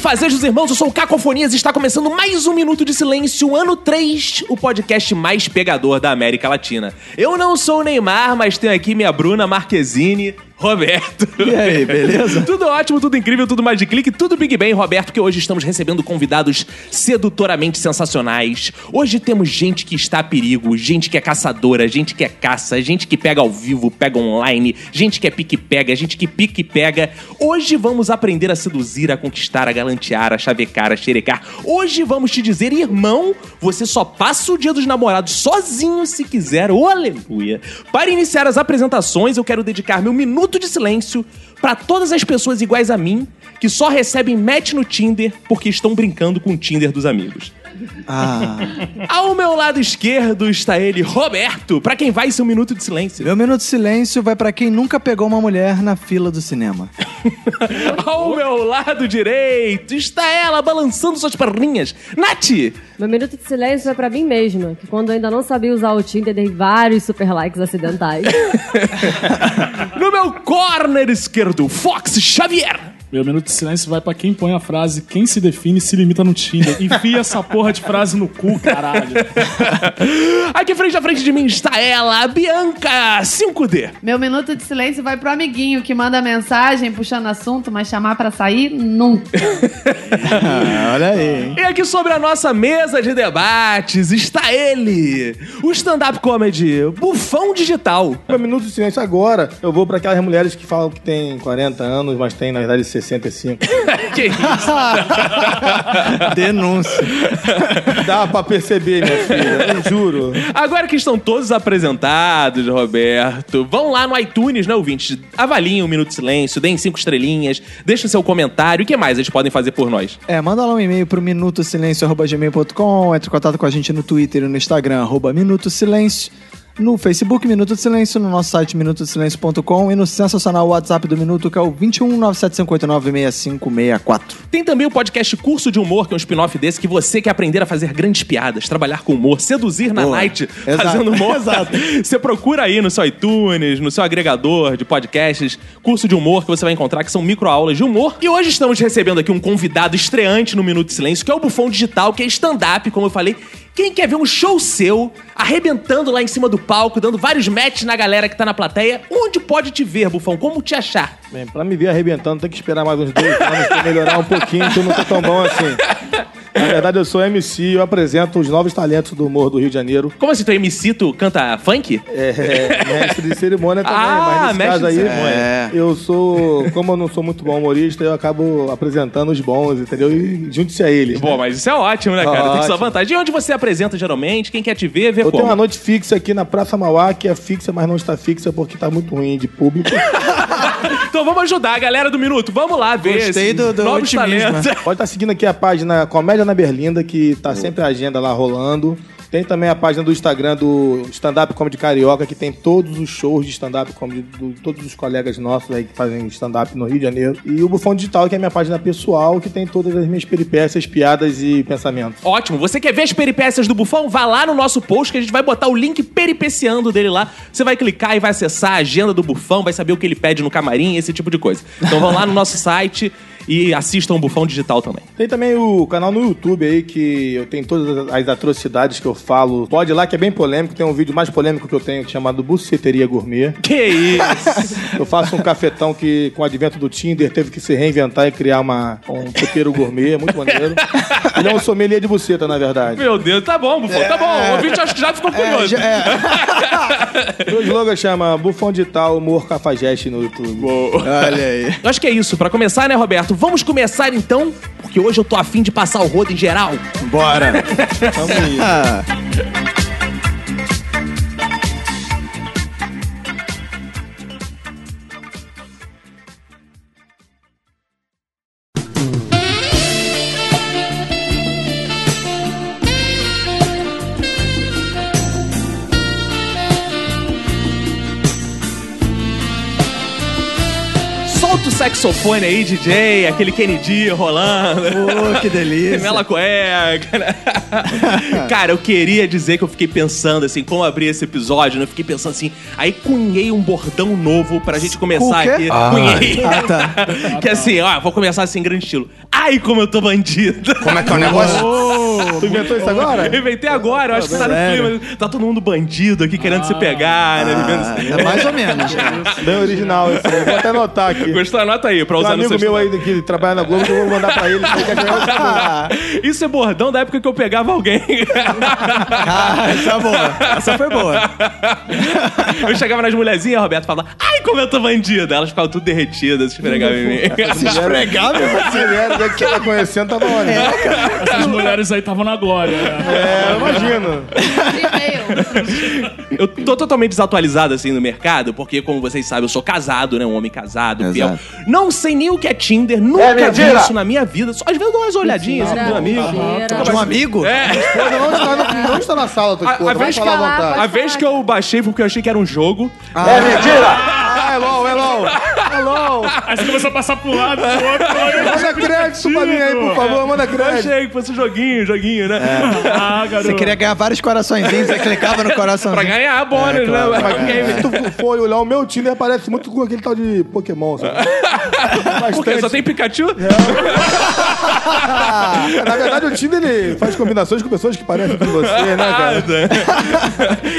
Fazejos irmãos, eu sou o Cacofonias e está começando mais um Minuto de Silêncio, ano 3, o podcast mais pegador da América Latina. Eu não sou o Neymar, mas tenho aqui minha Bruna Marquezine, Roberto. E aí, beleza? Tudo ótimo, tudo incrível, tudo mais de clique, tudo Big Bang, Roberto, que hoje estamos recebendo convidados sedutoramente sensacionais. Hoje temos gente que está a perigo, gente que é caçadora, gente que é caça, gente que pega ao vivo, pega online, gente que é pique-pega, gente que pique-pega. Hoje vamos aprender a seduzir, a conquistar, a galantear, a chavecar, a xerecar. Hoje vamos te dizer, irmão, você só passa o dia dos namorados sozinho se quiser. Oh, aleluia! Para iniciar as apresentações, eu quero dedicar meu minuto de silêncio para todas as pessoas iguais a mim que só recebem match no Tinder porque estão brincando com o Tinder dos amigos. Ao meu lado esquerdo está ele, Roberto. Pra quem vai ser um minuto de silêncio? Meu minuto de silêncio vai pra quem nunca pegou uma mulher na fila do cinema. Ao meu lado direito está ela, balançando suas perninhas, Nath. Meu minuto de silêncio é pra mim mesma, que quando eu ainda não sabia usar o Tinder, dei vários super likes acidentais. No meu corner esquerdo, Fox Xavier. Meu minuto de silêncio vai pra quem põe a frase "quem se define se limita no Tinder". Enfia essa porra de frase no cu, caralho. Aqui frente à frente de mim está ela, Bianca 5D. Meu minuto de silêncio vai pro amiguinho que manda mensagem puxando assunto, mas chamar pra sair, nunca. Olha aí, hein? E aqui sobre a nossa mesa de debates está ele, o stand-up comedy Bufão Digital. Meu minuto de silêncio agora, eu vou pra aquelas mulheres que falam que tem 40 anos, mas tem na verdade 65. Que isso? Denúncia. Dá pra perceber, minha filha. Eu juro. Agora que estão todos apresentados, Roberto, vão lá no iTunes, né, ouvintes? Avaliem o Minuto de Silêncio, deem 5 estrelinhas, deixem seu comentário. O que mais eles podem fazer por nós? Manda lá um e-mail pro minutosilencio@gmail.com, entre em contato com a gente no Twitter e no Instagram, @minutosilencio. No Facebook, Minuto de Silêncio, no nosso site minutosilencio.com e no sensacional WhatsApp do Minuto, que é o 21975896564. Tem também o podcast Curso de Humor, que é um spin-off desse, que você quer aprender a fazer grandes piadas, trabalhar com humor, seduzir na night, fazendo humor. Exato. Você procura aí no seu iTunes, no seu agregador de podcasts, Curso de Humor, que você vai encontrar, que são microaulas de humor. E hoje estamos recebendo aqui um convidado estreante no Minuto de Silêncio, que é o Bufão Digital, que é stand-up, como eu falei. Quem quer ver um show seu, arrebentando lá em cima do palco, dando vários matches na galera que tá na plateia, onde pode te ver, Bufão? Como te achar? Bem, pra me ver arrebentando, tem que esperar mais uns 2 anos pra melhorar um pouquinho, que eu não tô tão bom assim. Na verdade, eu sou MC e eu apresento os novos talentos do humor do Rio de Janeiro. Como assim, tu é MC? Tu canta funk? Mestre de cerimônia também, mas nesse caso aí, eu sou... Como eu não sou muito bom humorista, eu acabo apresentando os bons, entendeu? E junte-se a eles. Bom, né? Mas isso é ótimo, né, cara? Ótimo. Tem sua vantagem. E onde você apresenta, geralmente? Quem quer te ver, vê como? Eu tenho uma noite fixa aqui na Praça Mauá, que é fixa, mas não está fixa porque tá muito ruim de público. Então vamos ajudar a galera do Minuto. Vamos lá ver. Gostei do novos talentos. Pode estar seguindo aqui a página Comédia na Berlinda, que tá sempre a agenda lá rolando. Tem também a página do Instagram do Stand-Up Comedy Carioca, que tem todos os shows de stand-up comedy de todos os colegas nossos aí que fazem stand-up no Rio de Janeiro. E o Bufão Digital, que é a minha página pessoal, que tem todas as minhas peripécias, piadas e pensamentos. Ótimo! Você quer ver as peripécias do Bufão? Vá lá no nosso post, que a gente vai botar o link peripeciando dele lá. Você vai clicar e vai acessar a agenda do Bufão, vai saber o que ele pede no camarim, esse tipo de coisa. Então vão lá no nosso site... E assistam o Bufão Digital também. Tem também o canal no YouTube aí, que eu tenho todas as atrocidades que eu falo. Pode ir lá, que é bem polêmico. Tem um vídeo mais polêmico que eu tenho, chamado Buceteria Gourmet. Que isso! Eu faço um cafetão que, com o advento do Tinder, teve que se reinventar e criar um coqueiro gourmet. Muito maneiro. Ele é um sommelier de buceta, na verdade. Meu Deus, tá bom, Bufão. Tá bom, o vídeo acho que já ficou curioso. O slogan chama Bufão Digital, humor cafajeste no YouTube. Boa. Olha aí. Acho que é isso. Pra começar, né, Roberto? Vamos começar então, porque hoje eu tô a fim de passar o rodo em geral. Bora! Vamos aí. saxofone aí, DJ, aquele Kennedy rolando. Oh, que delícia. Mela cueca. Cara, eu queria dizer que eu fiquei pensando, assim, como abrir esse episódio, né? Eu fiquei pensando assim, aí cunhei um bordão novo pra gente começar aqui. Cunhei. Ah, tá. Que assim, ó, vou começar assim em grande estilo. Ai, como eu tô bandido. Como é que é o negócio? Oh, tu inventou isso agora? Eu inventei agora, eu acho que tá no clima. Tá todo mundo bandido aqui querendo se pegar, né? É mais ou menos. Bem original isso aí. Vou até anotar aqui. Gostou? Anota aí pra usar no seu amigo meu aí que trabalha na Globo, que eu vou mandar pra ele. Isso é bordão da época que eu pegava alguém. Ah, essa é boa. Essa foi boa. Eu chegava nas mulherzinhas, Roberto falava, ai, como eu tô bandida. Elas ficavam tudo derretidas, se esfregavam em mim. Se esfregavam? Essas mulheres que tá conhecendo tava onde? Essas mulheres aí estavam na glória. É, eu imagino. Eu tô totalmente desatualizado, assim, no mercado, porque, como vocês sabem, eu sou casado, né? Um homem casado, fiel. Não sei nem o que é Tinder, nunca vi isso na minha vida. Só, às vezes eu dou umas olhadinhas assim, de um amigo. De um amigo? É. Não está na sala, tua esposa. Vai falar à vontade. A vez que eu baixei porque eu achei que era um jogo. É mentira! Ah, hello! Aí você começou a passar pro lado, pro outro. Manda crédito pra mim aí, por favor, manda crédito. Eu achei que fosse um joguinho, né? É. Ah, garoto. Você queria ganhar vários coraçõezinhos, você clicava no coraçãozinho. Pra ganhar bônus, claro, né? Mas se tu for olhar o meu Tinder, aparece muito com aquele tal de Pokémon, sabe? Porque só tem Pikachu? É. Na verdade, o Tinder, ele faz combinações com pessoas que parecem com você, né, cara?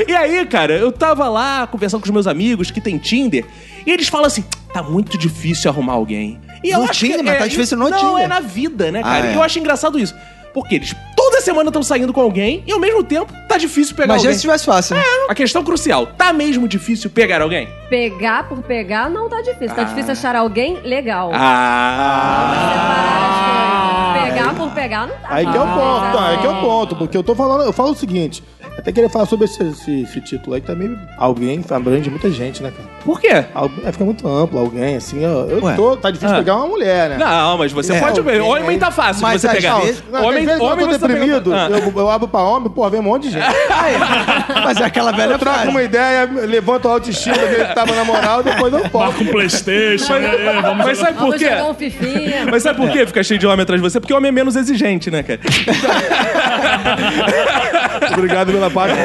E aí, cara, eu tava lá conversando com os meus amigos que tem Tinder, e eles falam assim, tá muito difícil arrumar alguém. E eu acho que mas tá difícil no Tinder. Não, é na vida, né, cara? E eu acho engraçado isso. Porque eles toda semana estão saindo com alguém e, ao mesmo tempo, tá difícil pegar alguém. Imagina se tivesse fácil, né? É, a questão crucial. Tá mesmo difícil pegar alguém? Pegar por pegar não tá difícil. Tá difícil achar alguém legal. Pegar por pegar não tá. Aí que é o ponto, aí que é o ponto. Porque eu tô falando, eu falo o seguinte... Até queria falar sobre esse título aí que também alguém abrange muita gente, né, cara? Por quê? Fica muito amplo, alguém, assim, tá difícil pegar uma mulher, né? Não, mas você pode... Homem tá fácil mas você pegar. Homem eu tô deprimido, tá eu abro pra homem, pô, vem um monte de gente. Mas é aquela velha frase. Eu troco uma ideia, levanto a autoestima daquele que tava namorado, depois eu posso. Marca um Playstation, né? Mas sabe por quê? Mas sabe por quê fica cheio de homem atrás de você? Porque o homem é menos exigente, né, cara? Obrigado pela parte.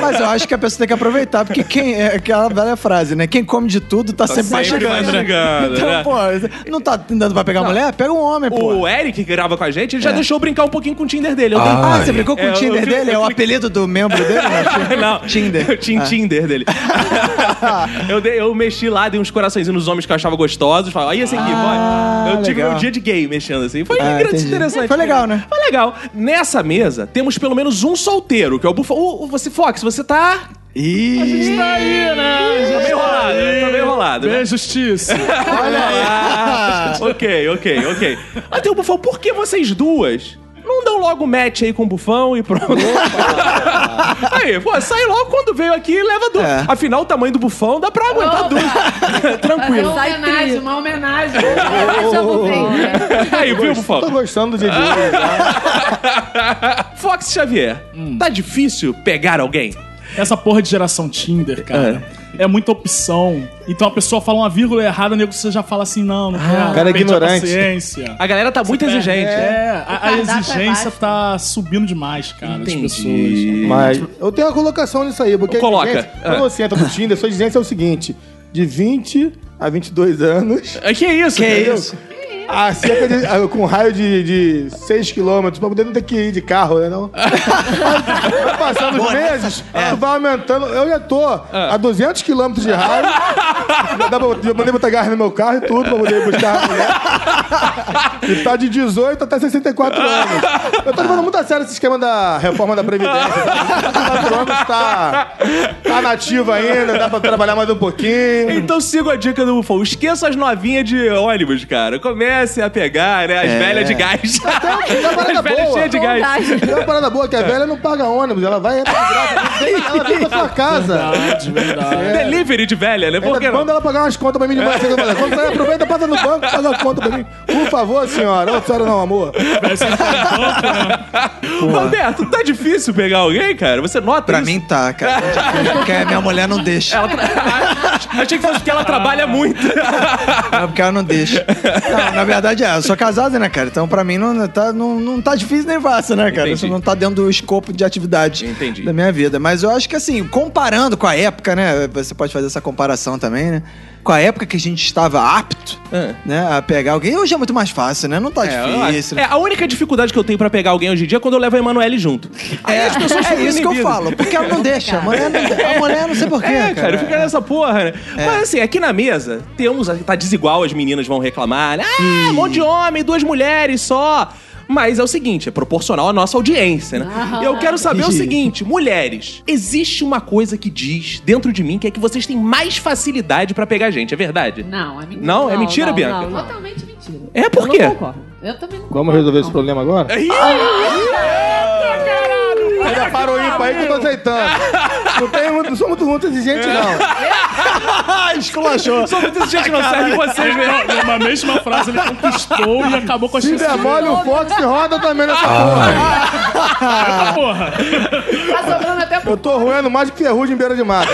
Mas eu acho que a pessoa tem que aproveitar, porque quem é aquela velha frase, né? Quem come de tudo tá sempre mastigando. Então, pô, não tá dando pra pegar mulher? Pega um homem, pô. O Eric, que grava com a gente, ele já deixou brincar um pouquinho com o Tinder dele. Você brincou com o Tinder dele? É o apelido do membro dele? Né? Não. Tinder. Eu tinha Tinder dele. Eu mexi lá, dei uns coraçõezinhos nos homens que eu achava gostosos. Falava, aí esse aqui, pode. Eu tive um dia de gay mexendo assim. Foi interessante. Foi legal, né? Foi legal. Nessa mesa, temos pelo menos um solteiro, que é o Bufão. Você, Fox, você tá... A gente tá aí, né? Tá bem enrolado, tá bem enrolado. Bem, né? Justiça. Olha aí. Ok. Mas tem o Bufão, por que vocês duas... Não dão logo match aí com o Bufão e pronto. Aí, pô, sai logo quando veio aqui e leva duas. É. Afinal, o tamanho do Bufão dá pra aguentar duas. Tranquilo. Uma homenagem. Aí, viu, Bufão? Tô gostando de Fox Xavier, tá difícil pegar alguém? Essa porra de geração Tinder, cara, é muita opção. Então a pessoa fala uma vírgula errada, nego, você já fala assim, não quero. O cara é ignorante. A galera tá muito exigente. A exigência tá subindo demais, cara, das pessoas. Mas eu tenho uma colocação nisso aí. Porque quando você entra no Tinder, sua exigência é o seguinte, de 20 a 22 anos... Que isso? Com um raio de 6 quilômetros, pra poder não ter que ir de carro, né? Não? Vai passando os meses, tu vai aumentando. Eu já tô a 200 quilômetros de raio. Eu mandei botar garra no meu carro e tudo pra poder buscar a mulher. E tá de 18 até 64 anos. Eu tô levando muito a sério esse esquema da reforma da Previdência. 64 anos tá nativo ainda, dá pra trabalhar mais um pouquinho. Então siga a dica do UFO. Esqueça as novinhas de ônibus, cara. Começa comecem a pegar, né? As velhas de gás. Tem uma parada boa. Cheias de gás. Tem uma parada boa, que a velha não paga ônibus, ela vai entrar de graça. Ela vai pra sua casa. Verdade, verdade. É. Delivery de velha, né? Por que não? Quando ela pagar umas contas pra mim de mais segunda, quando você aproveita, passa no banco, faz uma conta pra mim. Por favor, senhora. Ô, senhora não, amor. Roberto, tá difícil pegar alguém, cara? Você nota pra isso? Pra mim tá, cara. Porque minha mulher não deixa. Achei que fosse porque ela trabalha muito. Não, porque ela não deixa. Não, na verdade é, eu sou casado, né, cara? Então pra mim não tá difícil nem fácil, né, cara? Entendi. Isso não tá dentro do escopo de atividade da minha vida. Mas eu acho que assim, comparando com a época, né? Você pode fazer essa comparação também, né? Com a época que a gente estava apto, né, a pegar alguém, hoje é muito mais fácil, né? Não tá difícil. A única dificuldade que eu tenho pra pegar alguém hoje em dia é quando eu levo a Emanuele junto. As pessoas ficam isso inibidas. Que eu falo, porque ela não deixa. A mulher não sei porquê, cara. Fica nessa porra, né? É. Mas assim, aqui na mesa, temos... Tá desigual, as meninas vão reclamar, né? Ah, um monte de homem, duas mulheres só... Mas é o seguinte, é proporcional à nossa audiência, né? E eu quero saber o seguinte, mulheres, existe uma coisa que diz dentro de mim que é que vocês têm mais facilidade pra pegar gente, é verdade? Não, é mentira. Não? É mentira, Bianca? Não, totalmente mentira. É por quê? Eu não concordo. Eu também não concordo. Vamos resolver esse problema agora? Ainda parou aí pra aí que eu tô aceitando. Não sou muito ruim de exigente, não. Esculachou. Sou muito exigente, não serve vocês mesmo. Numa mesma frase, ele conquistou e acabou com a chance. Se demole o Fox roda também nessa porra. Tá sobrando até pouco. Eu tô roendo mais que ferrugem em beira de mata.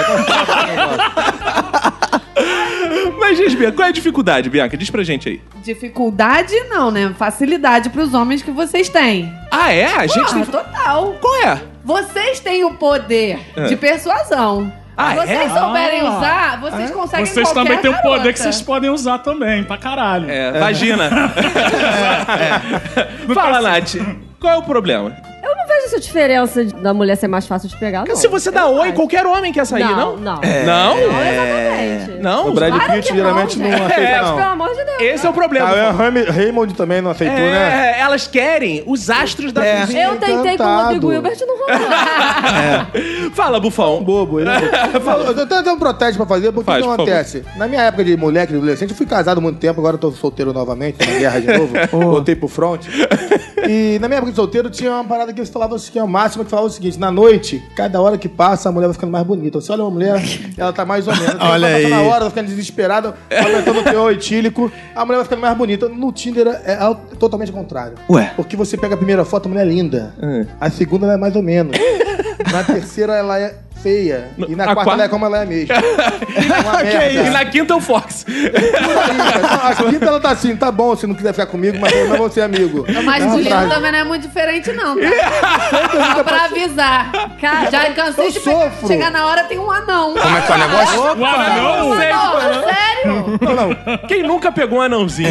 Mas diz, Bianca, qual é a dificuldade, Bianca? Diz pra gente aí. Dificuldade não, né? Facilidade pros homens que vocês têm. Ah, é? A gente tem... total. Qual é? Vocês têm o poder de persuasão. Se vocês souberem usar, vocês conseguem vocês qualquer também têm um poder que vocês podem usar também, pra caralho. Vagina. Fala, Nath. Qual é o problema? Eu não vejo essa diferença da mulher ser mais fácil de pegar, não. Se você dá oi, qualquer homem quer sair, não? Não. Não? Exatamente. Não? O Brad Pitt geralmente não aceita, não. Pelo amor de Deus. Esse é o problema. O Raymond também não aceitou, né? Elas querem os astros da cozinha. Eu tentei com o Rodrigo Hilbert e não rolou. Fala, Bufão. Bobo. Eu tenho até um protesto pra fazer, porque o que acontece? Na minha época de moleque, de adolescente, eu fui casado muito tempo, agora eu tô solteiro novamente, na guerra de novo. Voltei pro front. E na minha época de solteiro, tinha uma parada que eles falavam assim, que é o máximo, que falava o seguinte: na noite, cada hora que passa, a mulher vai ficando mais bonita. Você olha uma mulher, ela tá mais ou menos. Olha aí. Na hora, ela ficando desesperada, aumentando o teor etílico, a mulher vai ficando mais bonita. No Tinder é totalmente contrário. Ué? Porque você pega a primeira foto, a mulher é linda. A segunda, ela é mais ou menos. Na terceira, ela é feia. E na quarta, ela é como ela é mesmo. E na quinta, é o Fox. A quinta, ela tá assim, tá bom, se não quiser ficar comigo, mas eu não vou ser amigo. Mas o livro também não é muito diferente, não. Só pra avisar. Cara, já cansei de chegar na hora, tem um anão. Como é que é o negócio? Um anão? Sério? Não. Quem nunca pegou um anãozinho?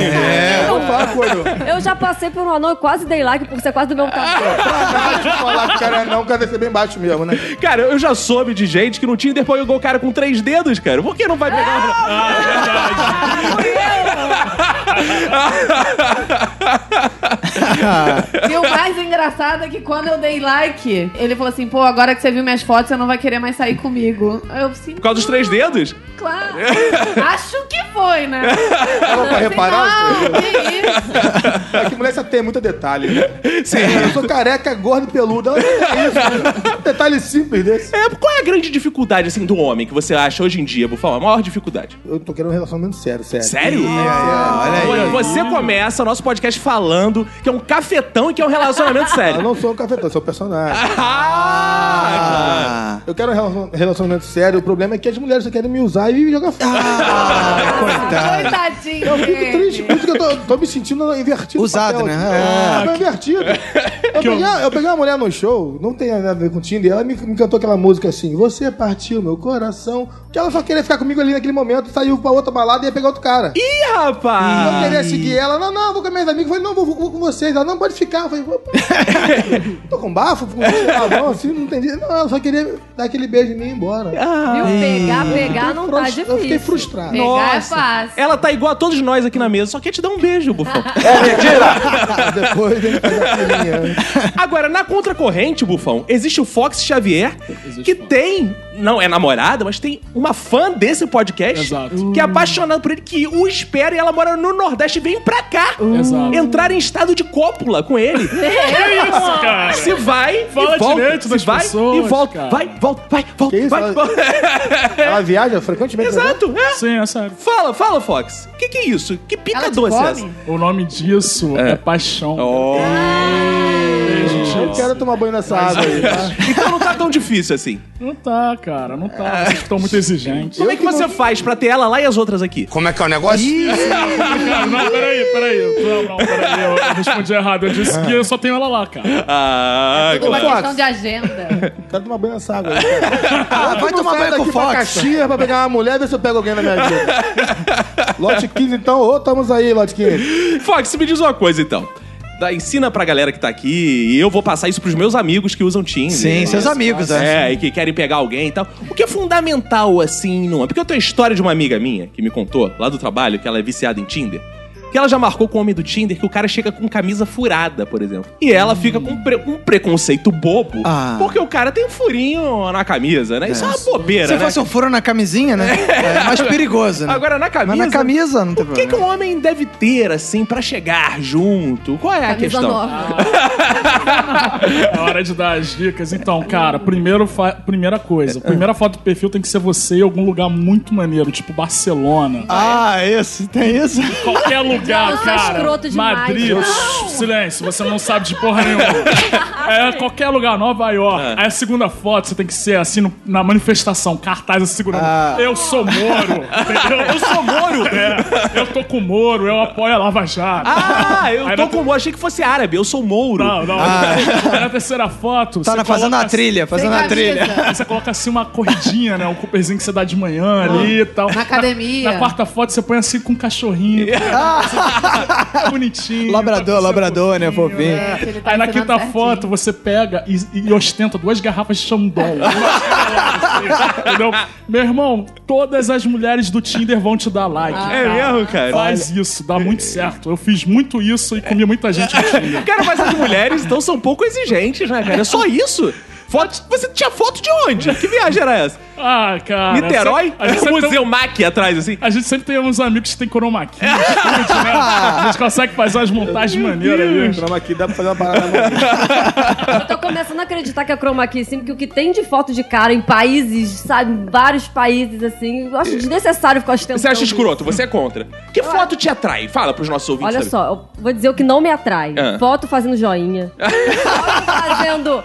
Eu já passei por um anão e quase dei like, porque você é quase do meu cabelo. Pra falar que o cara é anão, quer descer bem baixo mesmo, né? Cara, eu já soube de gente que no Tinder põe o cara com 3 dedos, cara. Por que não vai pegar? E o mais engraçado é que quando eu dei like, ele falou assim: pô, agora que você viu minhas fotos, você não vai querer mais sair comigo. Eu sim. Por causa dos 3 dedos? Claro. Acho que foi, né? Não, pra reparar? Não, que isso? É que mulher só tem muito detalhe, né? Sim. Eu sou careca, gordo e peludo. Olha isso. Detalhe simples desse. Qual é a grande dificuldade, assim, do homem que você acha hoje em dia, Bufão? A maior dificuldade? Eu tô querendo um relacionamento sério. Sério? Olha aí. Você começa o nosso podcast falando que é um cafetão e que é um relacionamento sério. Eu não sou um cafetão, eu sou um personagem. Eu quero um relacionamento sério. O problema é que as mulheres só querem me usar e jogar fora. Coitadinho. Eu fico triste, por isso que eu tô me sentindo invertido. Usado, né? Eu tô invertido. Eu peguei uma mulher no show, não tem nada a ver com Tinder, e ela me cantou aquela música assim: você partiu meu coração. Que ela só queria ficar comigo ali naquele momento, saiu pra outra balada e ia pegar outro cara. Ih, rapaz! Eu queria seguir ela. Não, vou com meus amigos. Eu falei: não, vou com vocês. Ela: não, pode ficar. Eu falei: Tô com bafo, fico com bafo, assim, não entendi. Não, eu só queria dar aquele beijo em mim e ir embora. Ah, viu? Pegar não tá difícil. Eu fiquei frustrado. Pegar é fácil. Ela tá igual a todos nós aqui na mesa, só quer te dar um beijo, Bufão. É mentira! Depois tem que fazer a filhinha. Agora, na contracorrente, Bufão, existe o Fox Xavier, que tem... Não é namorada, mas tem uma fã desse podcast. Exato. Que é apaixonada por ele, que o espera, e ela mora no Nordeste e vem pra cá. Exato. Entrar em estado de cópula com ele. Que isso, cara? Se vai, fala e volta, direito das vai pessoas, e volta, cara. Vai, volta, vai, volta, que vai, volta. Ela viaja frequentemente. Exato. É. Sim, é sério. Fala, Fox. O que é isso? Que pica doce é essa? O nome disso é paixão. Oh. Eu quero tomar banho nessa água aí, tá? Então não tá tão difícil assim. Não tá, cara, não tá. Vocês estão muito exigentes. Como é que você faz pra ter ela lá e as outras aqui? Como é que é o negócio? Cara, não, peraí. Não, peraí. Eu respondi errado. Eu disse que eu só tenho ela lá, cara. Ah, é tudo uma questão de agenda. Quero tomar banho nessa água aí, cara. Vai tomar banho daqui pra Caxias pra pegar uma mulher e ver se eu pego alguém na minha vida. Lote 15, então. Ô, estamos aí, Lote 15. Fox, me diz uma coisa, então. Ensina pra galera que tá aqui, e eu vou passar isso pros meus amigos que usam Tinder. Sim, seus amigos, né? É, e que querem pegar alguém e tal. O que é fundamental, assim, não é? Porque eu tenho a história de uma amiga minha, que me contou, lá do trabalho, que ela é viciada em Tinder, que ela já marcou com o homem do Tinder que o cara chega com camisa furada, por exemplo. E ela fica com um preconceito bobo, porque o cara tem um furinho na camisa, né? Isso é uma bobeira, né? Se fosse um furo na camisinha, né? É mais perigoso, né? Agora, na camisa... Mas na camisa não tem problema. O que um homem deve ter, assim, pra chegar junto? Qual é a camisa questão? É hora de dar as dicas. Então, cara, primeira coisa. Primeira foto do perfil tem que ser você em algum lugar muito maneiro, tipo Barcelona. Ah, isso. Tem isso? Qualquer lugar. Lugar, cara, Madrid, silêncio, você não sabe de porra nenhuma. É qualquer lugar, Nova York. Aí a segunda foto você tem que ser assim na manifestação, cartaz assim, segurando. Eu sou Moro, entendeu? Eu sou Moro. Eu tô com o Moro, eu apoio a Lava Jato. Eu tô com o Moro, achei que fosse árabe, eu sou Moro. Não. Aí na terceira foto. Tá fazendo a trilha, Aí você coloca assim uma corridinha, né? Um Cooperzinho que você dá de manhã ali e tal. Na academia. Na quarta foto você põe assim com um cachorrinho. Tá bonitinho. Labrador, né, fofinho. Aí na quinta foto você pega e ostenta 2 garrafas de Chandon. Entendeu? Meu irmão, todas as mulheres do Tinder vão te dar like. É mesmo, cara? Faz isso, dá muito certo. Eu fiz muito isso e comi muita gente no Tinder. Cara, mas as mulheres então são um pouco exigentes, né, cara? É só isso. Você tinha foto de onde? Que viagem era essa? Cara... Niterói? O Museu Mac atrás, assim. A gente sempre tem uns amigos que tem Chroma Key. A gente consegue fazer umas montagens maneiras. Chroma Key dá pra fazer uma parada. Eu tô começando a acreditar que a Chroma Key, assim, porque o que tem de foto de cara em países, sabe? Vários países, assim. Eu acho desnecessário ficar ostentando. Você acha escroto? Você é contra. Que foto te atrai? Fala pros nossos ouvintes. Olha só, eu vou dizer o que não me atrai. Foto fazendo joinha. Foto fazendo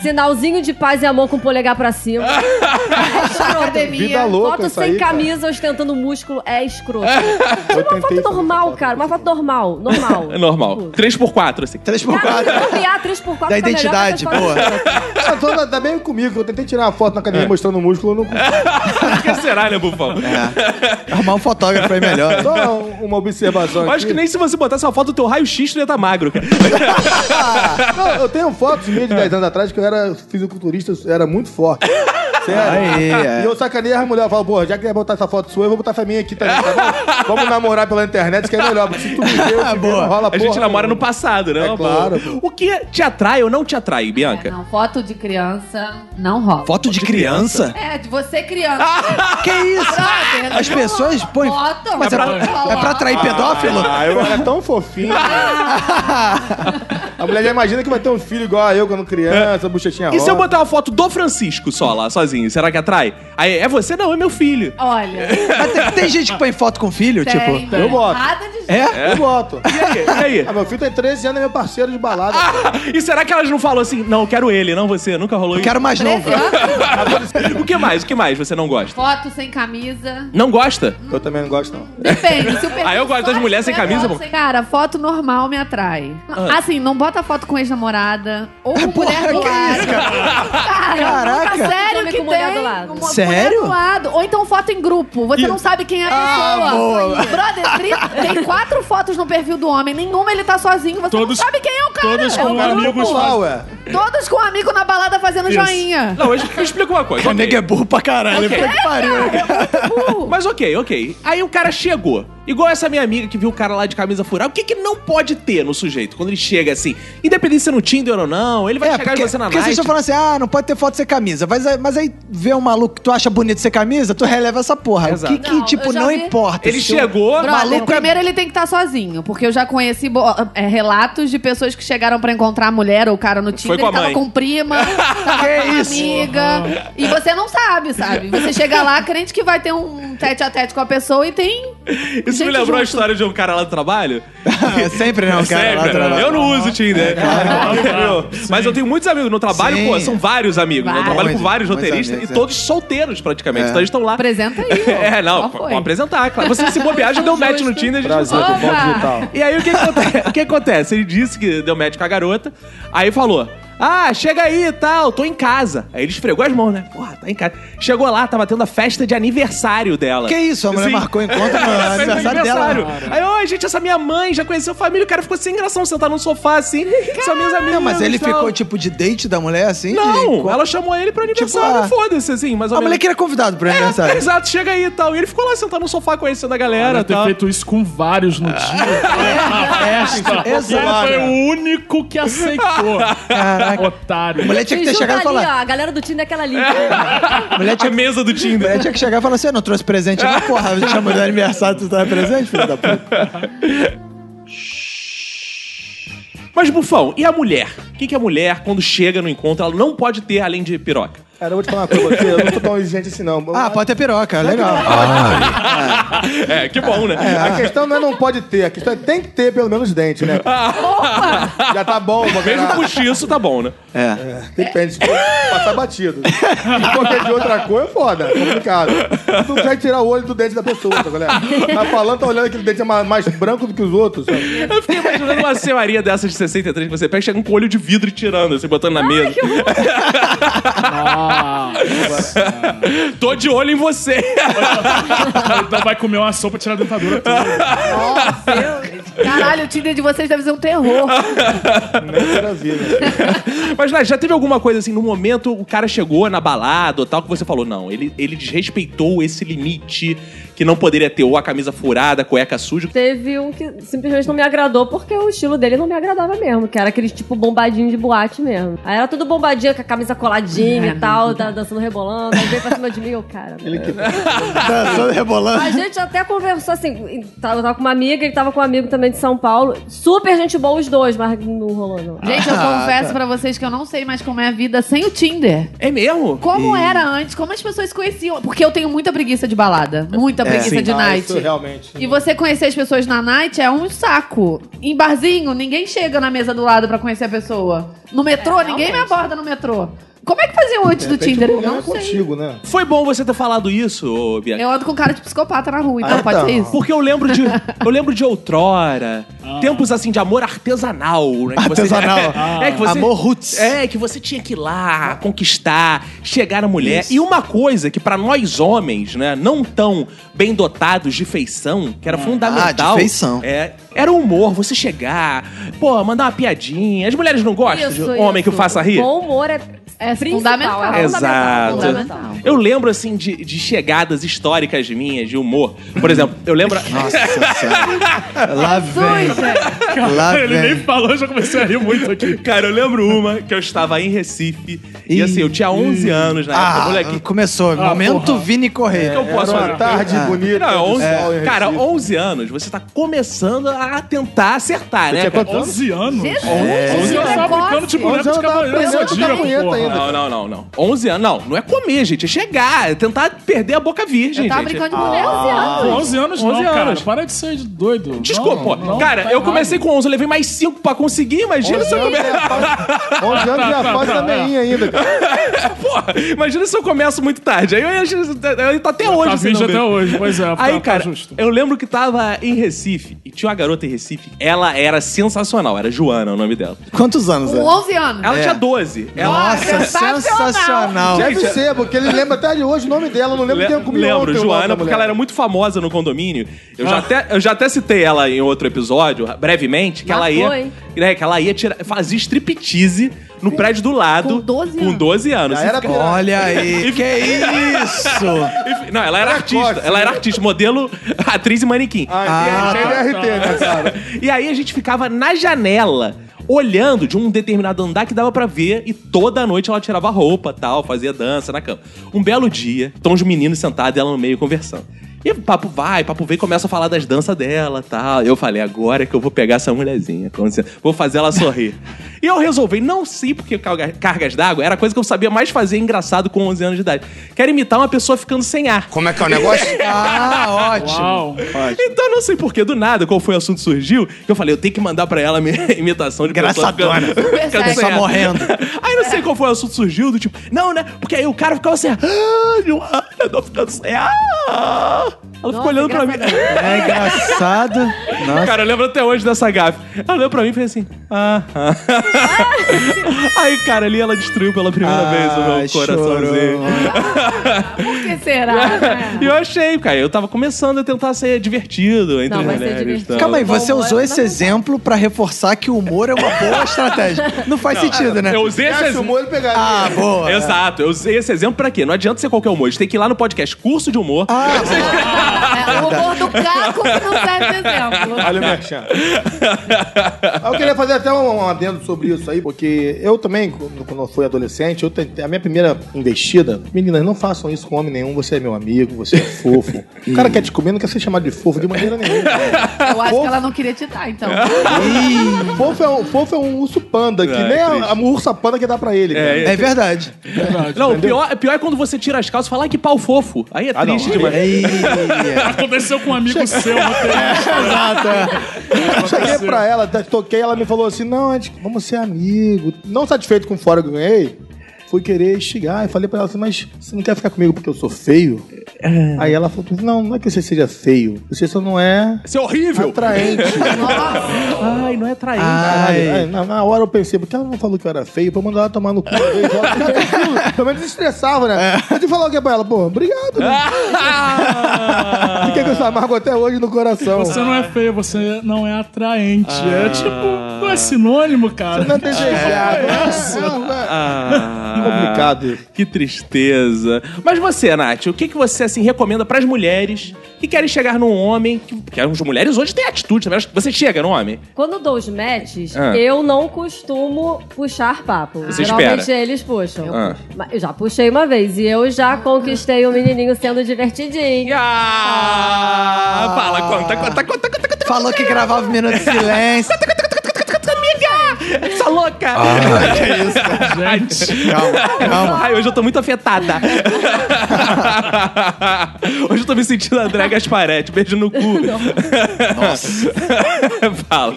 sinalzinho de paz e amor com o polegar pra cima. É escroto. Foto sem camisa, ostentando músculo, é escroto. Uma foto normal, cara. Uma foto normal. É normal. 3x4, assim. 3x4. Cara, 3x4 da identidade, boa. Tá bem comigo. Eu tentei tirar uma foto na academia mostrando o músculo, eu não consegui. O que será, né, Bufão? Arrumar um fotógrafo aí melhor. Só uma observação. Eu acho que nem se você botasse uma foto do teu raio-x, tu ia estar magro, cara. Não, eu tenho fotos minhas de 10 anos atrás que eu era... fisiculturista, era muito forte. Sério. E eu sacaneei as mulheres. Eu falo, porra, já que ia botar essa foto sua, eu vou botar essa minha aqui também, tá bom? Vamos namorar pela internet, que é melhor. Porque se tu me vê, eu te vê, não rola, porra. A gente namora no passado, né? É claro. O que te atrai ou não te atrai, Bianca? Não, foto de criança não rola. Foto de criança? É, de você criança. Que isso? As pessoas põem... Foto? Mas é pra atrair pedófilo? Eu era tão fofinho. A mulher já imagina que vai ter um filho igual a eu quando criança, bochechinha rosa. E se eu botar uma foto do Francisco só lá, sozinho, será que atrai? Aí, é você? Não, é meu filho. Olha. Mas tem gente que põe foto com filho, tipo... Eu boto. Nada de jeito. Eu boto. E aí? Meu filho tem 13 anos, é meu parceiro de balada. E será que elas não falam assim, não, eu quero ele, não você, nunca rolou isso? Quero mais novo. O que mais você não gosta? Foto sem camisa. Não gosta? Eu também não gosto, não. Depende. Se o eu gosto das mulheres sem camisa, pô. Cara, foto normal me atrai. Assim, não bota foto com ex-namorada, ou mulher do cara. Caraca. Sério, que tem mulher do lado. Sério? Do lado. Ou então foto em grupo. Você não sabe quem é a pessoa. Brother, tem 4 fotos no perfil do homem. Nenhuma ele tá sozinho. Você não sabe quem é o cara. Todos com amigos. Todos com um amigo na balada fazendo joinha. Não, eu explico uma coisa. O nega é burro pra caralho. Okay. Que pariu. É burro. Mas ok. Aí o cara chegou. Igual essa minha amiga que viu o cara lá de camisa furada. O que que não pode ter no sujeito quando ele chega assim? Independente se é no Tinder ou não, ele vai chegar de você na Night. Porque vocês estão falando assim, não pode ter foto sem camisa. Mas aí vê um maluco que tu acha bonito sem camisa, tu releva essa porra. Exato. O que não importa. Ele chegou... Maluco, primeiro ele tem que estar sozinho. Porque eu já conheci relatos de pessoas que chegaram pra encontrar a mulher ou o cara no Tinder. Foi com a mãe. Tava com prima, tava com amiga. Uhum. E você não sabe? Você chega lá crente que vai ter um tete-a-tete com a pessoa e tem... Isso me lembrou a história de um cara lá do trabalho. Sempre, né? Um cara lá do trabalho. Eu não uso o Tinder. Mas eu tenho muitos amigos no trabalho, são vários amigos. Eu trabalho com vários roteiristas e todos solteiros, praticamente. Então eles estão lá. Apresenta aí. Vamos apresentar, claro. Você se bobear, já deu match no Tinder. A gente Brasil, do Bufão Digital. E aí o que acontece? Ele disse que deu match com a garota, aí falou... chega aí e tal, tô em casa. Aí ele esfregou as mãos, né? Porra, tá em casa. Chegou lá, tava tendo a festa de aniversário dela. Que isso, a mulher marcou encontro no aniversário dela. Aí, gente, essa minha mãe já conheceu a família, o cara ficou sem graça, sentar num sofá assim, são minhas amigas. Não, mas ele ficou tipo de date da mulher, assim? Não, ela chamou ele pro aniversário, foda-se, assim. Mas a mulher que era convidado pro aniversário. Exato, chega aí e tal. E ele ficou lá sentado no sofá conhecendo a galera e tal. Ter feito isso com vários no dia. Exato. Ele foi o único que aceitou. Caraca. Otário. Mulher tinha que ter chegado e falar... a galera do Tinder é aquela ali. Mulher tinha... A mesa do Tinder. Mulher tinha que chegar e falar assim, eu não trouxe presente. Não, porra, eu te chamo de aniversário, tu tava presente, filho da puta. Mas, Bufão, e a mulher? O que a mulher, quando chega no encontro, ela não pode ter além de piroca? Cara, eu vou te falar uma coisa, eu não tô tão exigente assim, não. Pode ter piroca, legal. Que bom, né? A questão não é não pode ter, a questão é tem que ter pelo menos dente, né? Já tá bom. Mesmo puxiço, tá bom, né? Depende, passar batido. Se qualquer de outra cor, é foda, é complicado. Tu não consegue tirar o olho do dente da pessoa, tá, galera? Tá falando, tá olhando aquele dente é mais branco do que os outros, sabe? Eu fiquei imaginando uma cemaria dessas de 63 que você pega e chega com o olho de vidro e tirando, assim, botando na mesa. Tô de olho em você. Então vai comer uma sopa e tirar a dentadura toda. Nossa, caralho, o Tinder de vocês deve ser um terror. Mas, Nath, já teve alguma coisa assim, no momento o cara chegou na balada ou tal, que você falou, não, ele desrespeitou esse limite que não poderia ter, ou a camisa furada, a cueca suja? Teve um que simplesmente não me agradou porque o estilo dele não me agradava mesmo, que era aquele tipo bombadinho de boate mesmo. Aí era tudo bombadinho, com a camisa coladinha e tal, dançando, rebolando, aí veio pra cima de mim, cara. Ele que... dançando, rebolando. A gente até conversou assim, eu tava com uma amiga, ele tava com um amigo também de São Paulo, super gente boa os dois, mas não rolou, não. Gente, eu confesso pra vocês que eu não sei mais como é a vida sem o Tinder. É mesmo? Como era antes, como as pessoas se conheciam, porque eu tenho muita preguiça de balada, muita preguiça de night. Isso realmente. E você conhecer as pessoas na night é um saco. Em barzinho, ninguém chega na mesa do lado pra conhecer a pessoa. No metrô, ninguém me aborda no metrô. Como é que fazia antes do Tinder? Eu não sei. Contigo, né? Foi bom você ter falado isso, Bianca. Eu ando com cara de psicopata na rua, então pode ser isso. Porque eu lembro de outrora, tempos assim de amor artesanal. Né, que artesanal. Que você, amor roots. Que você tinha que ir lá, conquistar, chegar na mulher. Isso. E uma coisa que pra nós homens, né, não tão bem dotados de feição, que era fundamental. De feição. Era o humor, você chegar, mandar uma piadinha. As mulheres não gostam de homem que o faça rir? Bom humor é fundamental. Exato. Fundamental. Eu lembro, assim, de chegadas históricas minhas, de humor. Por exemplo, eu lembro... Nossa, lá vem. Ele nem falou, eu já comecei a rir muito aqui. Cara, eu lembro uma que eu estava em Recife. E assim, eu tinha 11 anos na época, moleque. Começou. Momento Vini Correia. Eu posso uma tarde bonita. Não, 11, cara, 11 anos, você tá começando a tentar acertar, né? Tinha 11 anos? 11 anos fabricando de mulher de cavaleiro. Não. 11 anos, não é comer, gente. É chegar, é tentar perder a boca virgem, gente. Tá brincando de mulher 11 anos. 11 anos não, cara. Para de ser doido. Desculpa, pô. Cara, eu comecei com 11, eu levei mais 5 pra conseguir, imagina se eu começo... 11 anos já faz a meinha ainda, cara. Porra, imagina se eu começo muito tarde. Aí eu tá até hoje. Tá vídeo até hoje, pois é. Aí, cara, eu lembro que tava em Recife, e tinha uma garota em Recife, ela era sensacional, era Joana o nome dela. Quantos anos? 11 anos. Ela tinha 12. Nossa! sensacional. Deve ser, porque ele lembra até de hoje o nome dela. Não lembro quem eu comi. Lembro, Joana, porque ela era muito famosa no condomínio. Eu já até citei ela em outro episódio, brevemente, que ela ia, né, que ela ia tirar, fazia striptease no prédio do lado. Com 12 anos. Era olha aí, que isso! Não, ela era artista. Ela era artista, modelo, atriz e manequim. Cheio de RT, né, cara? E aí a gente ficava na janela, olhando de um determinado andar que dava pra ver, e toda noite ela tirava roupa, tal, fazia dança na cama. Um belo dia, estão os meninos sentados e ela no meio conversando. E papo vem, começa a falar das danças dela, tal. Eu falei, agora é que eu vou pegar essa mulherzinha, vou fazer ela sorrir. E eu resolvi, não sei porque cargas d'água era a coisa que eu sabia mais fazer engraçado com 11 anos de idade. Quero imitar uma pessoa ficando sem ar. Como é que é o negócio? Ótimo. Então não sei porquê, do nada, qual foi o assunto que surgiu, que eu falei, eu tenho que mandar pra ela a minha imitação de pessoa ficando sem ar. Morrendo. Aí não sei qual foi o assunto que surgiu, do tipo, não, né? Porque aí o cara ficava assim, eu tô ficando sem ar. Ela ficou olhando pra mim. É engraçado. Nossa. Cara, eu lembro até hoje dessa gafe. Ela olhou pra mim e fez assim... Aí, cara, ali ela destruiu pela primeira vez o meu coraçãozinho. Por que será, né? E eu achei, cara. Eu tava começando a tentar ser divertido entre as mulheres. Calma aí, você usou esse exemplo pra reforçar que o humor é uma boa estratégia. Não faz sentido, né? Eu usei esse exemplo... Ah, boa. Exato. Eu usei esse exemplo pra quê? Não adianta ser qualquer humor. A gente tem que ir lá no podcast Curso de Humor... É o humor do Caco que não serve de exemplo. Olha o merchan. Eu queria fazer até um adendo sobre isso aí, porque eu também, quando eu fui adolescente, a minha primeira investida... Meninas, não façam isso com homem nenhum. Você é meu amigo, você é fofo. O cara quer te comer, não quer ser chamado de fofo de maneira nenhuma. Eu acho que ela não queria te dar, então. Fofo é um urso panda, que nem a ursa panda que dá pra ele. É verdade. Não, pior é quando você tira as calças e fala, que pau fofo. Aí é triste demais. Aconteceu com um amigo seu. Exato. Eu cheguei pra ela, toquei, ela me falou assim, não, vamos ser amigo. Não satisfeito com o fora que eu ganhei, fui querer chegar e falei pra ela assim, mas você não quer ficar comigo porque eu sou feio? Aí ela falou, não é que você seja feio, você só não é... Você é horrível! Atraente. Ai, não é atraente. Ai. Na hora eu pensei, porque ela não falou que eu era feio, pra eu mandar ela tomar no cu. Pelo menos estressava, né? É. Mas eu falei o que pra ela? Pô, obrigado, né? Fiquei com essa amargo até hoje no coração. Você não é feio, você não é atraente. É tipo, não é sinônimo, cara. Você não é desejado. Complicado. Que tristeza. Mas você, Nath, o que você assim recomenda pras mulheres que querem chegar num homem? Porque as mulheres hoje têm atitude também. Você chega num homem? Quando dou os matches, eu não costumo puxar papo. Você geralmente espera. Eles puxam. Eu já puxei uma vez e eu já conquistei um menininho sendo divertidinho. Fala, conta. Falou que gravava um minuto de silêncio. Essa louca! Que é isso, gente? Calma. Ai, hoje eu tô muito afetada. Hoje eu tô me sentindo André Gasparetti, beijo no cu. Nossa. Fala.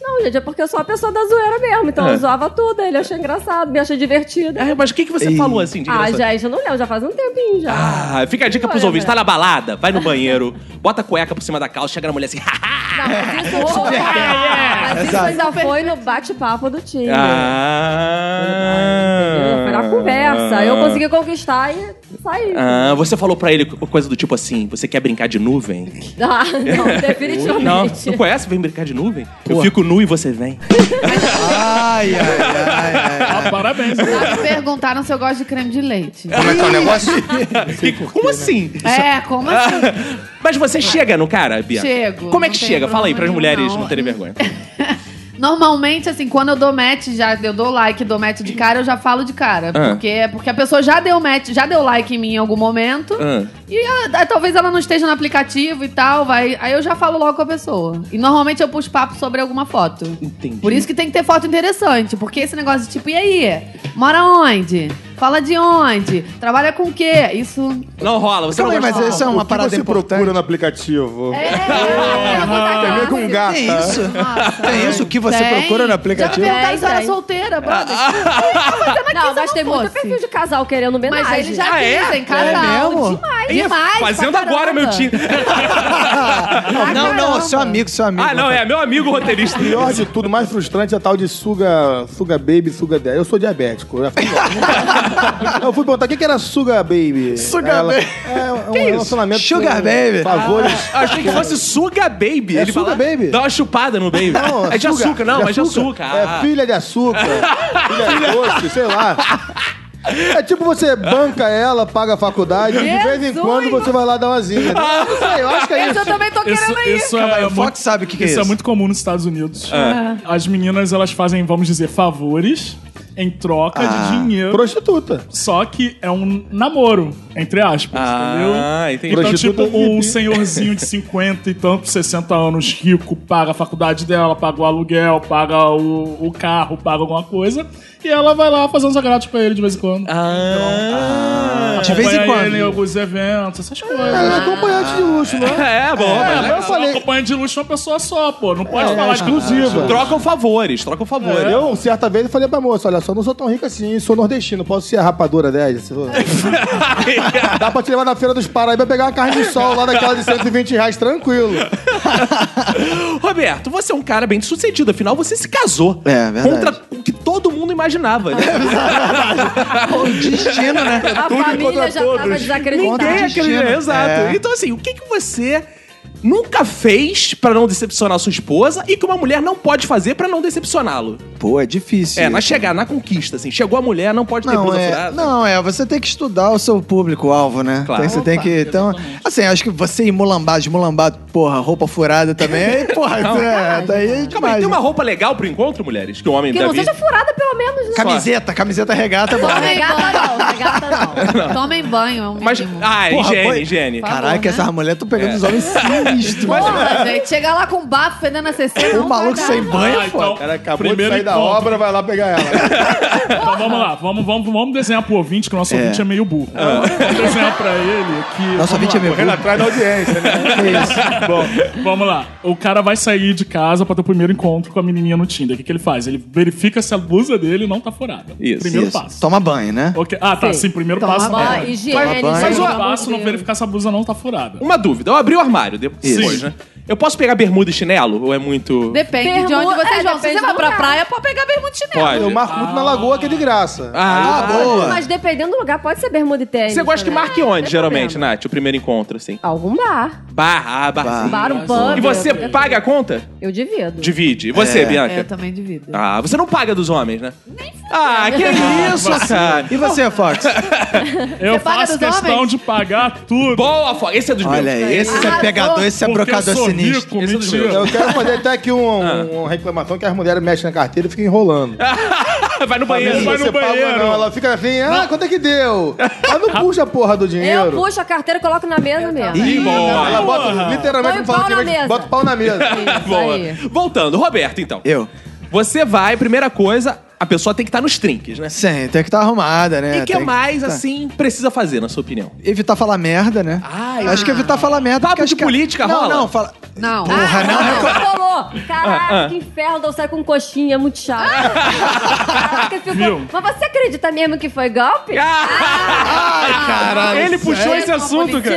Não, gente, é porque eu sou a pessoa da zoeira mesmo. Então eu zoava tudo, ele achou engraçado, me achou divertido. Mas o que você falou assim de engraçado? Gente, eu não lembro, já faz um tempinho já. Fica a dica pros ouvintes, tá na balada, vai no banheiro, bota a cueca por cima da calça, chega na mulher assim, Não, mas isso ainda foi no bate-papo do Tinder. Foi na conversa, eu consegui conquistar e saí. Você falou pra ele coisa do tipo assim, você quer brincar de nuvem? Não, definitivamente. Não conhece? Vem brincar de nuvem? Pô. Eu fico nu e você vem. Ai. Parabéns. Já me perguntaram se eu gosto de creme de leite. Como é que é o negócio? Como assim? Como assim? Mas você chega no cara, Bia? Chego. Como é que chega? Fala aí pras mulheres não terem vergonha. Normalmente, assim, quando eu dou match, eu dou like, dou match de cara, eu já falo de cara. Porque a pessoa já deu match, já deu like em mim em algum momento. E talvez ela não esteja no aplicativo e tal, aí eu já falo logo com a pessoa. E normalmente eu puxo papo sobre alguma foto. Entendi. Por isso que tem que ter foto interessante, porque esse negócio de tipo, e aí? Mora onde? Fala de onde? Trabalha com o quê? Isso... Não rola, você não mas isso é uma parada importante. O que você procura no aplicativo? Tem a ver com gata. Tem isso? Tem isso? O que você procura no aplicativo? Já me perguntaram se eu era solteira, brother. Não, mas tem muito perfil de casal querendo homenagem. Mas eles já dizem casal. É mesmo? Demais. Demais, fazendo agora meu Tinder. Não, seu amigo. Ah, não, é meu amigo roteirista. Pior de tudo, mais frustrante é a tal de suga baby, suga daddy. Eu sou diabético. Eu fui perguntar o que era suga baby. Suga baby. É um relacionamento sugar baby. Favores. Achei que fosse suga baby. É suga baby. Dá uma chupada no baby. Não, é de açúcar, não, mas de açúcar. É filha de açúcar, filha doce, sei lá. É tipo, você banca ela, paga a faculdade, Jesus, e de vez em quando você vai lá dar uma zinha. Não sei, eu acho que é isso. Eu também tô querendo isso. O Fox sabe o que é isso. Isso é muito comum nos Estados Unidos. É. As meninas, elas fazem, vamos dizer, favores em troca de dinheiro. Prostituta. Só que é um namoro, entre aspas, entendeu? Entendi. Então, prostituta tipo, um senhorzinho de 50 e tanto, 60 anos, rico, paga a faculdade dela, paga o aluguel, paga o carro, paga alguma coisa. E ela vai lá fazer uns agrados pra ele de vez em quando. De vez em quando. Ele em alguns eventos, essas coisas. Ela é acompanhante de luxo, né? É, bom. Eu falei. Acompanhante de luxo é uma pessoa só, pô. Não pode falar exclusiva. Trocam favores. Eu, certa vez, eu falei pra moça, olha só, não sou tão rica assim, sou nordestino, posso ser a rapadura 10? Dá pra te levar na Feira dos Paraíba pegar uma carne de sol lá daquela de R$120 tranquilo. Roberto, você é um cara bem sucedido, afinal você se casou. É, verdade. Contra o que todo mundo imagina. Imaginava, né? O destino, né? A tudo família já todos. Tava desacreditada. Exato. Então, assim, o que você nunca fez pra não decepcionar sua esposa e que uma mulher não pode fazer pra não decepcioná-lo? Pô, é difícil. É, na conquista, assim. Chegou a mulher, não pode ter blusa furada. Não, você tem que estudar o seu público-alvo, né? Claro. Você tem que... Então, assim, acho que você ir mulambado, porra, roupa furada também, porra, daí é demais. Calma aí, tem uma roupa legal pro encontro, mulheres? Que o homem deve... Que não seja furada, pelo menos, né? Camiseta regata, bora. Regata não. Tomem banho, é um mínimo. Higiene. Caraca, essa mulher, tô pegando os homens sinistros. Porra, gente, chegar lá com bafo, fedendo a CC, o maluco sem banho, pô. Cara, acabou de sair da obra, vai lá pegar ela. Então vamos lá, vamos desenhar pro ouvinte, que o nosso ouvinte é meio burro. Vamos desenhar pra ele que... Nosso ouvinte é meio burro. Correndo atrás da audiência, né? Isso. Bom, vamos lá. O cara vai sair de casa pra ter o primeiro encontro com a menininha no Tinder. O que ele faz? Ele verifica se a blusa dele não tá furada. Isso. Primeiro passo. Toma banho, né? Okay. Sim. Primeiro passo. Banho, higiene. Mas o passo não verificar se a blusa não tá furada. Uma dúvida. Eu abri o armário depois, né? Eu posso pegar bermuda e chinelo? Ou é muito... Depende de onde você joga. Se você vai pra praia, pode pegar bermuda e chinelo. Pode. Eu marco muito na lagoa, que é de graça. Boa. Mas dependendo do lugar, pode ser bermuda e tênis. Você gosta que marque onde, geralmente, Nath? O primeiro encontro, assim? Algum bar. Bar, um pub. E você paga a conta? Eu divido. Divide. E você, Bianca? Eu também divido. Você não paga dos homens, né? Nem sei. Que isso, cara. E você, Fox? Eu faço questão de pagar tudo. Boa, Fox. Esse é dos meus. Olha, esse é pegador, esse é brocador sinistro. Rico, eu quero fazer até aqui uma reclamação que as mulheres mexem na carteira e ficam enrolando. Vai no banheiro. Paga, ela fica assim, quanto é que deu? Ela não puxa a porra do dinheiro. Eu puxo a carteira e coloco na mesa mesmo. Ela bota, literalmente, bota o pau na mesa. Boa. Voltando, Roberto, então. Você vai, primeira coisa, a pessoa tem que estar nos trinques, né? Sim, tem que estar arrumada, né? E o que mais, assim, precisa fazer, na sua opinião? Evitar falar merda, né? Acho que evitar falar merda... Papo de política rola? Não, fala... Não. Porra, não. Caraca, que inferno, eu saio com coxinha, muito chato. Caraca, ficou... Mas você acredita mesmo que foi golpe? Caralho. Ele puxou esse assunto, cara.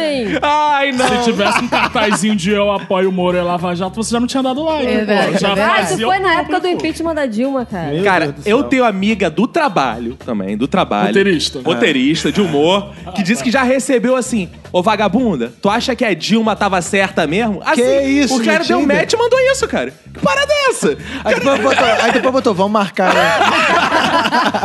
Não. Se tivesse um cartazinho de eu apoio o Moro e Lava Jato, você já não tinha dado like. Isso foi na época do impeachment da Dilma, cara. Cara, eu tenho amiga do trabalho também, roteirista de humor, que disse que já recebeu assim, ô vagabunda, tu acha que a Dilma tava certa mesmo? Assim, que isso, o cara deu match e mandou isso, cara. Que parada é essa? Aí depois botou, vamos marcar. Né?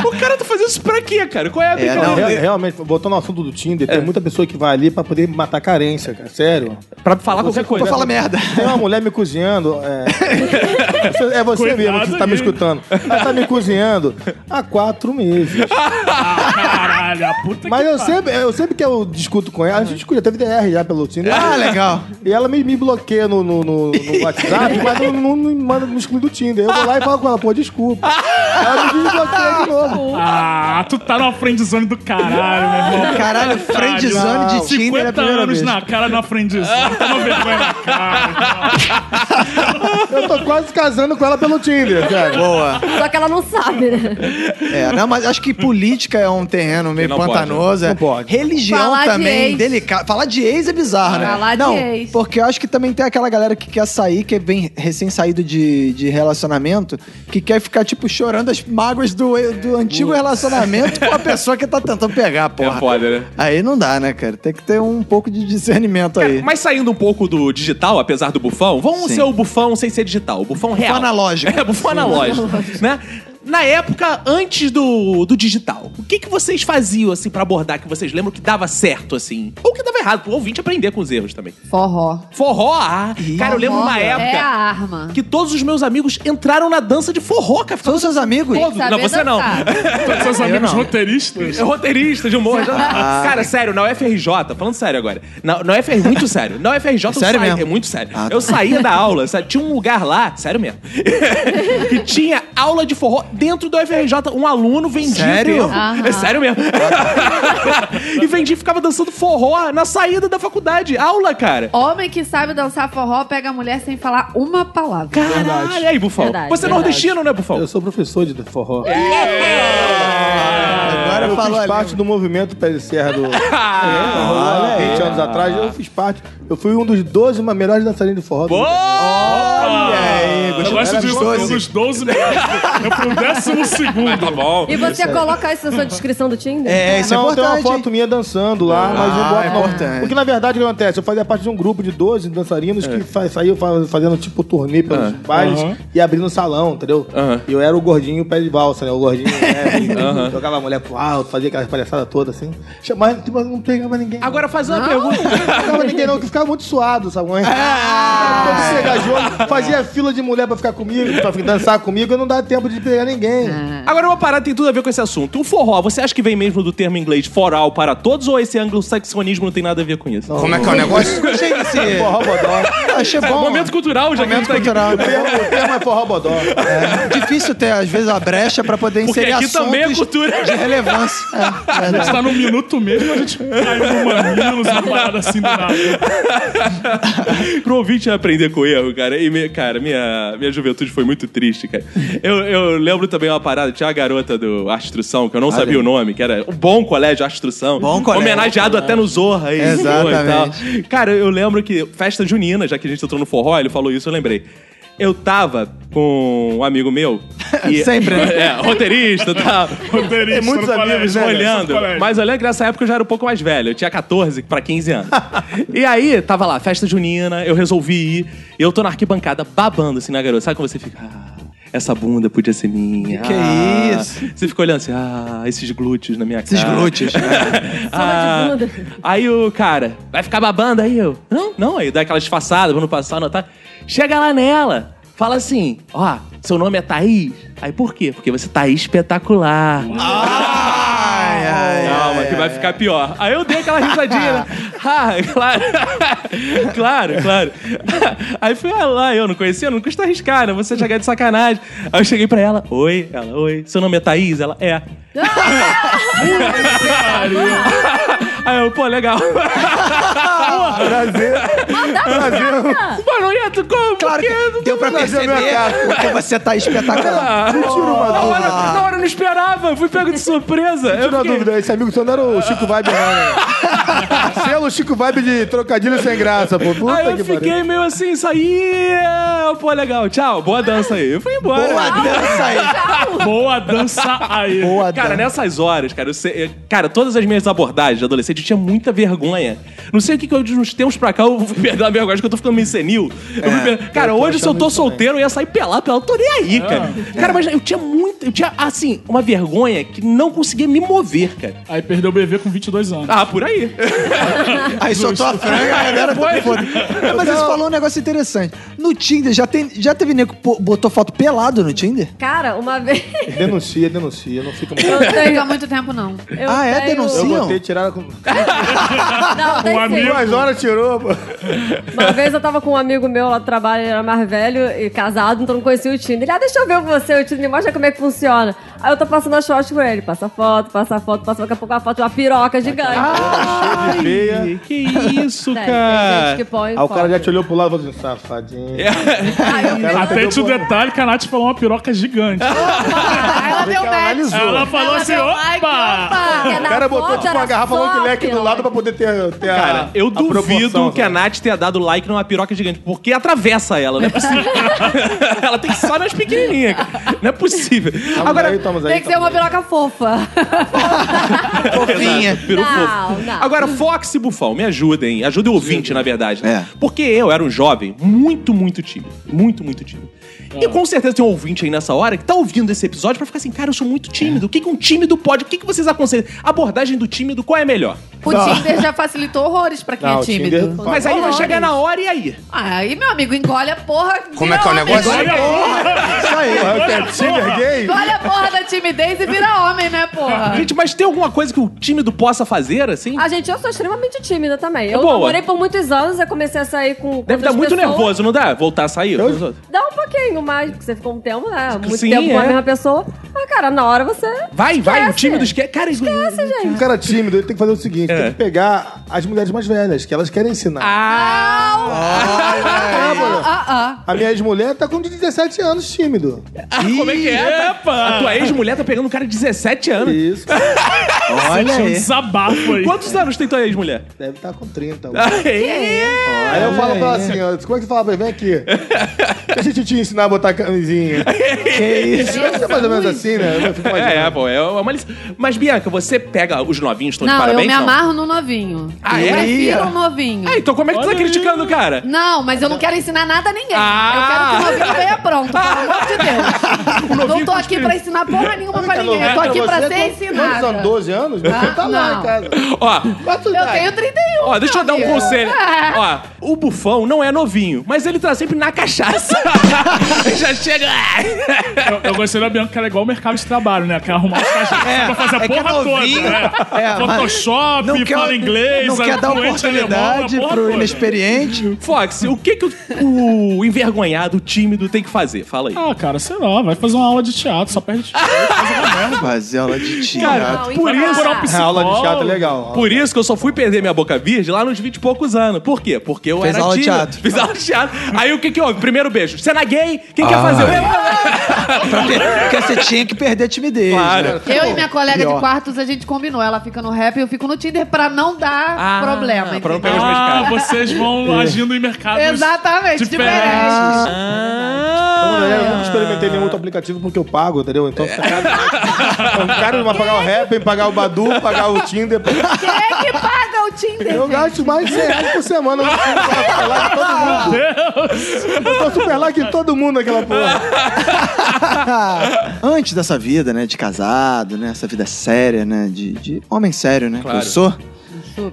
O cara tá fazendo isso pra quê, cara? Qual é a brincadeira? Realmente, voltando ao assunto do Tinder, tem muita pessoa que vai ali pra poder matar carência, cara. Sério. Pra falar qualquer coisa. Pra falar merda. Tem uma mulher me cozinhando. Você cuidado mesmo que tá me escutando. Ela tá me cozinhando há 4 meses. Caralho, a puta. Mas eu sempre que eu discuto com ela, a gente discute, já teve DR já pelo Tinder. Legal. E ela me bloqueia no WhatsApp, mas não me manda no excluir do Tinder. Eu vou lá e falo com ela, pô, desculpa. Aí me desbloqueia de novo. Ah, tu tá numa friendzone do caralho, meu irmão. Caralho, friendzone de Tinder é a primeira vez. 50 anos na cara na friendzone. Tá uma vergonha na cara. Eu tô quase casando com ela pelo Tinder, cara. Boa. Só que ela não sabe, né? É, não, mas acho que política é um terreno meio pantanoso. Não pode. Religião falar também, de delicado. Falar de ex é bizarro, né? Falar de ex. Porque eu acho que também tem aquela galera que quer sair, que é bem recém-saído de relacionamento, que quer ficar, tipo, chorando as mágoas do antigo relacionamento com a pessoa que tá tentando pegar, porra. É foda, né? Aí não dá, né, cara? Tem que ter um pouco de discernimento aí. Mas saindo um pouco do digital, apesar do bufão, vamos ser o bufão sem ser digital, o bufão real. Bufão analógico. É, bufão analógico, né? Na época, antes do digital, o que vocês faziam, assim, pra abordar, que vocês lembram que dava certo, assim? Ou que dava errado, pro ouvinte aprender com os erros também. Forró. Forró? Ah, cara, eu lembro uma época... É a arma. Que todos os meus amigos entraram na dança de forró, cara. Todos os seus amigos? Todos. Não, você não. Todos seus amigos roteiristas. Roteiristas de humor. Cara, sério, na UFRJ, falando sério agora. Na UFRJ, muito sério. Na UFRJ, é sério mesmo? É muito sério. Eu saía da aula, sabe? Tinha um lugar lá, sério mesmo, que tinha aula de forró dentro do UFRJ. Um aluno vendia. Sério? É sério mesmo. E vendia e ficava dançando forró na saída da faculdade. Aula, cara. Homem que sabe dançar forró pega a mulher sem falar uma palavra. Caralho. E aí, Bufão? Você é nordestino, né, Bufão? Eu sou professor de forró. Agora eu fiz parte do movimento Pé de Serra do... 20 anos atrás, eu fiz parte. Eu fui um dos 12 melhores dançarinos de forró do mundo. Olha aí. Eu gosto de um dos 12 melhores. Eu fui o 12º. Tá bom. E você colocar isso na sua descrição do Tinder? É, isso é importante. Tem uma foto minha dançando lá, mas eu boto... importante. Porque, na verdade, o que acontece? Eu fazia parte de um grupo de 12 dançarinos que saíam fazendo, tipo, turnê pelos bailes e abrindo salão, entendeu? E eu era o gordinho pé de balsa, né? O gordinho... Jogava a mulher pro alto, fazia aquelas palhaçadas todas, assim. Chamava, tipo, não pegava ninguém. Agora, fazer uma pergunta. Não pegava ninguém, não, que ficava muito suado, sabe? Fazia fila de mulher pra ficar comigo, pra dançar comigo, e não dava tempo de pegar ninguém. Agora, uma parada tem tudo a ver com esse assunto. O forró, você acha que vem mesmo do termo inglês for all para todos, ou esse anglo-saxonismo não tem nada a ver com isso? Não. Como é que é o negócio? Achei esse forró-bodó. Achei bom. Momento cultural, já momento que cultural. Tá aqui. O termo é forró-bodó. É difícil ter, às vezes, a brecha pra poder inserir assuntos. Porque aqui também é cultura. De relevância. A gente tá no minuto mesmo, a gente caiu no mamilos, uma parada assim do nada. Pro ouvinte aprender com erro, cara. E, cara, minha juventude foi muito triste, cara. Eu lembro também uma parada, tinha uma garota do Arte Instrução, que eu não sabia o nome, que era o Bom Colégio Arte Instrução. Bom colégio. Homenageado até no Zorra aí. Exatamente. E tal. Cara, eu lembro que festa junina, já que a gente entrou no forró, ele falou isso, eu lembrei. Eu tava com um amigo meu. E, sempre, né? Roteirista, tá? Roteirista. Tem muitos amigos, né? Olhando que nessa época eu já era um pouco mais velho. Eu tinha 14 pra 15 anos. E aí, tava lá, festa junina, eu resolvi ir. E eu tô na arquibancada babando assim na garota. Sabe como você fica? Essa bunda podia ser minha. Que é isso? Você fica olhando assim, esses glúteos na minha cara. Esses glúteos. Bunda. Aí o cara, vai ficar babando aí? Eu, não. Aí dá aquela disfarçada, vamos passar, anotar. Chega lá nela, fala assim, seu nome é Thaís? Aí por quê? Porque você tá espetacular. Calma, que vai ficar pior. Aí eu dei aquela risadinha, né? Claro. Claro. Aí fui lá, eu não conhecia, não custa arriscar, né? Você chegar de sacanagem. Aí eu cheguei pra ela, oi, ela, oi. Seu nome é Thaís? Ela, é. Aí eu, legal. Prazer. Mano, ia tu como? Claro que deu pra perceber, porque você tá espetacular. Na hora eu não esperava, eu fui pego de surpresa. Não tinha dúvida, esse amigo seu não era o Chico Vibe, não. Selo Chico Vibe de trocadilho sem graça, pô. Puta aí eu que fiquei pariu. Meio assim, saí. Legal, tchau, boa dança aí. Eu fui embora. Boa dança aí. Boa cara, dança. Nessas horas, cara, cara, todas as minhas abordagens de adolescente, eu tinha muita vergonha. Não sei o que eu, de uns tempos pra cá, eu fui perder a vergonha, que eu tô ficando meio senil. Cara, hoje se eu tô solteiro, eu ia sair pelado, eu tô nem aí, cara. Cara, mas eu tinha, assim, uma vergonha que não conseguia me mover, cara. Aí perdeu o bebê com 22 anos. Por aí. Aí soltou a franga, a galera tá foda. Mas você falou um negócio interessante. No Tinder, já teve nego que botou foto pelado no Tinder? Cara, uma vez... Denuncia, denuncia, não fica muito tempo. Não fica muito tempo, não. Denunciam? Eu botei, tiraram com... Não, tem um amigo. 2 horas tirou, pô. Uma vez eu tava com um amigo meu lá do trabalho, ele era mais velho e casado, então não conhecia o Tinder. Ele, deixa eu ver com você, o Tinder, me mostra como é que funciona. Aí eu tô passando a shot com ele, passa foto, daqui a pouco a foto de uma piroca gigante. Cheio de feia. Que isso, cara? Tem gente que põe o cara já te olhou pro lado e falou assim, safadinho. Atente o detalhe que a Nath falou uma piroca gigante. Ela deu match. Ela falou assim, opa! O cara botou tipo uma garrafa long neck do lado pra poder ter a... Cara, eu duvido que a Nath tenha dado like numa piroca gigante, porque atravessa ela, não é possível. Ela tem que só nas pequenininhas, cara. Não é possível. Agora, tem que ser uma piroca fofa. Fofinha. Peru fofo. Agora, Fox e Bufão, me ajudem. Ajudem o ouvinte, na verdade. Né? É. Porque eu era um jovem muito tímido. Muito tímido. E com certeza tem um ouvinte aí nessa hora que tá ouvindo esse episódio pra ficar assim, cara, eu sou muito tímido. O que um tímido pode? O que vocês aconselham? A abordagem do tímido, qual é a melhor? O Tinder já facilitou horrores pra quem é tímido. Mas aí vai chegar na hora e aí? Aí, meu amigo, engole a porra. Como é que é o negócio? Engole a porra. Isso aí. É Tinder gay? Engole a porra da timidez e vira homem, né, porra? Gente, mas tem alguma coisa que o tímido possa fazer, assim? Gente, eu sou extremamente tímida também. Eu namorei por muitos anos, eu comecei a sair com Deve dar muito nervoso, não dá? Voltar a sair? Dá um pouquinho mais, porque você ficou um tempo, né? Muito tempo com a mesma pessoa. Mas, cara, na hora você... Vai, o tímido esquece. Cara, esquece, gente. Um cara tímido, ele tem que fazer o seguinte. Tem que pegar as mulheres mais velhas, que elas querem ensinar. A minha ex-mulher tá com 17 anos tímido. Como é que é? A tua ex-mulher tá pegando um cara de 17 anos. Isso. Olha aí. Um desabafo aí. Quantos anos tem tua ex-mulher? Deve estar com 30. Aí eu falo pra ela assim, ó, como é que fala pra ele? Vem aqui. Deixa eu te ensinar a botar camisinha. Que isso? É mais ou menos assim, né? Pô, é uma lição. Mas, Bianca, você pega os novinhos, estão de parabéns? Não, eu me amarro no novinho. Eu prefiro um novinho. Então como é que tu tá criticando o cara? Não, mas eu não quero ensinar nada a ninguém. Eu quero que o novinho venha pronto, pelo amor de Deus. Não tô aqui pra ensinar porra nenhuma pra ninguém. Eu tô aqui pra ser ensinada. São 12 anos? Você tá lá em casa. Eu tenho 31. Deixa eu dar um conselho. O Bufão não é novinho, mas ele tá sempre na cachaça. Já chega... Eu gostei da Bianca, que ela é igual o mercado de trabalho, né? Quer arrumar os cachaças pra fazer a porra toda, né? Photoshop, fala inglês... Não quer dar oportunidade pro inexperiente. Fox, o que o envergonhado, o tímido tem que fazer? Fala aí. Cara, sei lá. Vai fazer uma aula de teatro, só perde teatro. Fazer aula de teatro. Cara, por isso... A aula de teatro é legal. Por isso que eu só fui perder minha boca virgem lá nos 20 e poucos anos. Por quê? Porque eu era tímido. Fiz aula de teatro. Aí o que houve? Primeiro beijo. Cena gay, quem quer fazer? Porque você tinha que perder a timidez. Claro. Né? Eu e minha colega de quartos, a gente combinou. Ela fica no rap e eu fico no Tinder pra não dar problema. Pra não pegar os meus caras. Vocês vão agindo em mercados exatamente, diferentes. Eu nunca experimentei nenhum outro aplicativo porque eu pago, entendeu? Então, se o cara vai pagar o rap, pagar o Badu, pagar o Tinder... Quem é que paga o Tinder? Eu gasto mais de R$100 por semana. Eu tô super like em todo mundo naquela porra. Antes dessa vida, né, de casado, né, essa vida séria, né, de homem sério, né, claro. Que eu sou...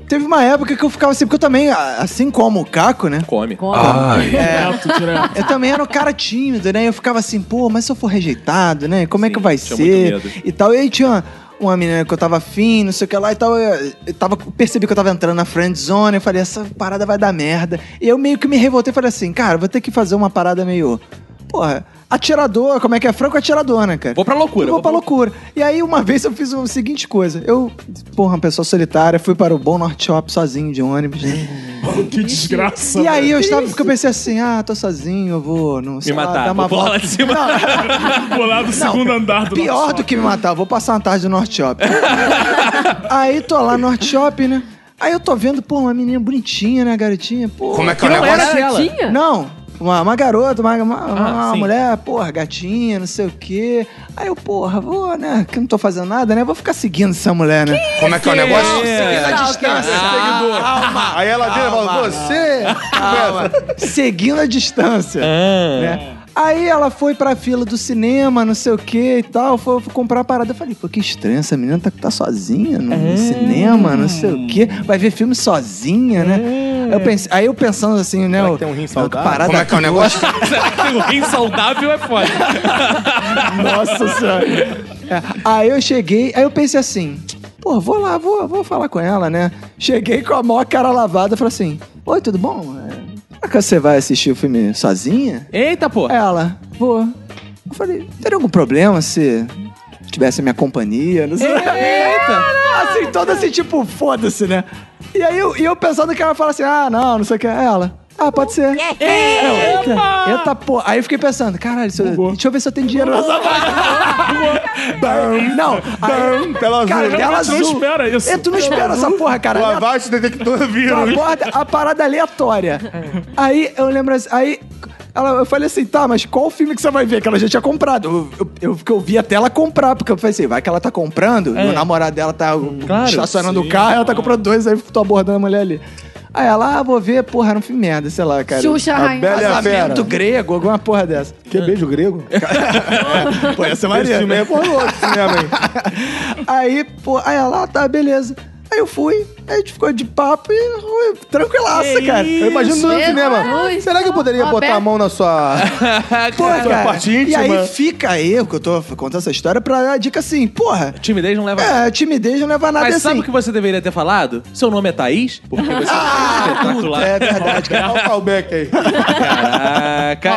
Teve uma época que eu ficava assim, porque eu também, assim como o Caco, né? Come. Direto. Eu também era um cara tímido, né? Eu ficava assim, pô, mas se eu for rejeitado, né? Como é que vai ser? E tal. E aí tinha uma menina que eu tava afim, não sei o que lá e tal. Eu percebi que eu tava entrando na friend zone. Eu falei, essa parada vai dar merda. E eu meio que me revoltei e falei assim, cara, vou ter que fazer uma parada meio... Porra, atirador, como é que é? Franco atirador, né, cara? Vou pra loucura. E aí, uma vez eu fiz a seguinte coisa. Eu, porra, uma pessoa solitária, fui para o Bom Norte Shopping sozinho de ônibus. Que desgraça. E aí eu estava, porque eu pensei assim, tô sozinho, eu vou, não sei, me matar, dar uma volta. Lá de cima. Vou lá do segundo andar do Norte Shopping. Pior do que me matar, eu vou passar uma tarde no Norte Shopping. Aí tô lá no Norte Shopping, né? Aí eu tô vendo, pô, uma menina bonitinha, né, garotinha? Pô, como é que é o negócio dela? Não. Uma garota, uma mulher, porra, gatinha, não sei o quê. Aí eu, porra, vou, né? Que eu não tô fazendo nada, né? Vou ficar seguindo essa mulher, né? Como é que é o negócio? Seguindo a distância. Aí ela vira e fala, você... Seguindo a distância, né? Aí ela foi pra fila do cinema, não sei o que e tal, foi comprar a parada. Eu falei, pô, que estranho, essa menina tá sozinha no cinema, não sei o que. Vai ver filme sozinha, né? Eu pensei, aí eu pensando assim, né? Será que tem um rim saudável? Como é que é o negócio? Será que tem um rim saudável? É foda. Nossa senhora. É, aí eu cheguei, aí eu pensei assim... Pô, vou lá, vou falar com ela, né? Cheguei com a maior cara lavada, falei assim... Oi, tudo bom? Será que você vai assistir o filme sozinha? Eita, pô! Ela, vou. Eu falei, teria algum problema se... tivesse a minha companhia, não sei. Eita! Assim, todo assim, tipo, foda-se, né? E aí eu pensando que ela fala assim, ah, não sei o que. Ela, ah, pode ser. Eita, pô. Aí eu fiquei pensando, caralho, deixa eu ver se eu tenho dinheiro nessa porra. Não, aí, tela azul. Cara, tela azul. Tu não espera isso. Tu não espera essa porra, cara. Lavagem, detector, vírus. A parada aleatória. Aí eu lembro assim, aí... eu falei assim, tá, mas qual filme que você vai ver? Que ela já tinha comprado. Eu vi até ela comprar, porque eu falei assim, vai que ela tá comprando, o namorado dela tá estacionando o carro, ela tá comprando dois, aí tô abordando a mulher ali. Aí ela, vou ver, porra, era um filme merda, sei lá, cara. Xuxa, rainha. Casamento grego, alguma porra dessa. Que beijo grego? Pô, essa é maneira. Esse filme é porra louco, né, aí, pô, aí ela, tá, beleza. Aí eu fui, aí a gente ficou de papo e tranquilaça, cara. Eu imagino no cinema. Será que eu poderia botar a mão na sua... porra, cara. Parte íntima? E aí fica aí, que eu tô contando essa história pra dar a dica assim, porra. Timidez não leva a nada. É, timidez não leva a nada. Mas assim, sabe o que você deveria ter falado? Seu nome é Thaís? Porque você é espetacular. É verdade, cara. Olha o callback aí.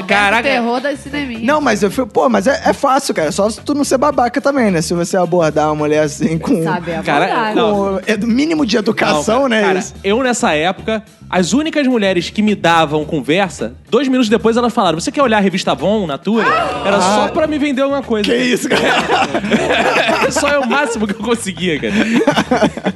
Caraca. Terror das cineminhas. Não, mas eu fui... Pô, mas é fácil, cara. Só se tu não ser babaca também, né? Se você abordar uma mulher assim com... Sabe abordar. Mínimo de educação, não, cara, né? Cara, eu nessa época, as únicas mulheres que me davam conversa, 2 minutos depois elas falaram, você quer olhar a revista Avon, Natura? Era só pra me vender alguma coisa. Que isso, cara? Só é o máximo que eu conseguia, cara.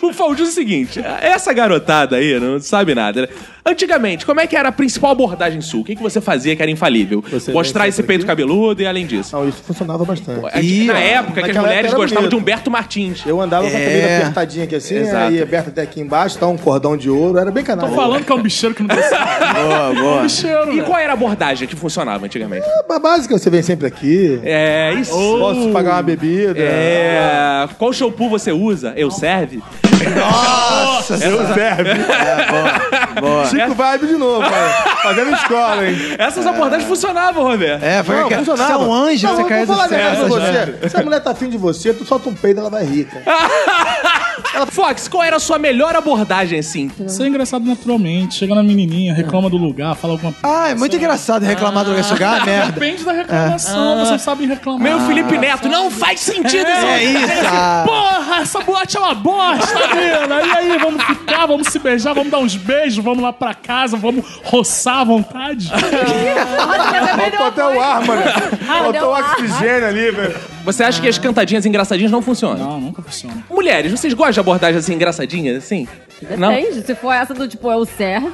O Faldi é o seguinte, essa garotada aí não sabe nada, né? Antigamente, como é que era a principal abordagem sua? O que você fazia que era infalível? Você mostrar esse peito cabeludo e além disso. Não, isso funcionava bastante. Na época que as mulheres gostavam de Humberto Martins. Eu andava com a camisa apertadinha aqui assim, aí aberta até aqui embaixo, tá um cordão de ouro, era bem canalha. Tô falando que é um bicheiro que não precisa. Boa, boa. Bicheiro, e qual era a abordagem que funcionava antigamente? A básica, você vem sempre aqui. É, isso. Posso pagar uma bebida. É, qual shampoo você usa? Eu serve? Nossa, eu serve. É, boa, boa. Chico Vibe de novo, cara. Fazendo escola, hein? Essas abordagens funcionavam, Roberto. Foi funcionava. Você é um anjo, não, você caiu do céu. Se a mulher tá afim de você, tu solta um peido, ela vai rir, cara. Fox, qual era a sua melhor abordagem, assim? Ser engraçado naturalmente. Chega na menininha, reclama do lugar, fala alguma coisa. Ah, é muito engraçado reclamar do lugar. Sugar, merda. Depende da reclamação, vocês sabem reclamar. Meu Felipe Neto, não faz sentido isso. É isso. Porra, essa boate é uma bosta, menina. E aí, vamos ficar, vamos se beijar, vamos dar uns beijos, vamos lá pra casa, vamos roçar à vontade. Faltou até o ar, mano. Faltou o oxigênio ali, velho. Você acha que as cantadinhas engraçadinhas não funcionam? Não, nunca funcionam. Mulheres, vocês gostam de abordagem assim, engraçadinha, assim? Depende, se for essa do tipo, eu serve.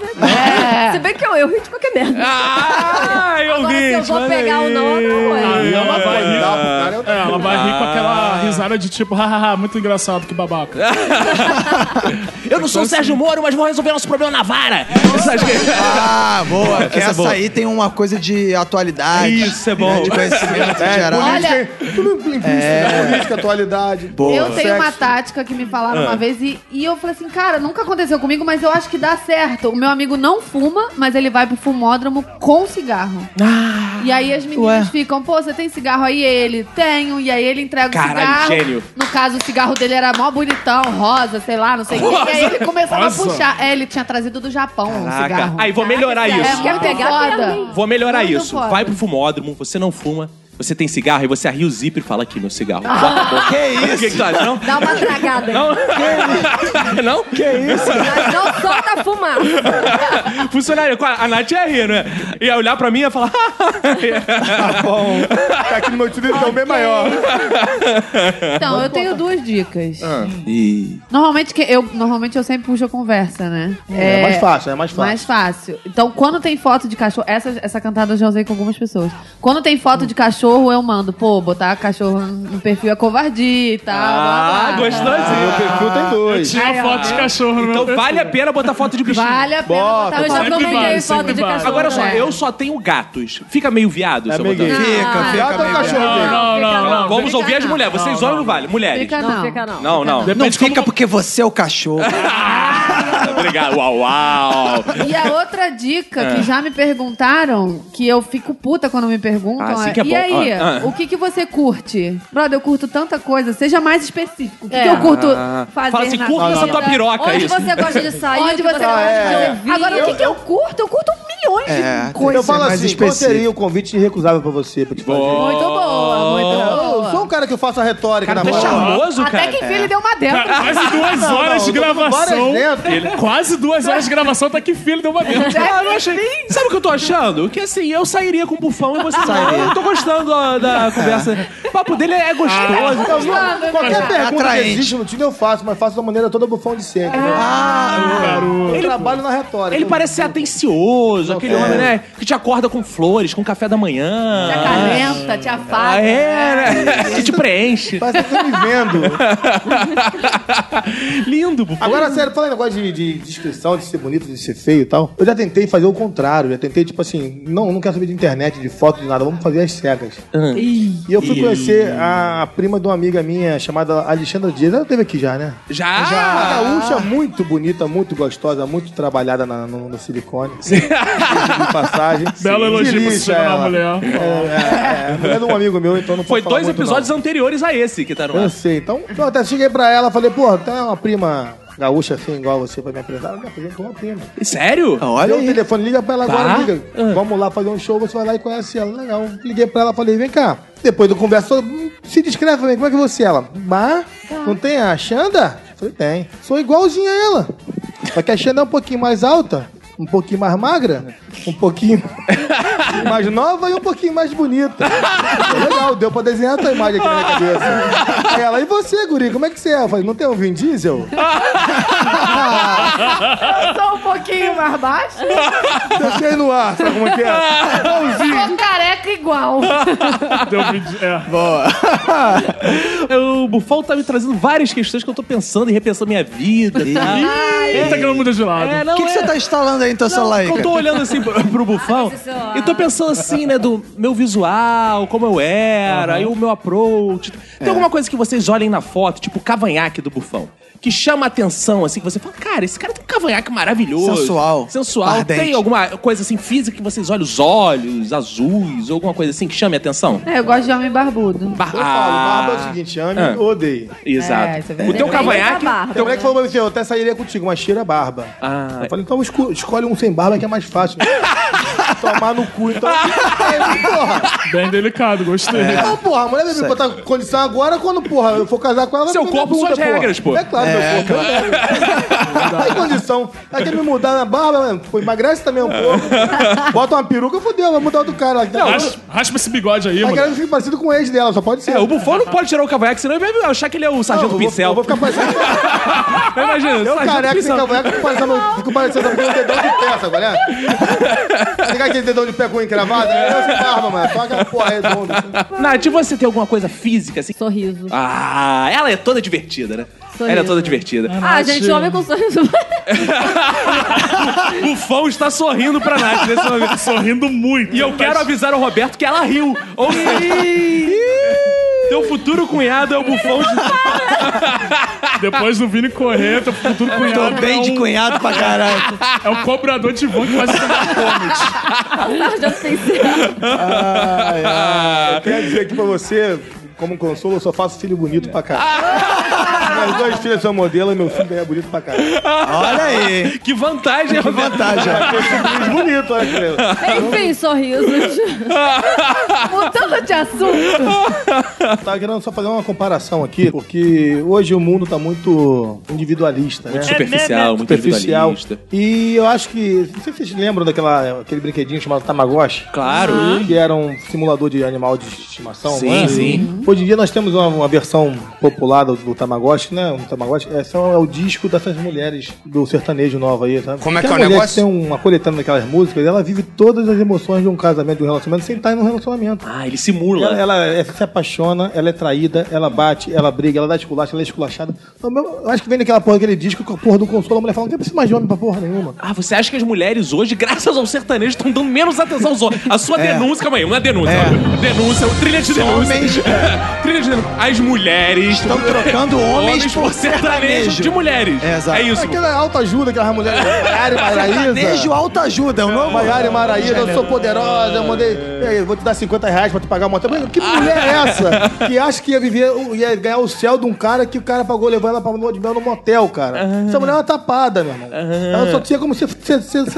Se bem que eu rio de qualquer merda. Ah, eu vi! Se eu vou pegar o nome, ela vai rir. Ela vai rir com aquela risada de tipo, hahaha, muito engraçado, que babaca. Eu não sou o Sérgio Moro, mas vou resolver nosso problema na vara. Ah, boa. Essa aí tem uma coisa de atualidade. Isso é bom. De conhecimento geral. Olha... política, atualidade. Boa. Eu tenho uma tática que me falaram uma vez e eu falei assim, cara, nunca aconteceu comigo, mas eu acho que dá certo. O meu amigo não fuma, mas ele vai pro fumódromo com cigarro. E aí as meninas ficam, pô, você tem cigarro aí? Ele, tenho. E aí ele entrega o cigarro. Gênio. No caso, o cigarro dele era mó bonitão, rosa, sei lá, não sei o que. E aí ele começava a puxar. É, ele tinha trazido do Japão um cigarro. Aí, vou melhorar isso. Quer pegar foda? Vou melhorar isso. Vai pro fumódromo, você não fuma. Você tem cigarro e você arria o zíper e fala aqui, meu cigarro. Que isso? Que tu acha, não? Dá uma tragada. Não? Que isso? Não? Que isso? Mas não solta fumaça. Funcionário, a Nath ia rir, não é? Ia olhar pra mim e ia falar... Tá bom. Tá aqui no meu tiro, então bem maior. Então, eu tenho 2 dicas. Normalmente eu sempre puxo a conversa, né? É mais fácil, é mais fácil. Mais fácil. Então, quando tem foto de cachorro... Essa cantada eu já usei com algumas pessoas. Quando tem foto de cachorro, cachorro, eu mando, pô, botar cachorro no perfil é covardia e tal. Ah, gostosinho. Meu perfil tem dois. Eu tiro foto de cachorro no meu perfil. Vale a pena botar foto de bichinho. Vale a pena botar foto de cachorro. Agora só, eu só tenho gatos. Fica meio viado, seu botão. Fica. Não. Vamos ouvir as mulheres. Vocês olham no vale. Mulheres. Fica não. Não. Não fica porque você é o cachorro. Obrigado. Uau. E a outra dica que já me perguntaram, que eu fico puta quando me perguntam, o que você curte? Brother, eu curto tanta coisa. Seja mais específico. O que eu curto fazer? Fala assim, curta essa tua piroca. Onde você gosta de sair? Onde você gosta de ouvir? Agora, o que eu curto? Eu curto milhões de coisas. Eu falo assim, qual seria o convite irrecusável pra você? Pra te fazer? Muito boa. Eu sou um cara que eu faço a retórica na bola. Charmoso, cara. Até que enfim ele deu uma dentro. Quase 2 horas de gravação. Quase 2 horas de gravação, tá que filho, deu uma merda. Sabe o que eu tô achando? Que assim, eu sairia com o Bufão e você sairia. Eu tô gostando da conversa. O papo dele é gostoso. Qualquer pergunta que existe no Tinder eu faço, mas faço da maneira toda Bufão de sempre. Garoto. Ele trabalha na retórica. Ele parece ser atencioso, aquele homem, né? Que te acorda com flores, com café da manhã. Te acalenta, te afaga. Que te preenche. Parece que eu tô me vendo. Lindo, Bufão. Agora, sério, fala um negócio de descrição, de ser bonito, de ser feio e tal. Eu já tentei fazer o contrário. Já tentei, tipo assim, não quero saber de internet, de foto, de nada. Vamos fazer às cegas. E eu fui conhecer a prima de uma amiga minha chamada Alexandra Dias. Ela esteve aqui já, né? Já! Uma gaúcha muito bonita, muito gostosa, muito trabalhada no silicone. Sim. De passagem. Belo elogio pra você na mulher. Mulher de um amigo meu, então não foi falar muito. Foi 2 episódios não. anteriores a esse que tá no ar. Eu sei. Então, eu até cheguei pra ela e falei, porra, tem uma prima... gaúcha assim, igual você, pra me apresentar. Ela me apresentou uma prima. Sério? Olha aí. O telefone, liga pra ela agora, liga. Vamos lá fazer um show, você vai lá e conhece ela. Legal. Liguei pra ela, falei, vem cá. Depois do conversa, se descreve também, como é que você é? Ela, não tem a Xanda? Falei, tem. Sou igualzinha a ela. Só que a Xanda é um pouquinho mais alta, um pouquinho mais magra, um pouquinho mais nova e um pouquinho mais bonita. Legal, deu pra desenhar a tua imagem aqui na minha cabeça. Ela, e você, guri, como é que você é? Eu falei, não tem um Vin Diesel? Eu sou um pouquinho mais baixo. Deixei no ar, sabe como é que é? Sou careca igual. Boa. O Bufão tá me trazendo várias questões que eu tô pensando e repensando minha vida. Ele tá querendo mudar de lado. O que você tá instalando aí no teu celular aí? Eu tô olhando assim pro Bufão e tô pensando assim, né, do meu visual, como eu era, aí o meu approach. Tem alguma coisa que vocês olhem na foto, tipo o cavanhaque do Bufão, que chama a atenção, assim, que você fala, cara, esse cara tem um cavanhaque maravilhoso. Sensual. Ardente. Tem alguma coisa, assim, física que vocês olham os olhos azuis, ou alguma coisa assim que chame a atenção? Eu gosto de homem barbudo. Eu falo, barba é o seguinte, homem odeio. Exato. O teu cavanhaque... O teu moleque falou pra mim, eu até sairia contigo, mas cheira barba. Eu falei, então escolhe um sem barba que é mais fácil. Tomar no cu, então... porra. Bem delicado, gostei. Então, porra, a mulher vai me botar condição agora quando, porra, eu for casar com ela... Seu corpo, suas regras, pô. É claro. Não tem condição. Vai me mudar na barba, mano. Emagrece também um pouco. Bota uma peruca, fodeu, vai mudar outro cara. Raspa esse bigode aí, mano. Vai querer ficar parecido com o ex dela, só pode ser. O Bufão não pode tirar o cavanhaque, senão ele vai achar que ele é o Sargento Pincel. Eu vou ficar parecendo... Imagina, eu careca sem cavanhaque, fico parecendo um dedão de pé, sabe, galera? Pegar aquele dedão de pé com encravado, não se barba, mano. Só aquela porra redonda. Nath, você tem alguma coisa física assim? Sorriso. Ah, ela é toda divertida, né? Sorriso. Ela é toda divertida. Gente, homem com sorriso. O Fão está sorrindo pra Nath nesse momento. Sorrindo muito. E eu quero avisar o Roberto que ela riu. Teu futuro cunhado é o Bufão de... Depois do Vini correr, teu futuro cunhado... Tô bem de cunhado pra caralho. É o cobrador de vão que faz stand-up comedy. Eu quero dizer aqui pra você, como consolo, eu só faço filho bonito pra caralho. As 2 filhas são modelo e meu filho ganha bonito pra caralho. Olha aí. Que vantagem. Que vantagem. É bonito, olha que enfim, sorrisos. Mudando de assunto. Tava querendo só fazer uma comparação aqui, porque hoje o mundo tá muito individualista, né? Muito superficial, muito individualista. E eu acho que... Não sei se vocês lembram daquele brinquedinho chamado Tamagotchi. Claro. Que era um simulador de animal de estimação. Sim. Hoje em dia nós temos uma versão popular do Tamagotchi, né? Um Tamagotchi. É o disco dessas mulheres do sertanejo nova aí, sabe? Como é que é o negócio? Tem uma coletânea daquelas músicas, ela vive todas as emoções de um casamento, de um relacionamento, sem estar em um relacionamento. Ah, eles simula. Ela se apaixona, ela é traída, ela bate, ela briga, ela dá esculacha, ela é esculachada. Eu acho que vem daquela porra, aquele disco que a porra do consolo, a mulher fala, não tem preciso mais de homem pra porra nenhuma. Ah, você acha que as mulheres hoje, graças ao sertanejo, estão dando menos atenção aos homens? A sua denúncia, calma aí, uma denúncia. Denúncia, o trilha de denúncia. Homens, trilha de denúncia. As mulheres estão trocando homens por sertanejo de mulheres. É, exato. É isso. Aquela autoajuda que as mulheres... Maiara e Maraíza. Sertanejo autoajuda, é o nome? Maiara e Maraíza, eu sou poderosa, eu mandei... Eu vou te dar R$50 pra tu pagar o motel. Que mulher é essa? Que acha que ia viver, ia ganhar o céu de um cara que o cara pagou, levou ela pra lua de mel no motel, cara. Essa mulher é uma tapada, meu irmão. Ela só tinha como ser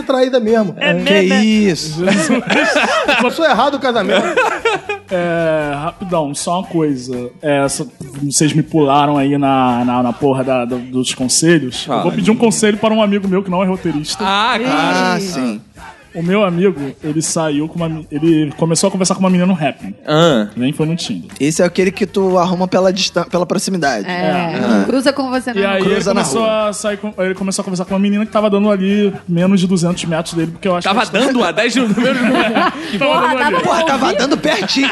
traída mesmo. É mesmo, né? Isso. Passou errado o casamento. É, rapidão, só uma coisa. Vocês me pularam aí na porra dos conselhos. Eu vou pedir um conselho para um amigo meu que não é roteirista. Ah, cara, sim. O meu amigo, ele saiu com uma... Ele começou a conversar com uma menina no rap. Nem foi no Tinder. Esse é aquele que tu arruma pela proximidade. Não cruza com você, não. E aí cruza ele começou a sair com... Ele começou a conversar com uma menina que tava dando ali menos de 200 metros dele, porque eu acho que... Tava dando a 10 de... Porra, tava dando pertinho.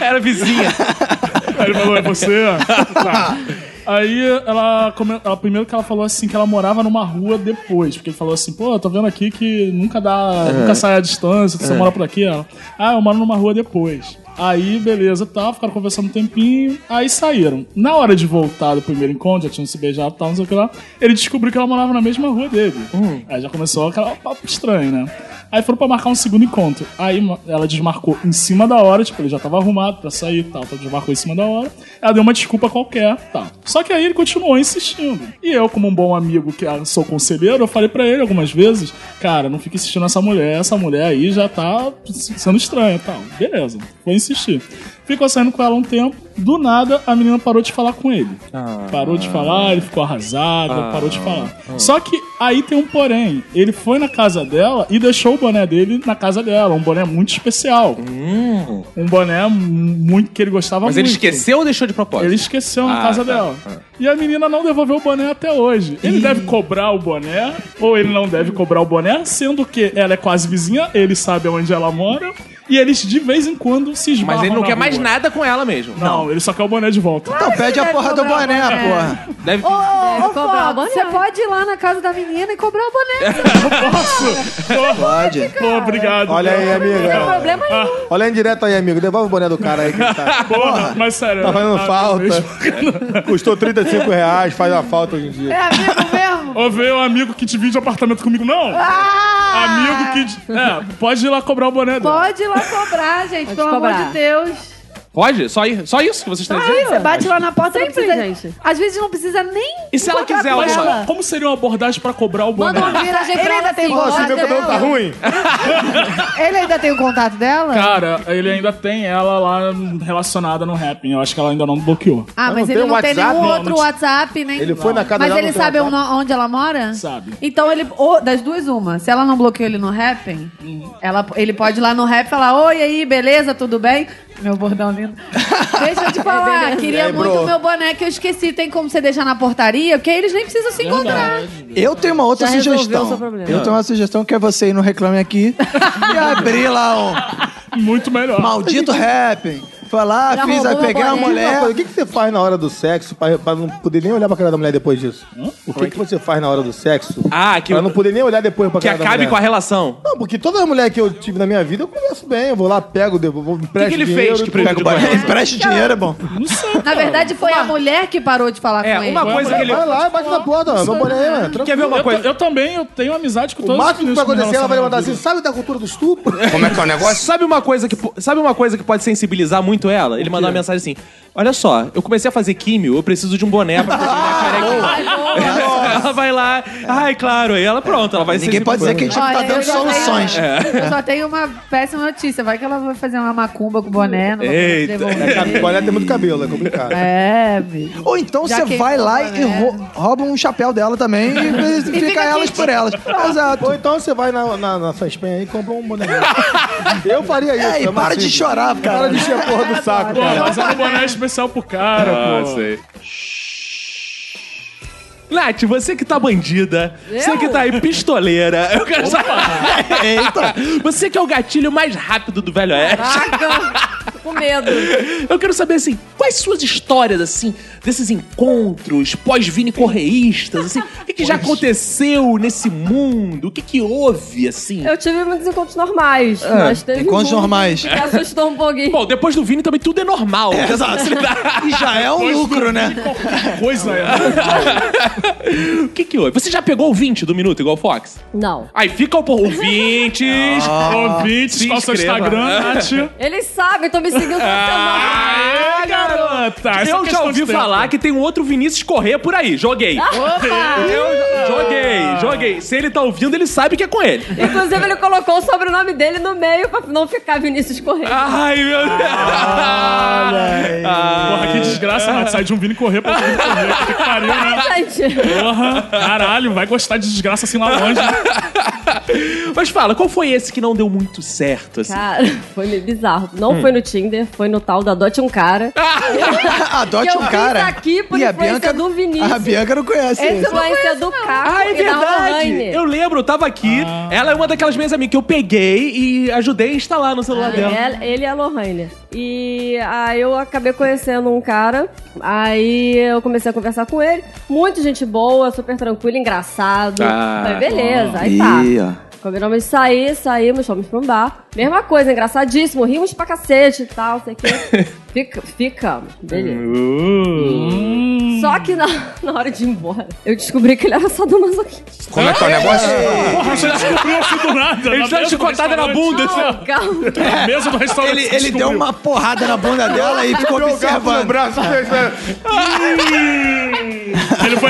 Era vizinha. Aí ele falou, é você? Tá. Aí, ela primeiro que ela falou assim, que ela morava numa rua depois. Porque ele falou assim, pô, eu tô vendo aqui que nunca sai a distância, você mora por aqui. Ela, eu moro numa rua depois. Aí, beleza, tá, ficaram conversando um tempinho, aí saíram. Na hora de voltar do primeiro encontro, já tinham se beijado e tal, não sei o que lá, ele descobriu que ela morava na mesma rua dele. Aí já começou aquele papo estranho, né? Aí foram pra marcar um segundo encontro. Aí ela desmarcou em cima da hora, tipo, ele já tava arrumado pra sair e tal, desmarcou em cima da hora. Ela deu uma desculpa qualquer, tá. Só que aí ele continuou insistindo. E eu, como um bom amigo que sou conselheiro, eu falei pra ele algumas vezes, cara, não fica insistindo nessa mulher, essa mulher aí já tá sendo estranha e tal. Beleza, foi insistir. Ficou saindo com ela um tempo, do nada a menina parou de falar com ele. Parou de falar, ele ficou arrasado, parou de falar. Só que aí tem um porém, ele foi na casa dela e deixou o boné dele na casa dela, um boné muito especial. Um boné muito que ele gostava muito. Mas ele esqueceu ou deixou de propósito? Ele esqueceu na casa dela. E a menina não devolveu o boné até hoje. Ele deve cobrar o boné, ou ele não deve cobrar o boné, sendo que ela é quase vizinha, ele sabe onde ela mora. E eles de vez em quando se esbarram. Mas ele não quer mais nada com ela mesmo. Não, ele só quer o boné de volta. Então pede a porra do boné, porra. Deve cobrar o boné. Você pode ir lá na casa da menina e cobrar o boné. Eu posso. Pode. Pô, obrigado. Olha aí, amigo. Não tem problema nenhum. Olha aí direto aí, amigo. Devolve o boné do cara aí que tá. Porra, mas sério. Tá fazendo falta. Custou R$35, faz a falta hoje em dia. É amigo mesmo? Ou veio um amigo que divide apartamento comigo, não? Amigo que... pode ir lá cobrar o boné dele. Pode ir lá cobrar, gente, pelo amor de Deus. Pode? Só isso que vocês estão dizendo? Você bate lá na porta, sempre, não precisa, gente. Às vezes não precisa nem... E se ela quiser, ela. Como seria uma abordagem pra cobrar o boné? Manda uma viragem pra ela, tem contato dela. Se meu cabelo tá ruim. Ele ainda tem o contato dela? Cara, ele ainda tem ela lá relacionada no rap. Eu acho que ela ainda não bloqueou. Mas ele não tem nenhum outro WhatsApp, né? Ele foi na casa dela. Mas ele sabe onde ela mora? Sabe. Então ele... Das duas, uma. Se ela não bloqueou ele no rap, ele pode ir lá no rap e falar, oi, aí, beleza, tudo bem? Meu bordão lindo. Deixa eu te falar, queria muito o meu boné que eu esqueci. Tem como você deixar na portaria? Porque eles nem precisam se encontrar. Eu tenho uma outra sugestão. Eu tenho uma sugestão que é você ir no Reclame Aqui e abrir lá um... Muito melhor. Maldito rap. Foi lá, pegar a mulher. O que você faz na hora do sexo pra não poder nem olhar pra cara da mulher depois disso? O que você faz na hora do sexo pra não poder nem olhar depois pra cara da mulher? Que acabe com a relação. Não, porque toda mulher que eu tive na minha vida, eu conheço bem. Eu vou lá, pego, empresto dinheiro. O que ele fez que pegou? Empreste dinheiro, é bom. Não sei. Na verdade, foi a mulher que parou de falar com ele. Uma coisa que ele... Vai lá, bate na porta. Meu boné, mano. Quer ver uma coisa? Eu também, eu tenho amizade com todos os... O máximo que vai acontecer, ela vai levantar assim, sabe da cultura do estupro? Como é que é o negócio? Sabe uma coisa que pode sensibilizar muito ela? Ele mandou uma mensagem assim: olha só, eu comecei a fazer químio, eu preciso de um boné pra proteger minha careca. Ela vai lá, claro, aí ela pronto, ela vai ser. Ninguém pode dizer que a gente não tá dando soluções. Eu só tenho uma péssima notícia: vai que ela vai fazer uma macumba com boné, não vai poder devolver. Boné tem muito cabelo, é complicado. Ou então você vai lá e rouba um chapéu dela também e fica elas por elas. Exato. Ou então você vai na Saspen aí e compra um boné. Eu faria isso. E para de chorar, cara. Para de encher a porra do saco, cara. Mas é um boné especial pro cara, pô. Sei. Nath, você que tá bandida, você que tá aí pistoleira, eu quero saber. Eita. Você que é o gatilho mais rápido do Velho Oeste. Caraca, tô com medo. Eu quero saber, assim, quais suas histórias, assim, desses encontros pós-vini correístas, assim, o que já aconteceu nesse mundo? O que houve, assim? Eu tive muitos encontros normais, mas teve encontros normais. Me assustou um pouquinho. Bom, depois do vini também tudo é normal. É, exato. E já é um lucro, né? Coisa é. O que houve? Você já pegou o 20 do minuto, igual o Fox? Não. Aí fica o ouvintes, ouvintes, qual o seu Instagram, Nath? Eles sabem, estão me seguindo todo semana. É, garota! Eu já ouvi falar que tem um outro Vinícius Corrêa por aí. Joguei. Joguei. Se ele tá ouvindo, ele sabe que é com ele. Inclusive, ele colocou o sobrenome dele no meio pra não ficar Vinícius Corrêa. Ai, meu Deus! Porra, que desgraça, Nath. Sai de um Vini Corrêa pra um Vini Corrêa. Que pariu, né? Porra, caralho, vai gostar de desgraça assim lá longe. Mas fala, qual foi esse que não deu muito certo, assim? Cara, foi meio bizarro. Não foi no Tinder, foi no tal da Adote um Cara. Adote um Cara? Eu fiz aqui por influência do Vinícius. A Bianca não conhece esse. Esse vai ser do Caco e verdade. Eu lembro, eu tava aqui. Ela é uma daquelas minhas amigas que eu peguei e ajudei a instalar no celular dela. Ele é a Lohane. E aí eu acabei conhecendo um cara. Aí eu comecei a conversar com ele. Muita gente boa, super tranquilo, engraçado. Mas beleza, aí tá. Combinamos de saímos, fomos pra um bar. Mesma coisa, engraçadíssimo, rimos pra cacete e tal, sei o quê. Ficamos, beleza. Só que na hora de ir embora, eu descobri que ele era sadomasoquista. Como é que tá o negócio? Porra, você descobriu assim do nada. Ele deu uma chicotada na bunda. Não, calma. Na mesa do restaurante. Ele deu uma porrada na bunda dela e ficou observando.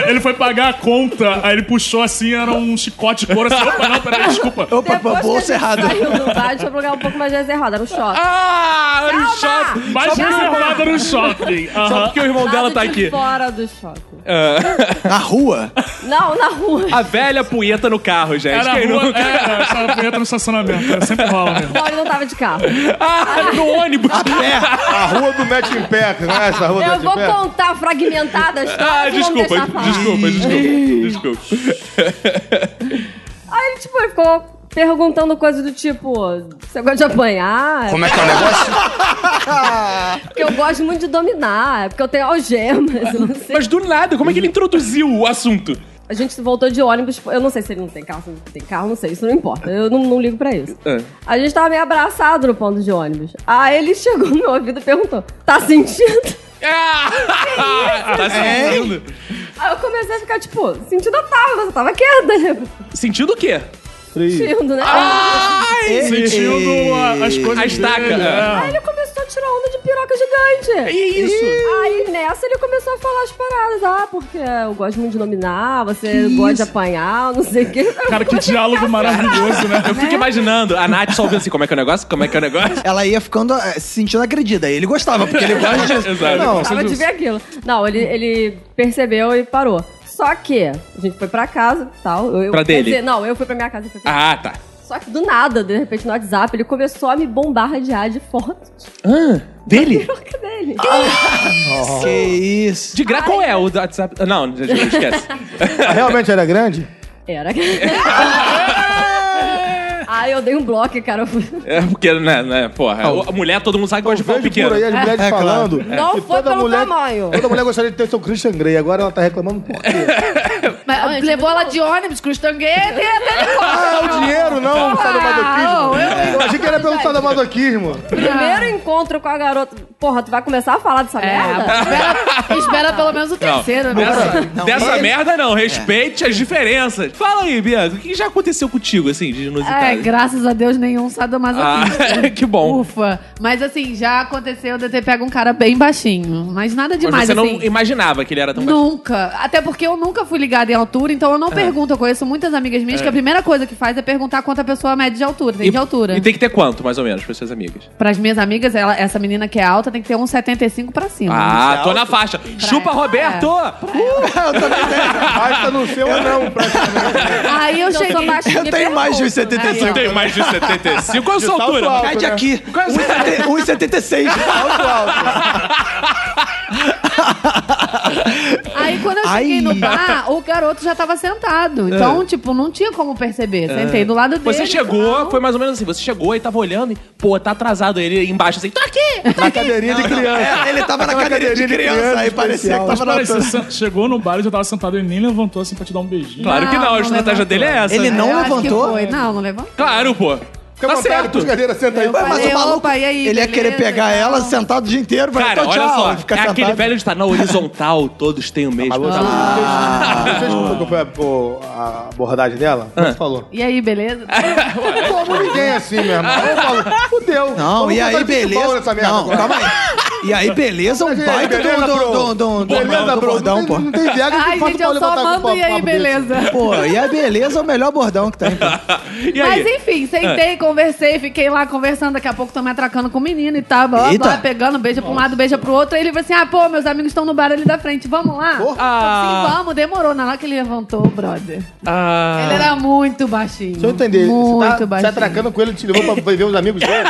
Ele foi pagar a conta, aí ele puxou assim, era um chicote de couro. Assim, opa, não, peraí, desculpa. Opa, bolsa errada. Deixa eu procurar um pouco mais reservado, era um shopping. Ah, era um shopping. Mais reservado era um shopping. Só porque o irmão dela tá aqui. Fora do shopping. Na rua? Não, na rua. A velha punheta no carro, gente. Era a rua, a punheta no estacionamento. Sempre rola mesmo. Não, ele não tava de carro. Ah, no ônibus. A pé. A rua do Match Impact, não é essa rua do Match Impact? Eu vou contar fragmentadas. Ah, desculpa. Aí ele, tipo, ficou perguntando coisa do tipo, você gosta de apanhar? Como é que é o negócio? Porque eu gosto muito de dominar, porque eu tenho algemas, eu não sei. Mas do nada, como é que ele introduziu o assunto? A gente voltou de ônibus, eu não sei se ele não tem carro, se não tem carro, não sei, isso não importa, eu não ligo pra isso. A gente tava meio abraçado no ponto de ônibus. Aí ele chegou no meu ouvido e perguntou, tá sentindo? Tá sentindo? Aí eu comecei a ficar tipo, sentindo a tábua, eu tava quieta, né? Sentindo o quê? Sentindo, né? Sentindo as coisas. A estaca. Dele, Aí ele começou a tirar onda de piroca gigante. Isso. Aí nessa ele começou a falar as paradas. Ah, porque eu gosto muito de dominar, você gosta de apanhar, não sei o quê. Cara, que diálogo maravilhoso, né? Eu fico imaginando a Nath só ouvindo assim, como é que é o negócio? Como é que é o negócio? Ela ia ficando se sentindo agredida. E ele gostava, porque ele gosta de... Exato. Não, gostava de ver aquilo. Não, ele percebeu e parou. Só que a gente foi pra casa e tal. Pra dele? Dizer, não, eu fui pra minha casa. Tá. Só que do nada, de repente, no WhatsApp, ele começou a me bombardear de fotos. Dele? Dele. Que isso? De graça, qual é o WhatsApp? Não, esquece. Realmente era grande? Era. Aí eu dei um bloco, cara. Porque, né, porra, a mulher, todo mundo sabe que gosta de pau pequeno. Por aí as mulheres falando. Claro. Não foi pelo tamanho. Toda mulher gostaria de ter seu Christian Grey, agora ela tá reclamando por quê? Mas levou ela de ônibus, Christian Grey, o dinheiro não, o sadomasoquismo. Eu achei que ele ia perguntar sadomasoquismo. Primeiro encontro com a garota, porra, tu vai começar a falar dessa merda? Espera pelo menos o terceiro, né? Dessa merda não, respeite as diferenças. Fala aí, Bianca, o que já aconteceu contigo, assim, de inusitado? Graças a Deus, nenhum sadomasoquista. Que bom. Ufa. Mas assim, já aconteceu de eu ter pego um cara bem baixinho. Mas nada demais, assim. Mas você não imaginava que ele era tão baixinho? Nunca. Até porque eu nunca fui ligada em altura, então eu não pergunto. Eu conheço muitas amigas minhas que a primeira coisa que faz é perguntar quanto a pessoa mede de altura. Tem de altura. E tem que ter quanto, mais ou menos, para as suas amigas? Para as minhas amigas, essa menina que é alta tem que ter 1,75 pra cima. Tô na faixa. Pra chupa, ela, Roberto! Eu também tenho. Basta no seu ou não, praticamente. Aí eu cheguei... Eu tenho mais de 1,75. Eu tenho mais de 75. Qual é a sua altura? Alto, mede aqui. 1,76. Alto. Aí quando eu cheguei no bar, o garoto já tava sentado. Então, tipo, não tinha como perceber. Sentei do lado dele. Você chegou, foi mais ou menos assim. Você chegou e tava olhando e, pô, tá atrasado. Ele embaixo assim, tô aqui! Na cadeirinha de criança. Ele tava na cadeirinha de criança. Aí parecia que tava na... Chegou no bar e já tava sentado. Ele nem levantou assim pra te dar um beijinho. Claro que não. A estratégia dele é essa. Ele não levantou? Não, não levantou. Claro, pô. Tá certo. Senta aí. Falei, mas o maluco, aí, ele ia querer pegar ela sentado o dia inteiro. Vai, cara, então, olha só. É sentado. Aquele velho de estar na horizontal, todos têm o mesmo. Você escutou a abordagem dela? Você falou. E aí, beleza? Como ninguém assim, meu irmão. Eu falo, fudeu. Não, e aí, beleza. Não, calma aí. E aí, beleza, um baita do bordão, pô. Não tem viagem que ai, gente, eu só mando e aí, beleza. Pô, e aí, beleza é o melhor bordão que tem. Mas, enfim, sentei, conversei, fiquei lá conversando. Daqui a pouco tô me atracando com o menino e tal. Blá, blá, pegando, beija pra um lado, beija pro outro. Aí ele falou assim, ah, pô, meus amigos estão no bar ali da frente, vamos lá? Ah. Sim, vamos, demorou. Na hora que ele levantou, brother. Ah. Ele era muito baixinho. Deixa eu entender. Muito baixinho. Você atracando com ele, te levou pra ver os amigos dele?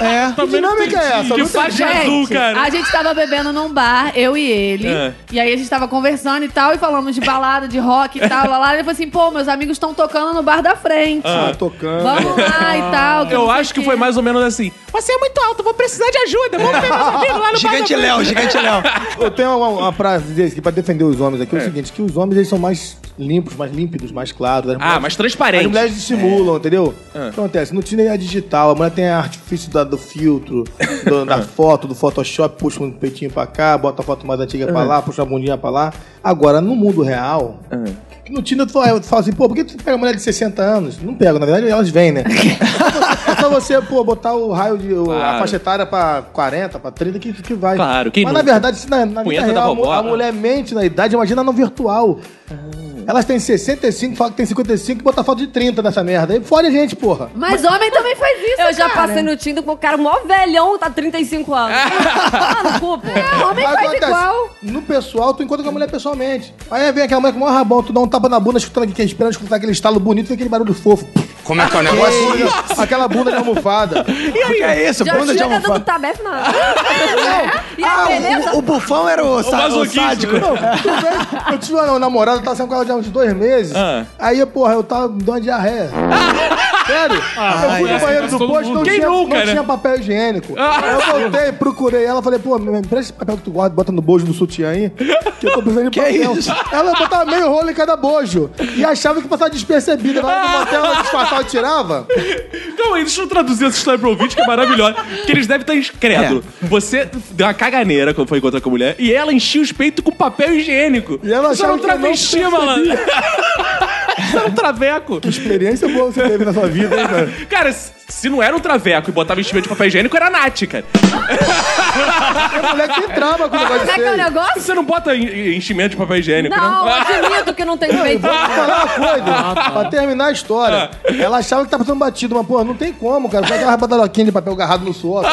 É. Que dinâmica é essa? Que faixa azul, cara. A gente tava bebendo num bar, eu e ele. E aí a gente tava conversando e tal, e falamos de balada, de rock e tal. Lá, e ele falou assim, pô, meus amigos estão tocando no bar da frente. Tocando. Vamos lá e tal. Eu acho que foi mais ou menos assim. Você é muito alto, vou precisar de ajuda. Vamos ver meus amigos lá no gigante bar da frente. Gigante Léo, gigante Léo. Eu tenho uma frase aqui pra defender os homens aqui. É o seguinte, que os homens eles são mais limpos, mais límpidos, mais claros. Mulheres, mais transparentes. As mulheres dissimulam, entendeu? O que acontece? No Tinder é digital, a mulher tem a artifício do filtro, da foto, do Photoshop. Puxa um peitinho pra cá, bota a foto mais antiga pra lá, puxa a bundinha pra lá. Agora, no mundo real, no Tinder tu fala assim, pô, por que tu pega mulher de 60 anos? Não pega, na verdade elas vêm, né? É só você, pô, botar o raio de... Claro. A faixa etária pra 40, pra 30, que vai. Claro, quem mas nunca? Na verdade, se na vida real, a mulher mente na idade, imagina no virtual. Elas têm 65, falam que tem 55 e botam foto de 30 nessa merda. Aí fode a gente, porra. Mas homem também faz isso, cara. Eu já passei no Tinder com o cara mó velhão, tá 35 anos. Mano, culpa. É, homem mas faz acontece, igual. No pessoal, tu encontra com a mulher pessoalmente. Aí vem aquela mulher com o maior rabão, tu dá um tapa na bunda, escutando aqui, esperando escutar aquele estalo bonito, vem aquele barulho fofo. Como é que é o negócio? Aquela bunda de almofada. E aí, é isso? Já bunda de almofada. Não tá aberto, não. E a beleza? O bufão era o sádico. Não, eu tive uma namorada, tava saindo com ela de uns 2 meses. Aí, porra, eu tava dando uma diarreia. Sério? Eu fui no banheiro do posto, não tinha papel higiênico. Eu voltei, procurei ela, falei, pô, me presta esse papel que tu guarda, bota no bojo do sutiã aí, que eu tô precisando de papel. Isso? Ela botava meio rolo em cada bojo e achava que passava despercebida. Ela no motel, ela disfarçava e tirava. Calma aí, deixa eu traduzir essa história pro ouvinte, que é maravilhosa, que eles devem estar incrédulos. Você deu uma caganeira quando foi encontrar com a mulher e ela enchia os peitos com papel higiênico. E ela achava que travesti, malandro. Isso era um traveco. Que experiência boa você teve na sua vida, hein, cara? Cara, se não era um traveco e botava enchimento de papel higiênico, era a Nath, cara. É a mulher que entrava com o negócio. Como é que é o negócio? Você não bota enchimento de papel higiênico, não? Não, eu admito que não tem peito. Vou falar uma coisa, pra terminar a história. Ela achava que tava sendo batido, mas, porra, não tem como, cara. Só aquela badaloquinha de papel agarrado no suor.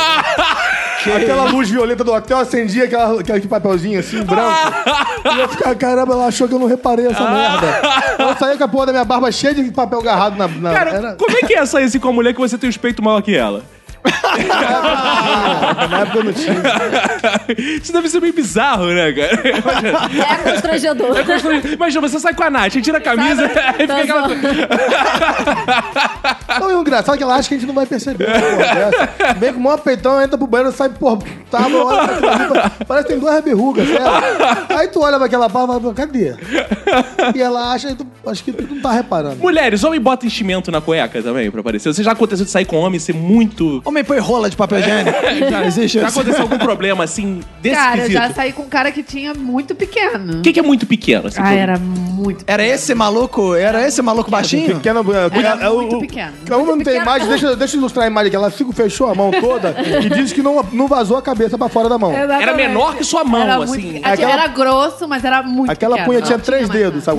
Aquela luz violeta do hotel acendia aquele papelzinho assim, branco. E eu ficava, caramba, ela achou que eu não reparei essa merda. Eu saía com a porra da minha barba cheia de papel agarrado na... Cara, como é que é sair assim com a mulher que você tem os peitos maior que ela? Na época eu não tinha. Isso deve ser meio bizarro, né, cara? É constrangedor. Imagina, você sai com a Nath, tira a camisa e fica aquela... Então é engraçado que ela acha que a gente não vai perceber. Porra, vem com o maior peitão, entra pro banheiro, sai, porra, tá, olha, parece que tem 2 berrugas, sério. Aí tu olha pra aquela barba e fala, cadê? E ela acha, acho que tu não tá reparando. Mulheres, homem bota enchimento na cueca também, pra aparecer. Você já aconteceu de sair com homem e ser muito... Homem põe rola de papel higiênico. Já existe. Já aconteceu algum problema, assim, desse cara, quesito? Cara, eu já saí com um cara que tinha muito pequeno. O que é muito pequeno? Assim, era muito pequeno. Era esse maluco baixinho? Pequeno, era muito pequeno. Então não tem imagem, deixa eu ilustrar a imagem que ela fechou a mão toda e diz que não vazou a cabeça pra fora da mão. Exatamente. Era menor que sua mão, era assim. Era grosso, mas era muito aquela pequeno. Aquela punha tinha 3 dedos, sabe?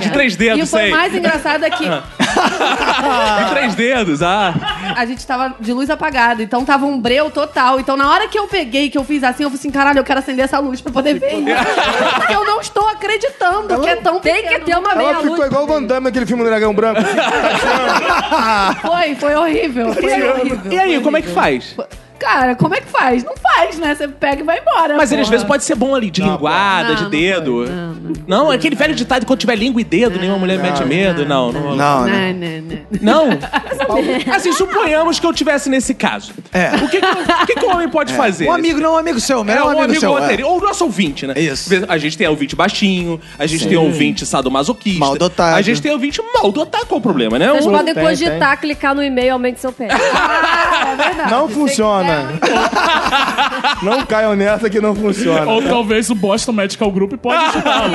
De 3 dedos, sei. E o mais engraçado é que... De 3 dedos, A gente tava de luz apagada, então tava um breu total. Então na hora que eu peguei, que eu fiz assim, eu falei assim, caralho, eu quero acender essa luz pra poder ver. Porque eu não estou acreditando que é tão pequeno. Tem que ter uma meia luz. Ela ficou igual o Van Damme naquele filme do Dragão Branco. Foi horrível. E aí, como é que faz? cara, como é que faz? Não faz, né? Você pega e vai embora. Mas ele às vezes pode ser bom ali, de linguada, de dedo. Não, é aquele velho ditado, quando tiver língua e dedo, nenhuma mulher mete medo. Não. Assim, suponhamos que eu tivesse nesse caso. É. O que o homem pode fazer? Um amigo, não um amigo seu, melhor um amigo seu. Ou o nosso ouvinte, né? Isso. A gente tem ouvinte baixinho, a gente tem ouvinte sadomasoquista. Maldotado. A gente tem ouvinte maldotado, qual o problema, né? Vocês podem cogitar, clicar no e-mail, aumente seu pé. É verdade. Não funciona. Não caiam nessa que não funciona. Ou talvez o Boston Medical Group pode ajudá-lo.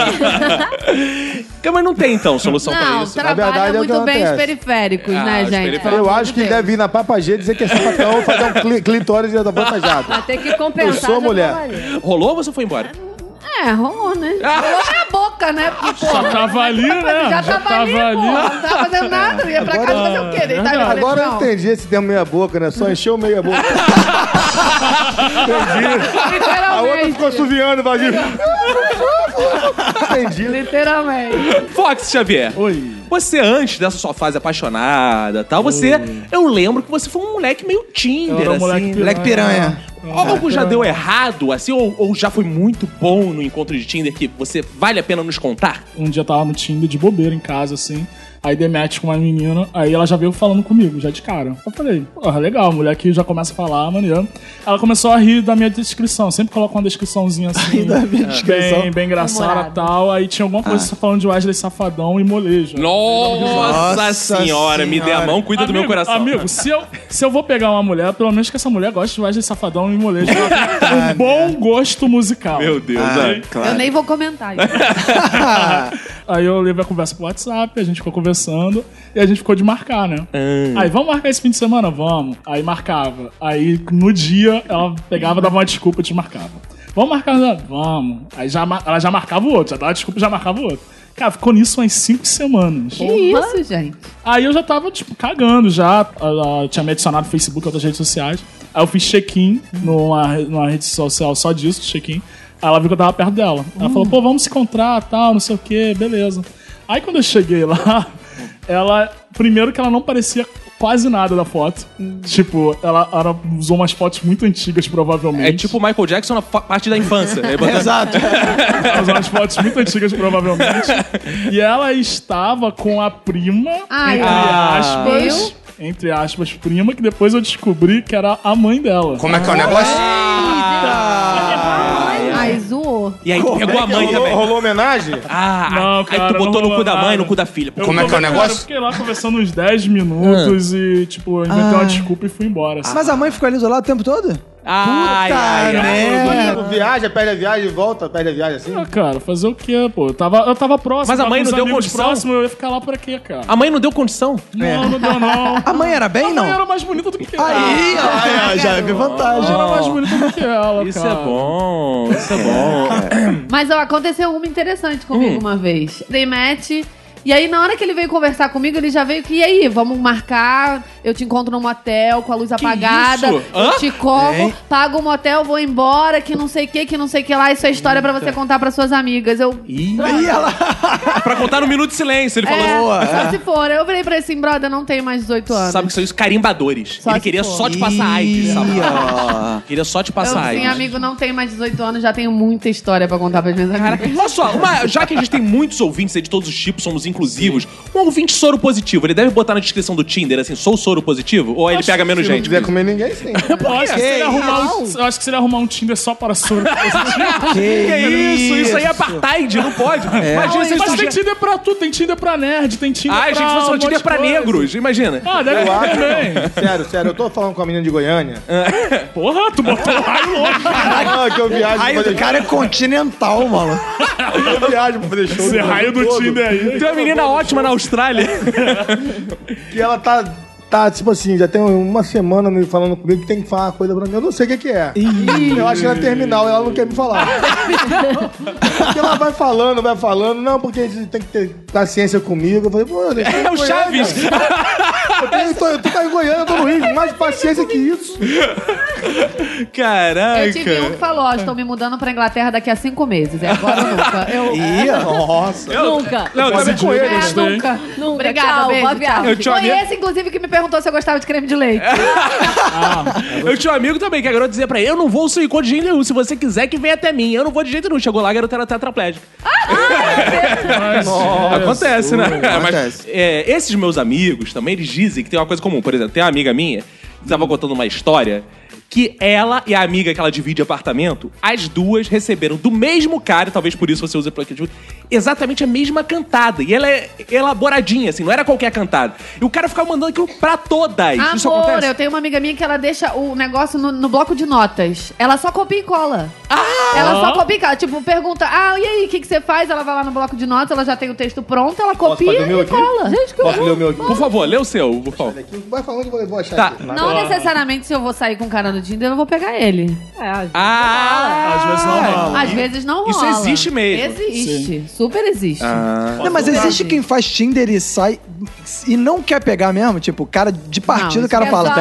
Mas não tem, então, solução pra isso. Na verdade, muito bem os periféricos, né, gente? Eu acho que deve ir na Papagê dizer que é sapatão, fazer um clitóris dentro da Papajada. Vai ter que compensar. Eu sou mulher. Rolou ou você foi embora? É, rolou, né? Rolou na boca, né? Porque, porra, só tava ali, né? Já tava ali, porra. Não tava fazendo nada. Ia pra casa fazer o quê? Agora eu entendi esse termo meia boca, né? Só encheu meia boca. Entendi. A outra ficou suviando, vazio. Entendi. Literalmente. Fox Xavier. Oi. Você, antes dessa sua fase apaixonada e tal, eu lembro que você foi um moleque meio Tinder, assim. Moleque piranha. Algo já deu errado, assim, ou já foi muito bom no encontro de Tinder que você vale a pena nos contar? Um dia eu tava no Tinder de bobeira em casa, assim, aí dei match com uma menina, aí ela já veio falando comigo, já de cara. Eu falei, porra, legal, a mulher aqui já começa a falar, maneiro. Ela começou a rir da minha descrição, sempre coloca uma descriçãozinha assim, bem engraçada e tal, aí tinha alguma coisa falando de Wesley Safadão e Molejo. Nossa senhora, me dê a mão, cuida do meu coração. Amigo, se eu vou pegar uma mulher, pelo menos que essa mulher goste de Wesley Safadão e Molejo. Um bom gosto musical. Meu Deus, claro. Eu nem vou comentar isso. Aí eu levei a conversa pro WhatsApp, a gente ficou conversando e a gente ficou de marcar, né? Aí, vamos marcar esse fim de semana? Vamos. Aí marcava. Aí, no dia, ela pegava, dava uma desculpa e desmarcava. Vamos marcar? Vamos. Aí ela já marcava o outro, já dava desculpa e já marcava o outro. Cara, ficou nisso umas 5 semanas. Que isso, gente? Aí eu já tava, tipo, cagando já. Ela tinha me adicionado no Facebook e outras redes sociais. Aí eu fiz check-in numa rede social só disso, check-in. Aí ela viu que eu tava perto dela. Ela falou, pô, vamos se encontrar, tal, não sei o quê, beleza. Aí quando eu cheguei lá, ela... Primeiro que ela não parecia quase nada da foto. Tipo, ela usou umas fotos muito antigas, provavelmente. É tipo o Michael Jackson na parte da infância. Exato. Ela usou umas fotos muito antigas, provavelmente. E ela estava com a prima, entre aspas, prima, que depois eu descobri que era a mãe dela. Como é que é o negócio? Aí zoou. E aí pegou a mãe também. Rolou homenagem? Não, cara, aí tu botou no cu da mãe, no cu da filha. Como é que é o negócio? Eu fiquei lá conversando uns 10 minutos e, tipo, eu inventei uma desculpa e fui embora. Assim. Mas a mãe ficou ali isolada o tempo todo? Puta merda. Viaja, perde a viagem, volta, perde a viagem, assim. Ah, cara, fazer o quê, pô? Eu tava próximo. Mas a mãe não deu condição? Próximo, eu ia ficar lá por aqui, cara. A mãe não deu condição? Não deu, não. A mãe era bem, não? A mãe era mais bonita do que ela. Aí, já vi vantagem. Ela era mais bonita do que ela, isso cara. Isso é bom. Mas, ó, aconteceu algo interessante comigo uma vez. Dei match... E aí, na hora que ele veio conversar comigo, ele já veio que, e aí, vamos marcar, eu te encontro num motel, com a luz apagada, eu te como, pago o motel, vou embora, que não sei o que lá, isso é história pra você contar pras suas amigas. Pra contar no minuto de silêncio, ele falou assim. Só se for. Eu virei pra ele assim, brother, não tenho mais 18 anos. Sabe que são isso, carimbadores. Ele queria só te passar AIDS, sabe? Queria só te passar AIDS. Sim, amigo, não tenho mais 18 anos, já tenho muita história pra contar pras minhas amigas. Olha só, já que a gente tem muitos ouvintes de todos os tipos, somos inclusivos, um ouvinte soro positivo, ele deve botar na descrição do Tinder, assim, sou soro positivo? Ou ele pega menos gente? Se não quiser comer ninguém, sim. Eu acho que se ele arrumar um Tinder só para soro positivo... Isso aí é apartheid, não pode. Tem Tinder pra tudo, tem Tinder pra nerd, tem Tinder pra... gente, você Tinder pra negros, imagina. Deve ter também. Sério, eu tô falando com a menina de Goiânia. Porra, tu botou um raio longe. Raio do cara é continental, mano. Eu viajo pra fazer show. Esse raio do Tinder aí. Tem uma menina ótima na Austrália. Que ela tá, tipo assim, já tem uma semana me falando comigo que tem que falar uma coisa pra mim. Eu não sei o que é. Eu acho que ela é terminal, ela não quer me falar. Porque ela vai falando. Não, porque a gente tem que ter paciência comigo. Eu falei, pô, deixa eu... É o Chaves. Tu tá em Goiânia, eu tô no Rio. Mais paciência que isso. Caraca. Eu tive um que falou, ó, estou me mudando pra Inglaterra daqui a 5 meses. É agora ou nunca. Nossa. Nunca. Não, eu com eles. Nunca. Obrigada, tchau, beijo, tchau. Foi esse, inclusive, que me perguntou se eu gostava de creme de leite. Eu tinha um amigo também que a garota dizia pra ele, eu não vou suicô de jeito nenhum. Se você quiser que venha até mim. Eu não vou de jeito nenhum. Chegou lá, a garota era tetraplégica. Acontece, né? Acontece. Esses meus amigos também, eles dizem que tem uma coisa comum. Por exemplo, tem uma amiga minha que tava contando uma história que ela e a amiga que ela divide apartamento, as duas receberam do mesmo cara, talvez por isso você usa aplicativo, exatamente a mesma cantada. E ela é elaboradinha, assim, não era qualquer cantada. E o cara ficava mandando aquilo pra todas. Amor, isso acontece? Eu tenho uma amiga minha que ela deixa o negócio no bloco de notas. Ela só copia e cola. Ela só copia e cola. Tipo, pergunta, e aí, o que você faz? Ela vai lá no bloco de notas, ela já tem o texto pronto, ela copia e cola. Gente, que posso ler o meu aqui? Por favor, lê o seu, por favor. Vai falando que eu vou achar aqui. Não necessariamente se eu vou sair com o cara no Tinder, eu vou pegar ele. Às vezes não rola. Às vezes não rola. Isso existe mesmo. Existe. Sim. Super existe. Não, mas existe quem faz Tinder e sai e não quer pegar mesmo? Tipo, o cara de partido, o cara fala.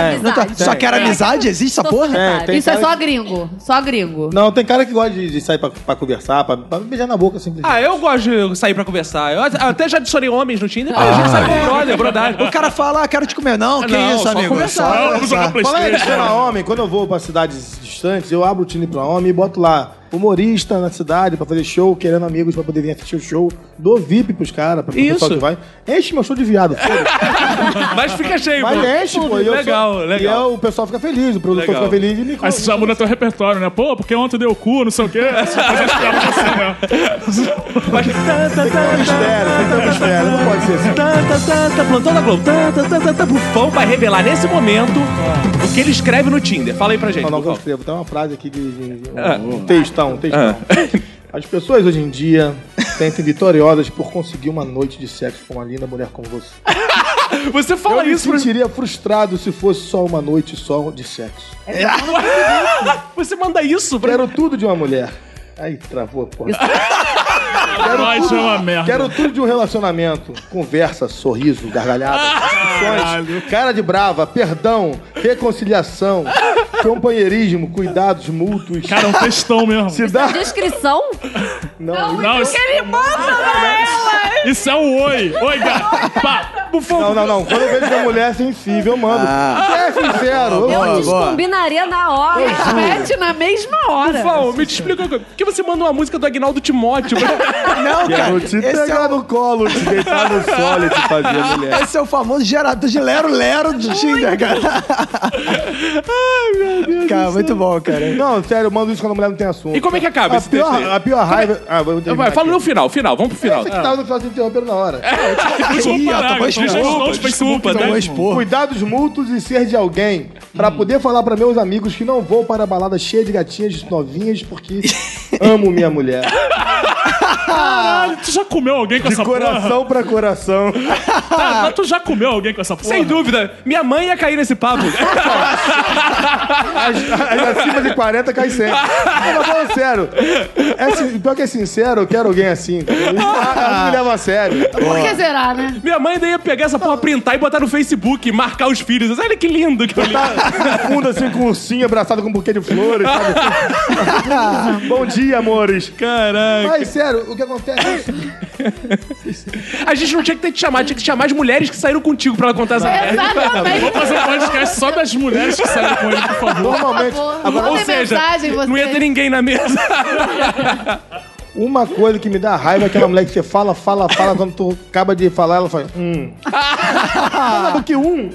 Só quer amizade? Existe essa porra? Isso é só gringo. Só gringo. Não, tem cara que gosta de sair pra conversar, pra beijar na boca. Simplesmente. Eu gosto de sair pra conversar. Eu até já adicionei homens no Tinder, mas a gente sai com brother. O cara fala, quero te comer. Não, que isso, amigo? Vamos jogar PlayStation. Fala homem, quando eu vou pra cidades distantes, eu abro o Tinder pra homem e boto lá humorista na cidade pra fazer show, querendo amigos pra poder vir assistir o show. Dou VIP pros caras, pra pessoal que vai. Enche meu show de viado. Mas fica cheio, mano. Mas enche, pô. Legal. E o pessoal fica feliz, o produtor fica feliz e me conta. Aí você já muda teu repertório, né? Pô, porque ontem deu cu, não sei o quê. Mas tem que ter mistério, não pode ser assim. Plantão da Globo. Bufão vai revelar nesse momento o que ele escreve no Tinder. Fala aí pra gente. Não, eu escrevo. Tem uma frase aqui de textão. As pessoas hoje em dia sentem vitoriosas por conseguir uma noite de sexo com uma linda mulher como você. Você fala isso? Eu me sentiria frustrado se fosse só uma noite só de sexo. Você manda isso? Quero tudo de uma mulher. Aí, travou a porra. Quero tudo de um relacionamento. Conversa, sorriso, gargalhada, discussões, cara de brava, perdão, reconciliação, companheirismo, cuidados mútuos. Cara, é um textão mesmo. Descrição? Não, isso... ele manda ela. Isso é um oi. Oi, gato. Pá. Não. Quando eu vejo uma mulher sensível, eu mando. É sincero. Eu descombinaria na hora. Repete na mesma hora. Ufa, me te explica uma coisa. Por que você manda uma música do Agnaldo Timóteo? Não, cara. Eu te pegar no colo, te deitar no solo e te fazer a mulher. Esse é o famoso gerador de lero-lero de Tinder, cara. Ai, meu Deus. Cara, muito bom, cara. Não, sério, eu mando isso quando a mulher não tem assunto. E como é que acaba esse texto? A pior raiva... Fala no final. Vamos pro final. Você que tava no final se interrompendo na hora. Desculpa. Cuidados mútuos e ser de alguém. Pra poder falar pra meus amigos que não vou para a balada cheia de gatinhas novinhas porque amo minha mulher. Caralho, tu já comeu alguém com essa porra? De coração pra coração. Mas tu já comeu alguém com essa porra? Sem dúvida. Minha mãe ia cair nesse papo. Acima de 40 cai sempre. Mas falando sério, pior que é sincero, eu quero alguém assim. Ela não me leva a sério. Por que será, né? Minha mãe daí ia pegar essa porra, printar e botar no Facebook, marcar os filhos. Olha que lindo que eu li. Funda assim com um ursinho abraçado com um buquê de flores. Sabe? Bom dia, amores. Caraca. Mas sério, o que acontece? A gente não tinha que ter te chamado, tinha que chamar as mulheres que saíram contigo pra ela contar essa merda. Exatamente. Vou fazer um podcast só das mulheres que saíram com ele, por favor. Normalmente. Agora, ou seja, não ia ter ninguém na mesa. Uma coisa que me dá raiva é aquela mulher que você fala, quando tu acaba de falar, ela fala, Porque um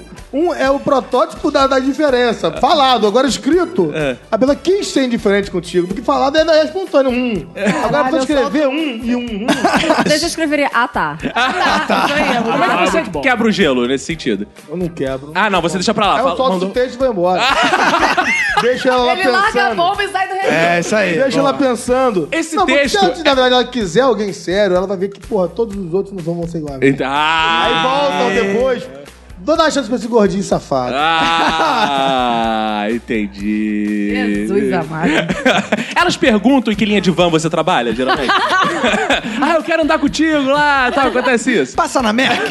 é o protótipo da diferença. Falado, agora escrito. A pessoa quis ser indiferente contigo, porque falado é espontâneo, Agora precisa escrever um. Deixa eu escrever, tá. Como é que você quebra o gelo nesse sentido? Eu não quebro. Não, você deixa pra lá. Eu solto o texto e vou embora. Deixa ela lá pensando. Ele larga a bomba e sai do registro. É, isso aí. Deixa ela pensando. Esse texto... Se na verdade ela quiser alguém sério, ela vai ver que, porra, todos os outros não vão ser lá. Aí voltam depois... Vou dar uma chance pra esse gordinho safado. Ah, entendi. Jesus amado. Elas perguntam em que linha de van você trabalha, geralmente. Ah, eu quero andar contigo lá, tal, acontece isso. Passa na América.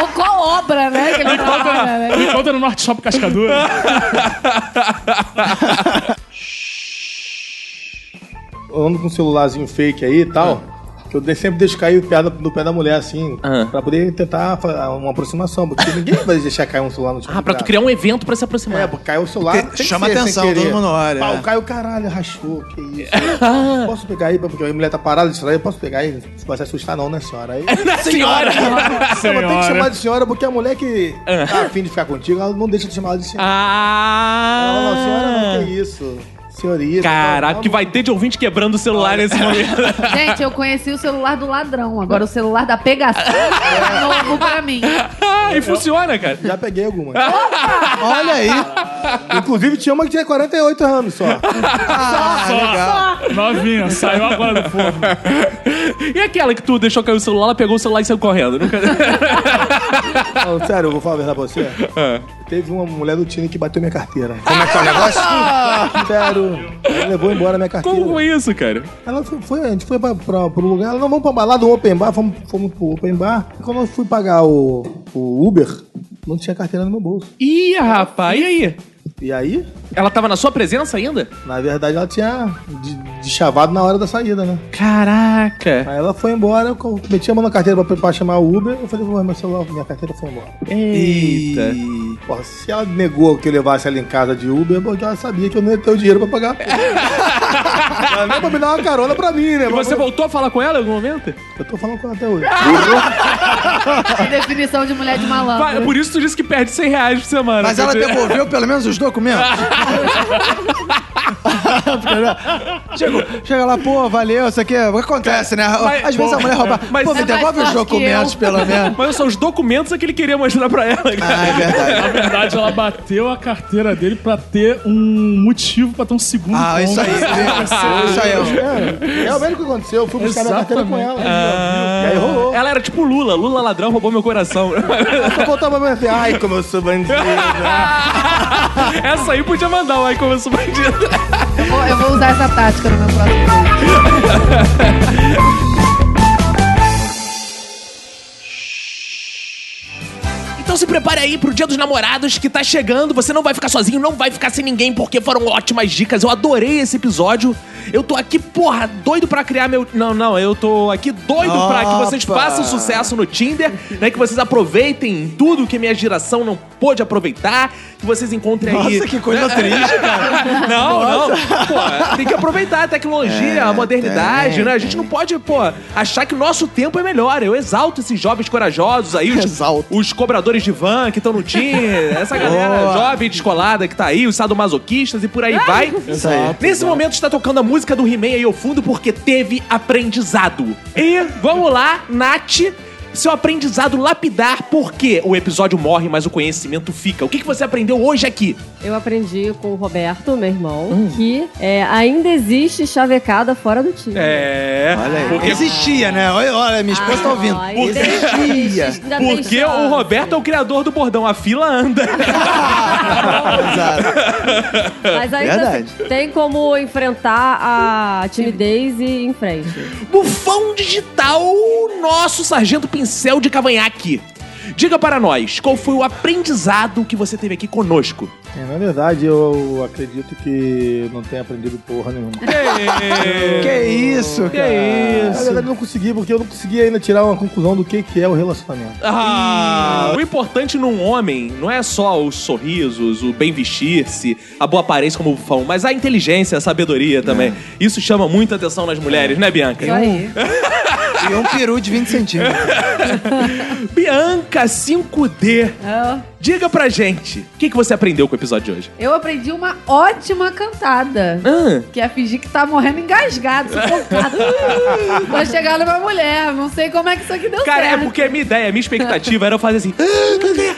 Ou qual obra, né? Que ele trabalha, né? Me conta no Norte Shopping Cascadura. Eu ando com um celularzinho fake aí e tal. Eu sempre deixo cair piada do pé da mulher, assim, pra poder tentar uma aproximação. Porque ninguém vai deixar cair um celular no tipo. Ah, pra tu criar um evento pra se aproximar. É, porque caiu o celular. Tem chama que ser, atenção, todo mundo olha. Pau, caiu, caralho, rachou, que isso. Posso pegar aí? Porque a mulher tá parada de celular, eu posso pegar aí? Você vai se assustar, não, né, senhora? Aí, senhora! Senhora. Tem que chamar de senhora, porque a mulher que tá afim de ficar contigo, ela não deixa de chamar ela de senhora. Ah! Ela fala, senhora, não, que isso. Senhorita. Caraca, que vai ter de ouvinte quebrando o celular nesse momento. Gente, eu conheci o celular do ladrão. Agora o celular da pegação é novo pra mim. E funciona, cara. Já peguei algumas. Olha aí. Inclusive tinha uma que tinha 48 anos só. Legal. Só. Novinha, saiu agora do forno. E aquela que tu deixou cair o celular, ela pegou o celular e saiu correndo. Não, sério, eu vou falar a verdade pra você. Teve uma mulher do Tinder que bateu minha carteira. Como é que é o negócio? Sério. Ela levou embora a minha carteira. Como foi isso, cara? Ela foi, a gente foi pro lugar. Ela, não, vamos pra balada, um open bar. Fomos pro open bar. E quando eu fui pagar o Uber, não tinha carteira no meu bolso. Ih, rapaz, e aí? E aí? Ela tava na sua presença ainda? Na verdade, ela tinha deschavado na hora da saída, né? Caraca! Aí ela foi embora, eu meti a mão na carteira pra chamar o Uber, eu falei, meu celular, minha carteira foi embora. Eita! Porra, se ela negou que eu levasse ela em casa de Uber, ela sabia que eu não ia ter o dinheiro pra pagar. Ela nem pra me dar uma carona pra mim, né? E você voltou a falar com ela em algum momento? Eu tô falando com ela até hoje. A definição de mulher de malandro. Por isso tu disse que perde R$100 por semana. Mas ela devolveu pelo menos os documentos? Chega lá, pô, valeu, isso aqui acontece, né? Às vezes a mulher rouba. Mas, pô, me devolve os documentos, pelo menos. Mas são os documentos é que ele queria mostrar pra ela. Ah, é verdade. Na verdade, ela bateu a carteira dele pra ter um motivo, pra ter um segundo. Ah, isso aí. Isso aí. É o mesmo que aconteceu. Eu fui buscar minha carteira com ela. E aí rolou. Ela era tipo Lula. Lula ladrão roubou meu coração. Só voltava pra mim. Ai, como eu sou bandido. Essa aí podia mandar o ai, como eu sou bandido. Eu vou usar essa tática no meu próximo vídeo. Então se prepare aí pro Dia dos Namorados que tá chegando. Você não vai ficar sozinho, não vai ficar sem ninguém, porque foram ótimas dicas. Eu adorei esse episódio. Eu tô aqui, porra, doido pra criar meu... Não, eu tô aqui doido pra que vocês façam sucesso no Tinder, né? Que vocês aproveitem tudo que minha geração não pôde aproveitar, que vocês encontrem aí... Nossa, que coisa triste, cara. Não. Pô, tem que aproveitar a tecnologia, a modernidade, né? A gente não pode, pô, achar que o nosso tempo é melhor. Eu exalto esses jovens corajosos aí, os cobradores de van que estão no Tinder, essa galera jovem descolada que tá aí, os sadomasoquistas e por aí vai. Exato, nesse momento está tocando a música do He-Man aí ao fundo, porque teve aprendizado. E vamos lá, Nath, seu aprendizado lapidar, porque o episódio morre, mas o conhecimento fica. O que você aprendeu hoje aqui? Eu aprendi com o Roberto, meu irmão, que ainda existe chavecada fora do Tinder. Olha aí. Porque existia, né? Olha, minha esposa tá ouvindo. Existia. Porque o Roberto é o criador do bordão. A fila anda. Exato. Mas ainda verdade. Tem como enfrentar a timidez e ir em frente. Bufão Digital, nosso sargento pincel de cavanhaque. Diga para nós, qual foi o aprendizado que você teve aqui conosco? Na verdade, eu acredito que não tenho aprendido porra nenhuma. Que isso, cara? Que isso? Na verdade, eu não consegui ainda tirar uma conclusão do que é o relacionamento. O importante num homem não é só os sorrisos, o bem vestir-se, a boa aparência como bufão, mas a inteligência, a sabedoria também. Isso chama muita atenção nas mulheres, né, Bianca? E um peru de 20 centímetros. Bianca 5D. Diga pra gente, o que você aprendeu com o episódio de hoje? Eu aprendi uma ótima cantada. Que é fingir que tá morrendo engasgado, sufocado. Vai chegar numa mulher. Não sei como é que isso aqui deu certo. Cara, é porque a minha ideia, a minha expectativa era eu fazer assim.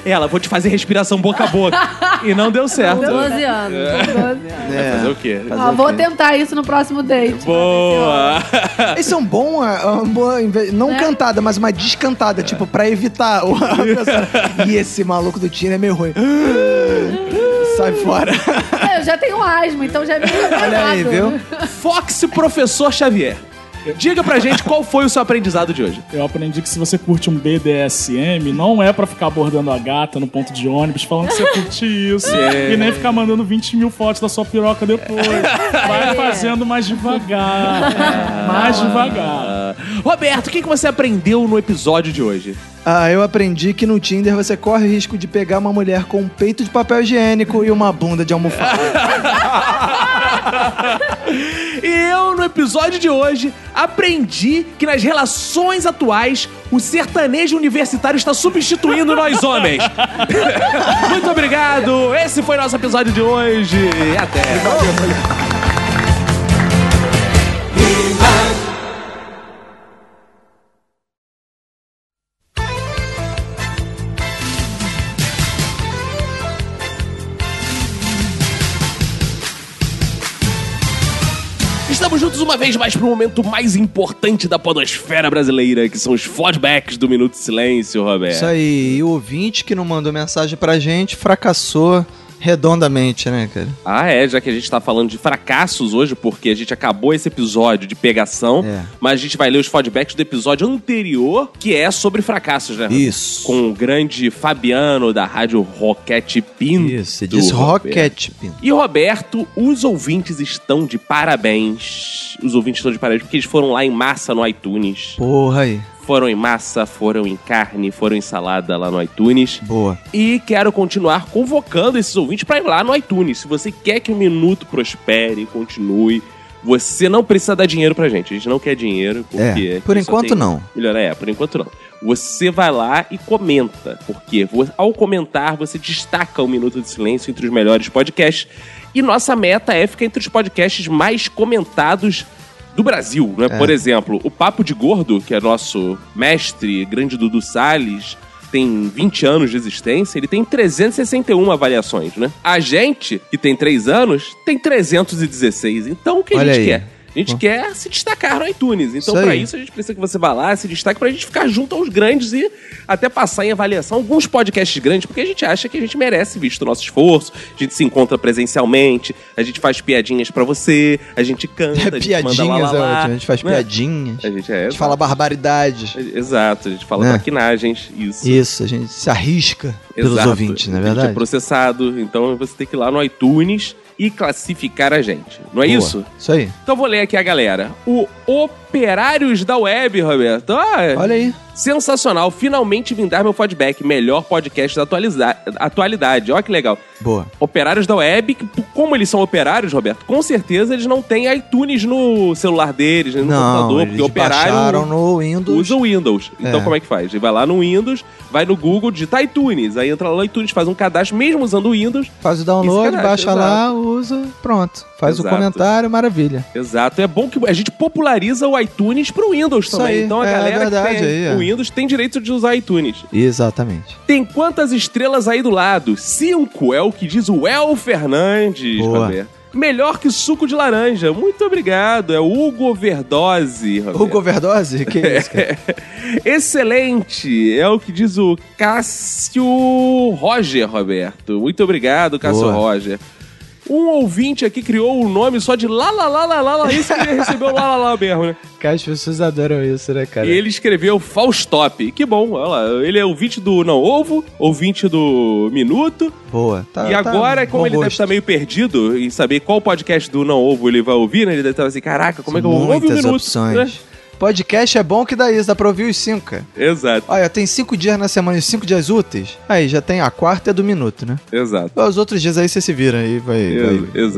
Ela, vou te fazer respiração boca a boca. E não deu certo. Com 12 anos. Fazer o quê? Ah, vou tentar isso no próximo date. Boa! Esse é um bom... não cantada, mas uma descantada. Tipo, pra evitar a pessoa... E esse maluco do Tinder é meio ruim. Sai fora. Eu já tenho asma, então já é meio errado. Olha aí, viu? Fox Professor Xavier. Diga pra gente qual foi o seu aprendizado de hoje. Eu aprendi que se você curte um BDSM, não é pra ficar abordando a gata no ponto de ônibus falando que você curte isso. É. E nem ficar mandando 20 mil fotos da sua piroca depois. Vai fazendo mais devagar. Mais devagar. Roberto, o que você aprendeu no episódio de hoje? Ah, eu aprendi que no Tinder você corre o risco de pegar uma mulher com um peito de papel higiênico e uma bunda de almofada. E eu, no episódio de hoje, aprendi que nas relações atuais, o sertanejo universitário está substituindo nós homens. Muito obrigado. Esse foi nosso episódio de hoje. Até. Estamos juntos uma vez mais pro momento mais importante da podosfera brasileira, que são os fodbacks do Minuto de Silêncio, Roberto. Isso aí, e o ouvinte que não mandou mensagem pra gente fracassou redondamente, né, cara? Ah, é, já que a gente tá falando de fracassos hoje, porque a gente acabou esse episódio de pegação, mas a gente vai ler os feedbacks do episódio anterior, que é sobre fracassos, né? Isso. Com o grande Fabiano, da Rádio Roquete Pinto. Isso, você diz Roquete Pinto. E, Roberto, os ouvintes estão de parabéns. Os ouvintes estão de parabéns porque eles foram lá em massa no iTunes. Porra aí. Foram em massa, foram em carne, foram em salada lá no iTunes. Boa. E quero continuar convocando esses ouvintes pra ir lá no iTunes. Se você quer que o Minuto prospere, continue, você não precisa dar dinheiro pra gente. A gente não quer dinheiro, porque... É, por enquanto não. Melhor, por enquanto não. Você vai lá e comenta, porque ao comentar você destaca o Minuto de Silêncio entre os melhores podcasts. E nossa meta é ficar entre os podcasts mais comentados do Brasil, né? Por exemplo, o Papo de Gordo, que é nosso mestre, grande Dudu Salles, tem 20 anos de existência, ele tem 361 avaliações, né? A gente, que tem 3 anos, tem 316. Então, o que a gente quer? A gente quer se destacar no iTunes. Então, pra isso, a gente precisa que você vá lá, se destaque, pra gente ficar junto aos grandes e até passar em avaliação alguns podcasts grandes, porque a gente acha que a gente merece, visto o nosso esforço. A gente se encontra presencialmente, a gente faz piadinhas pra você, a gente canta, a gente manda lá. A gente faz piadinhas, a gente fala barbaridades. Exato, a gente fala maquinagens, isso. Isso, a gente se arrisca pelos ouvintes, não é verdade? A gente é processado, então você tem que ir lá no iTunes e classificar a gente. Não é isso? Isso aí. Então vou ler aqui a galera. O Operários da Web, Roberto. Olha aí. Sensacional. Finalmente vim dar meu feedback. Melhor podcast da atualidade. Olha que legal. Boa. Operários da Web, que, como eles são operários, Roberto, com certeza eles não têm iTunes no celular deles, né, no computador. Eles porque operários no Windows. Usam Windows. Então como é que faz? Ele vai lá no Windows, vai no Google, digita iTunes. Aí entra lá no iTunes, faz um cadastro, mesmo usando o Windows. Faz o download, baixa lá, usa, pronto. Faz o comentário, maravilha. Exato. É bom que a gente populariza o iTunes pro Windows isso também. Aí. Então a galera verdade, que tem o Windows tem direito de usar iTunes. Exatamente. Tem quantas estrelas aí do lado? 5 é o que diz o El Fernandes. Boa. Roberto. Melhor que suco de laranja. Muito obrigado. É Hugo Overdose, Roberto. Hugo Overdose? Que é isso, cara? Excelente. É o que diz o Cássio Roger, Roberto. Muito obrigado, Cássio Roger. Um ouvinte aqui criou um nome só de lá. Isso que ele recebeu lá mesmo, né? Cara, as pessoas adoram isso, né, cara? E ele escreveu Faustop. Que bom, olha lá. Ele é ouvinte do Não Ovo, ouvinte do Minuto. Boa, tá. E agora, tá como ele deve estar meio perdido em saber qual podcast do Não Ovo ele vai ouvir, né? Ele deve estar assim, caraca, como é que eu vou ouvir o Minuto? Opções. Né? Podcast é bom que dá isso, dá pra ouvir os 5, cara. Exato. Olha, tem 5 dias na semana e 5 dias úteis. Aí já tem a quarta é do Minuto, né? Exato. Os outros dias aí você se vira aí, vai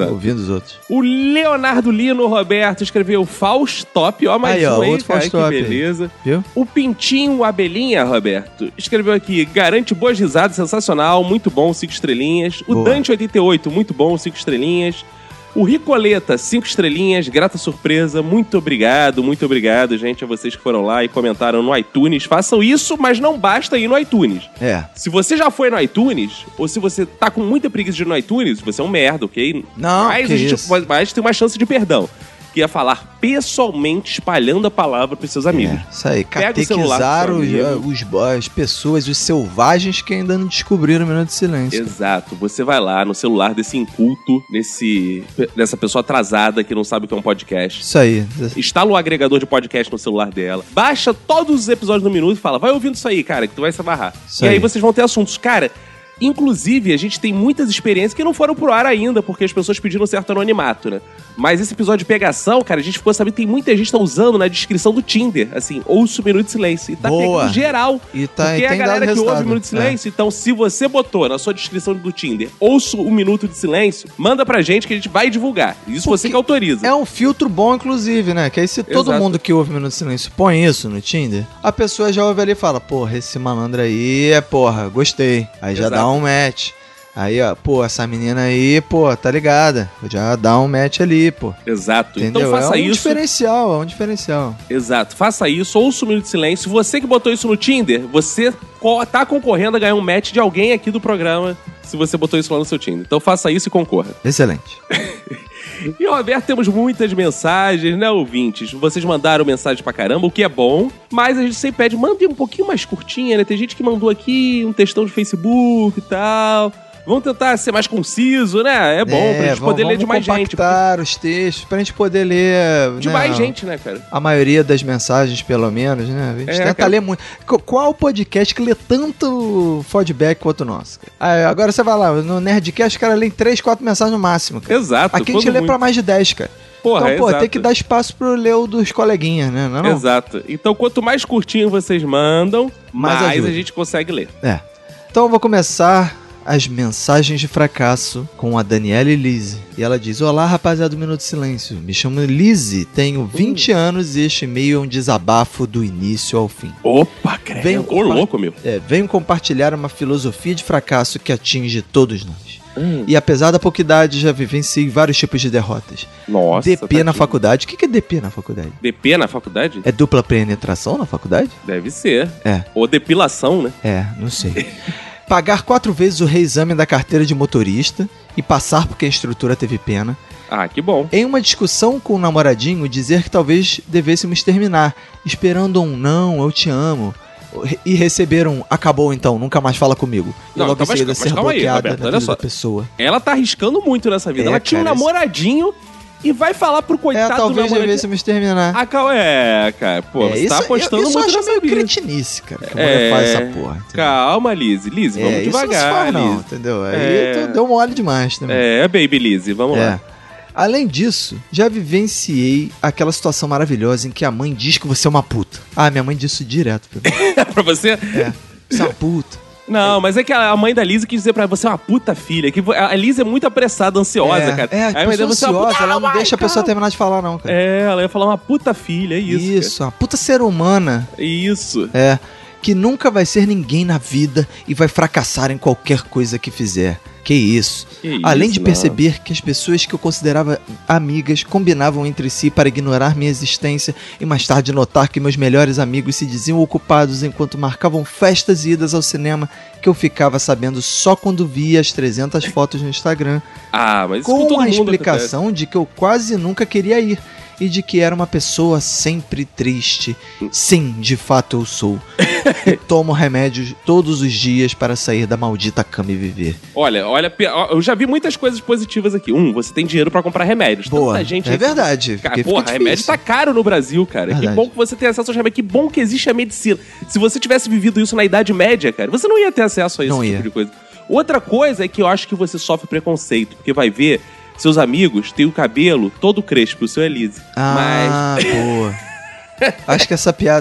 ouvindo os outros. O Leonardo Lino Roberto escreveu Faustop, ó, mais aí, um ó, outro Faustop, que beleza. Aí. Viu? O Pintinho Abelhinha, Roberto, escreveu aqui, garante boas risadas, sensacional, muito bom, 5 estrelinhas. O Dante88, muito bom, 5 estrelinhas. O Ricoleta, 5 estrelinhas, grata surpresa, muito obrigado, gente, a vocês que foram lá e comentaram no iTunes. Façam isso, mas não basta ir no iTunes. É. Se você já foi no iTunes, ou se você tá com muita preguiça de ir no iTunes, você é um merda, ok? Não, mas, mas tem uma chance de perdão. Que é falar pessoalmente, espalhando a palavra pros seus amigos. É, isso aí, catequizar as pessoas, os selvagens que ainda não descobriram o Minuto de Silêncio. Exato, você vai lá no celular desse inculto, dessa pessoa atrasada que não sabe o que é um podcast. Isso aí. Instala o agregador de podcast no celular dela, baixa todos os episódios do Minuto e fala, vai ouvindo isso aí, cara, que tu vai se amarrar. Isso aí. Aí vocês vão ter assuntos, cara... Inclusive, a gente tem muitas experiências que não foram pro ar ainda, porque as pessoas pediram certo anonimato, né? Mas esse episódio de pegação, cara, a gente ficou sabendo que tem muita gente que tá usando na descrição do Tinder, assim, ouça o Minuto de Silêncio. E tá pegando geral. E tá, porque e é a galera que ouve o Minuto de Silêncio. É. Então, se você botou na sua descrição do Tinder, ouça o Minuto de Silêncio, manda pra gente que a gente vai divulgar. Isso porque você que autoriza. É um filtro bom, inclusive, né? Que aí se todo mundo que ouve o Minuto de Silêncio põe isso no Tinder, a pessoa já ouve ali e fala, porra, esse malandro aí é porra, gostei. Aí já dá um match. Aí, ó, pô, essa menina aí, pô, tá ligada. Já dá um match ali, pô. Exato. Entendeu? Então faça isso. Diferencial, é um diferencial. Exato. Faça isso, ouça o Minuto de Silêncio. Você que botou isso no Tinder, você tá concorrendo a ganhar um match de alguém aqui do programa, se você botou isso lá no seu Tinder. Então faça isso e concorra. Excelente. E, Roberto, temos muitas mensagens, né, ouvintes? Vocês mandaram mensagem pra caramba, o que é bom, mas a gente sempre pede, mandem um pouquinho mais curtinha, né? Tem gente que mandou aqui um textão de Facebook e tal. Vamos tentar ser mais conciso, né? É bom pra gente poder ler de mais gente. Compactar os textos, pra gente poder ler... De mais gente, né, cara? A maioria das mensagens, pelo menos, né? A gente tenta ler muito. Qual podcast que lê tanto feedback quanto o nosso? Aí, agora você vai lá, no Nerdcast, o cara lê 3, 4 mensagens no máximo, cara. Exato. Aqui a gente lê pra mais de 10, cara. Porra, então, tem que dar espaço pro Leo dos coleguinhas, né? Não? Exato. Então, quanto mais curtinho vocês mandam, mais a gente consegue ler. É. Então, eu vou começar... As mensagens de fracasso com a Daniela e Lise. E ela diz, olá, rapaziada do Minuto de Silêncio. Me chamo Lise, tenho 20 anos e este e-mail é um desabafo do início ao fim. Opa, credo. Venho compartilhar uma filosofia de fracasso que atinge todos nós. E apesar da pouca idade, já vivenciei vários tipos de derrotas. Nossa. DP na faculdade. O que é DP na faculdade? DP na faculdade? É dupla penetração na faculdade? Deve ser. É. Ou depilação, né? É, não sei. Pagar 4 vezes o reexame da carteira de motorista e passar porque a instrutora teve pena. Ah, que bom. Em uma discussão com o namoradinho, dizer que talvez devêssemos terminar, esperando um não, eu te amo, e receber um acabou então, nunca mais fala comigo. E logo em seguida ser bloqueada na vida da pessoa. Ela tá arriscando muito nessa vida. Ela tinha um namoradinho... E vai falar pro coitado do meu namorado. Talvez devêssemos terminar. Cara. Pô, você tá apostando muito na minha vida. Isso eu acho meio cretinice, cara. Que a mulher faz essa porra. Entendeu? Calma, Lizzy. Lizzy, vamos devagar, isso não se faz, não, entendeu? Aí deu mole demais também. Baby Lizzy, vamos lá. Além disso, já vivenciei aquela situação maravilhosa em que a mãe diz que você é uma puta. Ah, minha mãe disse isso direto pra mim. Pra você? É. Você é uma puta. Não, mas é que a mãe da Lizzy quis dizer pra ela, você é uma puta filha. Que a Lizzy é muito apressada, ansiosa, cara. A mãe dela, ansiosa, ela não deixa a pessoa terminar de falar, não, cara. Ela ia falar uma puta filha, é isso. Isso, cara. Uma puta ser humana. Isso. É, que nunca vai ser ninguém na vida e vai fracassar em qualquer coisa que fizer. Que isso. Além de perceber que as pessoas que eu considerava amigas combinavam entre si para ignorar minha existência e mais tarde notar que meus melhores amigos se diziam ocupados enquanto marcavam festas e idas ao cinema que eu ficava sabendo só quando via as 300 fotos no Instagram. Mas isso com todo a explicação mundo de que eu quase nunca queria ir e de que era uma pessoa sempre triste. Sim, de fato eu sou. E tomo remédios todos os dias para sair da maldita cama e viver. Olha, eu já vi muitas coisas positivas aqui. Você tem dinheiro pra comprar remédios. Boa, tanta gente... é verdade. Porra, remédio tá caro no Brasil, cara. Verdade. Que bom que você tem acesso aos remédios. Que bom que existe a medicina. Se você tivesse vivido isso na Idade Média, cara, você não ia ter acesso a esse tipo de coisa. Outra coisa é que eu acho que você sofre preconceito, porque vai ver... Seus amigos têm o cabelo todo crespo, o seu é liso. Mas... boa. Acho que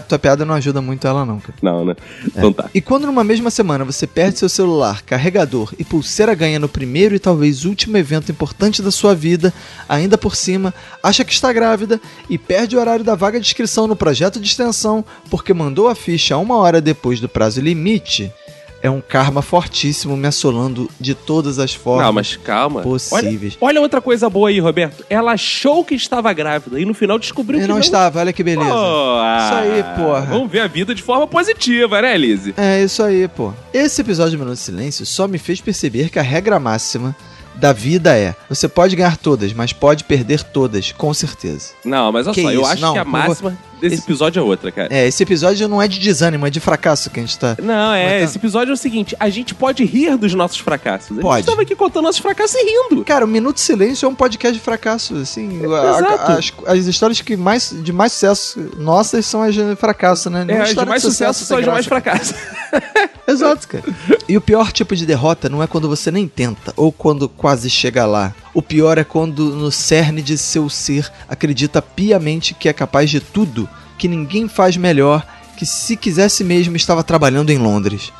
tua piada não ajuda muito ela, não, cara. Não, né? Então tá. E quando numa mesma semana você perde seu celular, carregador e pulseira ganha no primeiro e talvez último evento importante da sua vida, ainda por cima, acha que está grávida e perde o horário da vaga de inscrição no projeto de extensão porque mandou a ficha 1 hora depois do prazo limite... é um karma fortíssimo me assolando de todas as formas. Não, mas calma. Possíveis. Olha outra coisa boa aí, Roberto. Ela achou que estava grávida e no final descobriu que não estava. Olha que beleza. Isso aí, porra. Vamos ver a vida de forma positiva, né, Elise? É, isso aí, pô. Esse episódio de Minuto de Silêncio só me fez perceber que a regra máxima da vida é: você pode ganhar todas, mas pode perder todas, com certeza. Não, mas olha que só, eu acho que a máxima desse episódio é outra, cara. É, esse episódio não é de desânimo, é de fracasso que a gente tá... Não, é, esse episódio é o seguinte, a gente pode rir dos nossos fracassos. Pode. A gente tava aqui contando nossos fracassos e rindo. Cara, o Minuto de Silêncio é um podcast de fracassos, assim. Exato. As histórias que de mais sucesso nossas são as de fracasso, né? É, as de mais sucesso são as de mais fracasso. Exato, cara. E o pior tipo de derrota não é quando você nem tenta, ou quando quase chega lá. O pior é quando, no cerne de seu ser, acredita piamente que é capaz de tudo, que ninguém faz melhor, que se quisesse mesmo estava trabalhando em Londres,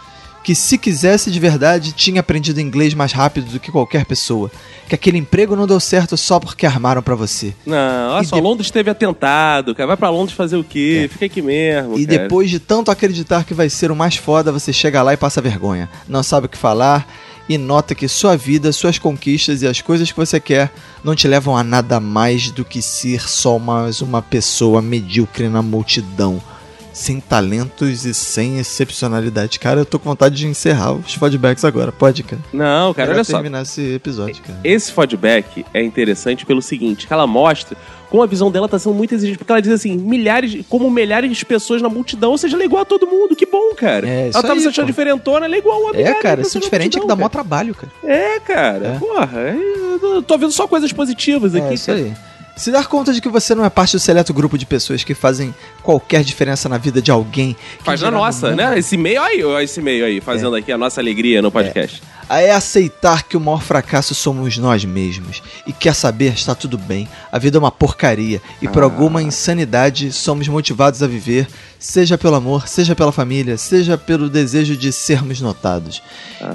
que se quisesse de verdade tinha aprendido inglês mais rápido do que qualquer pessoa, que aquele emprego não deu certo só porque armaram pra você. Não, olha só, Londres teve atentado, cara, vai pra Londres fazer o quê? É. Fica aqui mesmo, cara. Depois de tanto acreditar que vai ser o mais foda, você chega lá e passa vergonha, não sabe o que falar... E nota que sua vida, suas conquistas e as coisas que você quer não te levam a nada mais do que ser só mais uma pessoa medíocre na multidão, sem talentos e sem excepcionalidade. Cara, eu tô com vontade de encerrar os feedbacks agora. Pode, cara? Não, cara, olha só. Quero terminar esse episódio, cara. Esse feedback é interessante pelo seguinte, que ela mostra... Com a visão dela, tá sendo muito exigente. Porque ela diz assim, milhares de pessoas na multidão. Ou seja, ela é igual a todo mundo. Que bom, cara. É, isso ela tava se achando diferentona, ela é igual a milhares. É, cara, isso diferente é que dá maior trabalho, cara. É, cara. É. Porra, eu tô vendo só coisas positivas aqui. É, isso cara. Aí. Se dar conta de que você não é parte do seleto grupo de pessoas que fazem qualquer diferença na vida de alguém. Faz a nossa, né? Esse meio aí. Fazendo aqui a nossa alegria no podcast. É aceitar que o maior fracasso somos nós mesmos. E quer saber, está tudo bem. A vida é uma porcaria. E por alguma insanidade somos motivados a viver. Seja pelo amor, seja pela família, seja pelo desejo de sermos notados.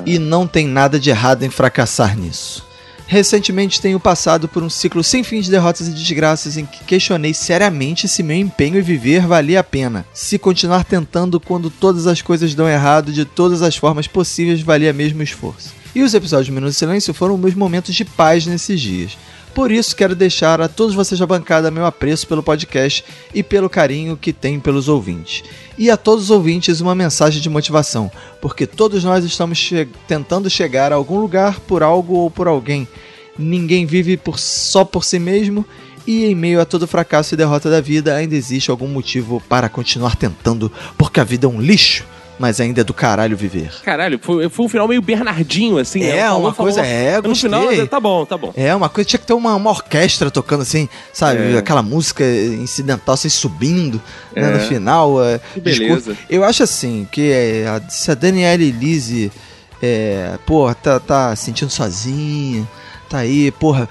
E não tem nada de errado em fracassar nisso. Recentemente tenho passado por um ciclo sem fim de derrotas e desgraças em que questionei seriamente se meu empenho em viver valia a pena. Se continuar tentando quando todas as coisas dão errado de todas as formas possíveis valia mesmo o esforço. E os episódios de Minuto de Silêncio foram meus momentos de paz nesses dias. Por isso quero deixar a todos vocês da bancada meu apreço pelo podcast e pelo carinho que tem pelos ouvintes. E a todos os ouvintes uma mensagem de motivação, porque todos nós estamos tentando chegar a algum lugar por algo ou por alguém. Ninguém vive só por si mesmo e em meio a todo fracasso e derrota da vida ainda existe algum motivo para continuar tentando, porque a vida é um lixo. Mas ainda é do caralho viver. Caralho, foi um final meio Bernardinho, assim. É, eu gostei. No final, tá bom. É, uma coisa, tinha que ter uma orquestra tocando, assim, sabe? É. Aquela música incidental, assim, subindo, né, no final. Que beleza. Eu acho, assim, que se a Daniela Elise, tá sentindo sozinha... Tá aí, porra,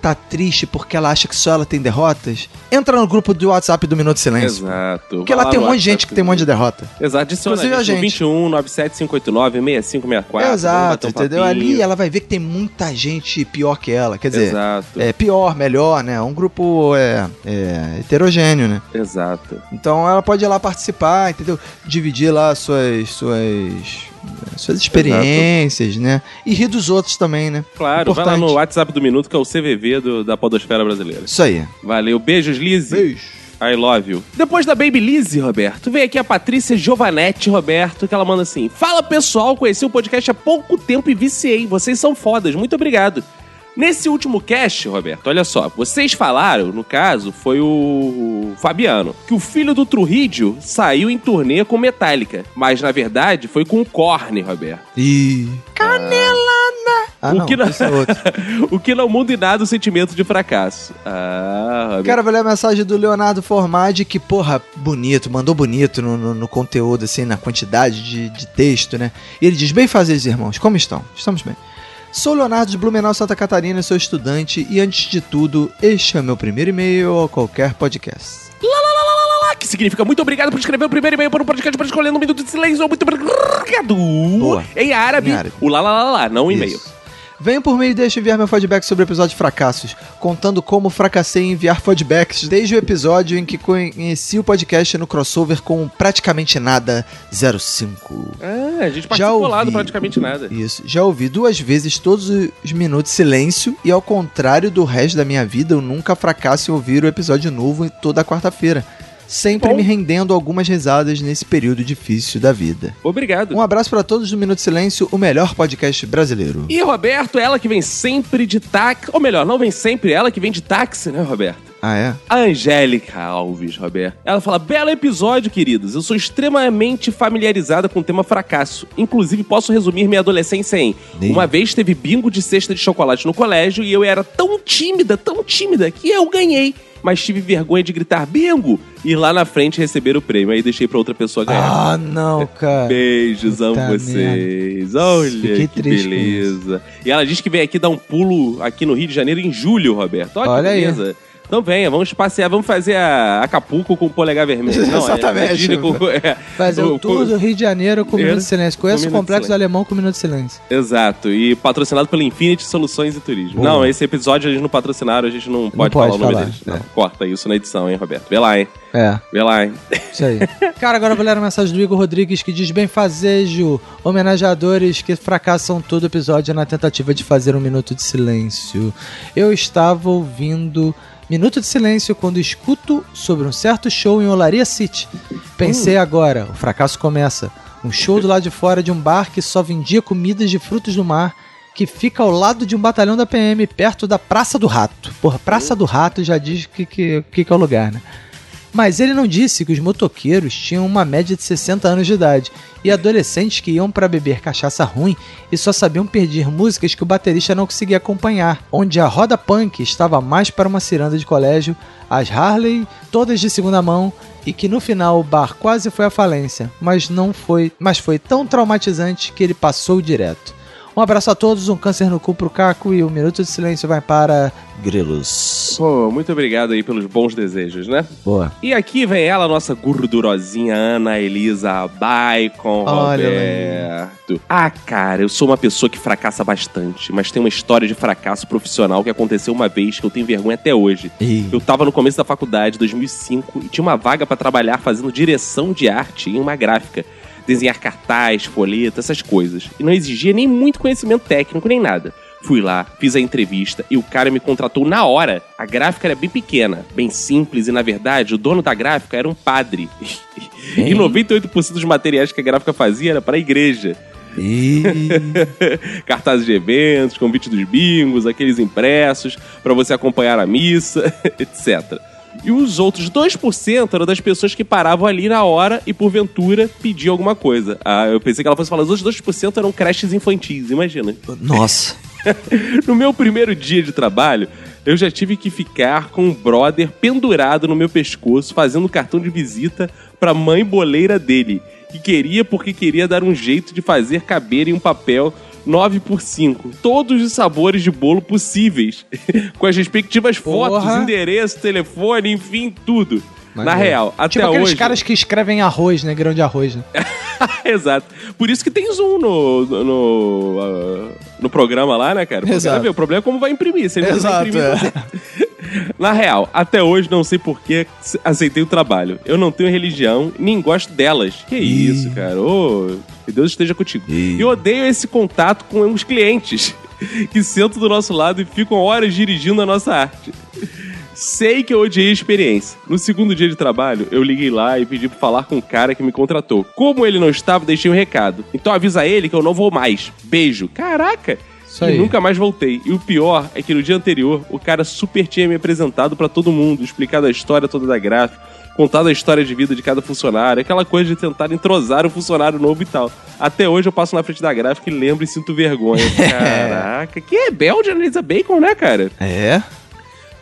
tá triste porque ela acha que só ela tem derrotas. Entra no grupo do WhatsApp do Minuto de Silêncio. Exato. Porque lá tem um monte de gente que tem um monte de derrota. Exato. Inclusive a gente. 21 97 589 6564. Exato, entendeu? Ali ela vai ver que tem muita gente pior que ela. Quer dizer, exato. É pior, melhor, né? Um grupo heterogêneo, né? Exato. Então ela pode ir lá participar, entendeu? Dividir lá suas experiências, exato, né? E rir dos outros também, né? Claro, importante. Vai lá no WhatsApp do Minuto, que é o CVV da Podosfera Brasileira. Isso aí. Valeu, beijos, Lizzy. Beijo. I love you. Depois da Baby Lizzy, Roberto, vem aqui a Patrícia Giovanetti, Roberto, que ela manda assim: fala pessoal, conheci o podcast há pouco tempo e viciei, vocês são fodas, muito obrigado. Nesse último cast, Roberto, olha só, vocês falaram, no caso, foi o Fabiano, que o filho do Trujillo saiu em turnê com Metallica, mas na verdade foi com o Korn, Roberto. E canelada! O que não muda em nada o sentimento de fracasso. Quero ver a mensagem do Leonardo Formaggi, que, porra, mandou bonito no conteúdo, assim, na quantidade de texto, né? E ele diz: bem-fazeres, irmãos, como estão? Estamos bem. Sou Leonardo de Blumenau, Santa Catarina, sou estudante e, antes de tudo, este é meu primeiro e-mail a qualquer podcast. Que significa muito obrigado por escrever o primeiro e-mail para um podcast para escolher um minuto de silêncio. Muito obrigado. Boa. Em árabe, o lá, não o e-mail. Venho por mim e deixe enviar meu feedback sobre o episódio de fracassos, contando como fracassei em enviar feedbacks desde o episódio em que conheci o podcast no crossover com Praticamente Nada 05. Ah, a gente participou lá do Praticamente Nada. Isso, já ouvi 2 vezes todos os minutos de silêncio e, ao contrário do resto da minha vida, eu nunca fracasso em ouvir o episódio novo toda quarta-feira. Sempre me rendendo algumas risadas nesse período difícil da vida. Obrigado. Um abraço pra todos do Minuto Silêncio, o melhor podcast brasileiro. E Roberto, ela que vem sempre de táxi... Ou melhor, não vem sempre, ela que vem de táxi, né, Roberto? Ah, é? A Angélica Alves, Roberto. Ela fala, belo episódio, queridos. Eu sou extremamente familiarizada com o tema fracasso. Inclusive, posso resumir minha adolescência em... Uma vez teve bingo de cesta de chocolate no colégio e eu era tão tímida, que eu ganhei. Mas tive vergonha de gritar bingo e lá na frente receber o prêmio. Aí deixei pra outra pessoa ganhar. Ah, não, cara. Beijos, amo vocês. Merda. Olha, fiquei que beleza. E ela diz que vem aqui dar um pulo aqui no Rio de Janeiro em julho, Roberto. Olha que beleza. Aí. Então venha, vamos passear, vamos fazer a Acapulco com o polegar vermelho. Não, exatamente. Fazer o tour do Rio de Janeiro com o Minuto de Silêncio. Conheço o Complexo Alemão com o Minuto de Silêncio. Exato, e patrocinado pela Infinity Soluções e Turismo. Boa. Não, esse episódio eles não patrocinaram, a gente não pode falar o nome deles. Não. É. Corta isso na edição, hein, Roberto? Vê lá, hein? É. Vê lá, hein? Isso aí. Cara, agora vou ler a mensagem do Igor Rodrigues que diz: benfazejo, homenageadores que fracassam todo episódio na tentativa de fazer um minuto de silêncio. Eu estava ouvindo Minuto de Silêncio quando escuto sobre um certo show em Olaria City. Pensei agora, o fracasso começa. Um show do lado de fora de um bar que só vendia comidas de frutos do mar, que fica ao lado de um batalhão da PM, perto da Praça do Rato. Porra, Praça do Rato já diz que é o lugar, né? Mas ele não disse que os motoqueiros tinham uma média de 60 anos de idade e adolescentes que iam para beber cachaça ruim e só sabiam pedir músicas que o baterista não conseguia acompanhar, onde a roda punk estava mais para uma ciranda de colégio, as Harley, todas de segunda mão, e que no final o bar quase foi à falência, mas foi tão traumatizante que ele passou direto. Um abraço a todos, um câncer no cu pro Caco e um minuto de silêncio vai para Grilos. Pô, muito obrigado aí pelos bons desejos, né? Boa. E aqui vem ela, nossa gordurosinha Ana Elisa Baicon. Olha, Roberto. Mãe. Ah, cara, eu sou uma pessoa que fracassa bastante, mas tem uma história de fracasso profissional que aconteceu uma vez que eu tenho vergonha até hoje. Eu tava no começo da faculdade, 2005, e tinha uma vaga pra trabalhar fazendo direção de arte em uma gráfica. Desenhar cartaz, folheto, essas coisas. E não exigia nem muito conhecimento técnico, nem nada. Fui lá, fiz a entrevista e o cara me contratou na hora. A gráfica era bem pequena, bem simples e, na verdade, o dono da gráfica era um padre. E 98% dos materiais que a gráfica fazia era para a igreja. Cartazes de eventos, convite dos bingos, aqueles impressos para você acompanhar a missa, etc. E os outros 2% eram das pessoas que paravam ali na hora e, porventura, pediam alguma coisa. Ah, eu pensei que ela fosse falar, os outros 2% eram creches infantis, imagina. Nossa. No meu primeiro dia de trabalho, eu já tive que ficar com um brother pendurado no meu pescoço, fazendo cartão de visita pra mãe boleira dele, que queria porque queria dar um jeito de fazer caber em um papel 9x5, todos os sabores de bolo possíveis, com as respectivas fotos, endereço, telefone, enfim, tudo. Maravilha. Na real, até tipo aqueles hoje... caras que escrevem arroz, né? Grão de arroz, né? Exato. Por isso que tem zoom no programa lá, né, cara? Exato. O problema é como vai imprimir. Se ele vai imprimir... Na real, até hoje não sei por que aceitei o trabalho. Eu não tenho religião, nem gosto delas. Que isso, cara. Ô, que Deus esteja contigo. E odeio esse contato com uns clientes que sentam do nosso lado e ficam horas dirigindo a nossa arte. Sei que eu odiei a experiência. No segundo dia de trabalho, eu liguei lá e pedi pra falar com o cara que me contratou. Como ele não estava, deixei um recado. Então avisa ele que eu não vou mais. Beijo. Caraca! Isso aí. E nunca mais voltei. E o pior é que no dia anterior, o cara super tinha me apresentado pra todo mundo, explicado a história toda da gráfica, contado a história de vida de cada funcionário, aquela coisa de tentar entrosar um funcionário novo e tal. Até hoje eu passo na frente da gráfica e lembro e sinto vergonha. Caraca, que rebelde a Elisa Bacon, né, cara? É?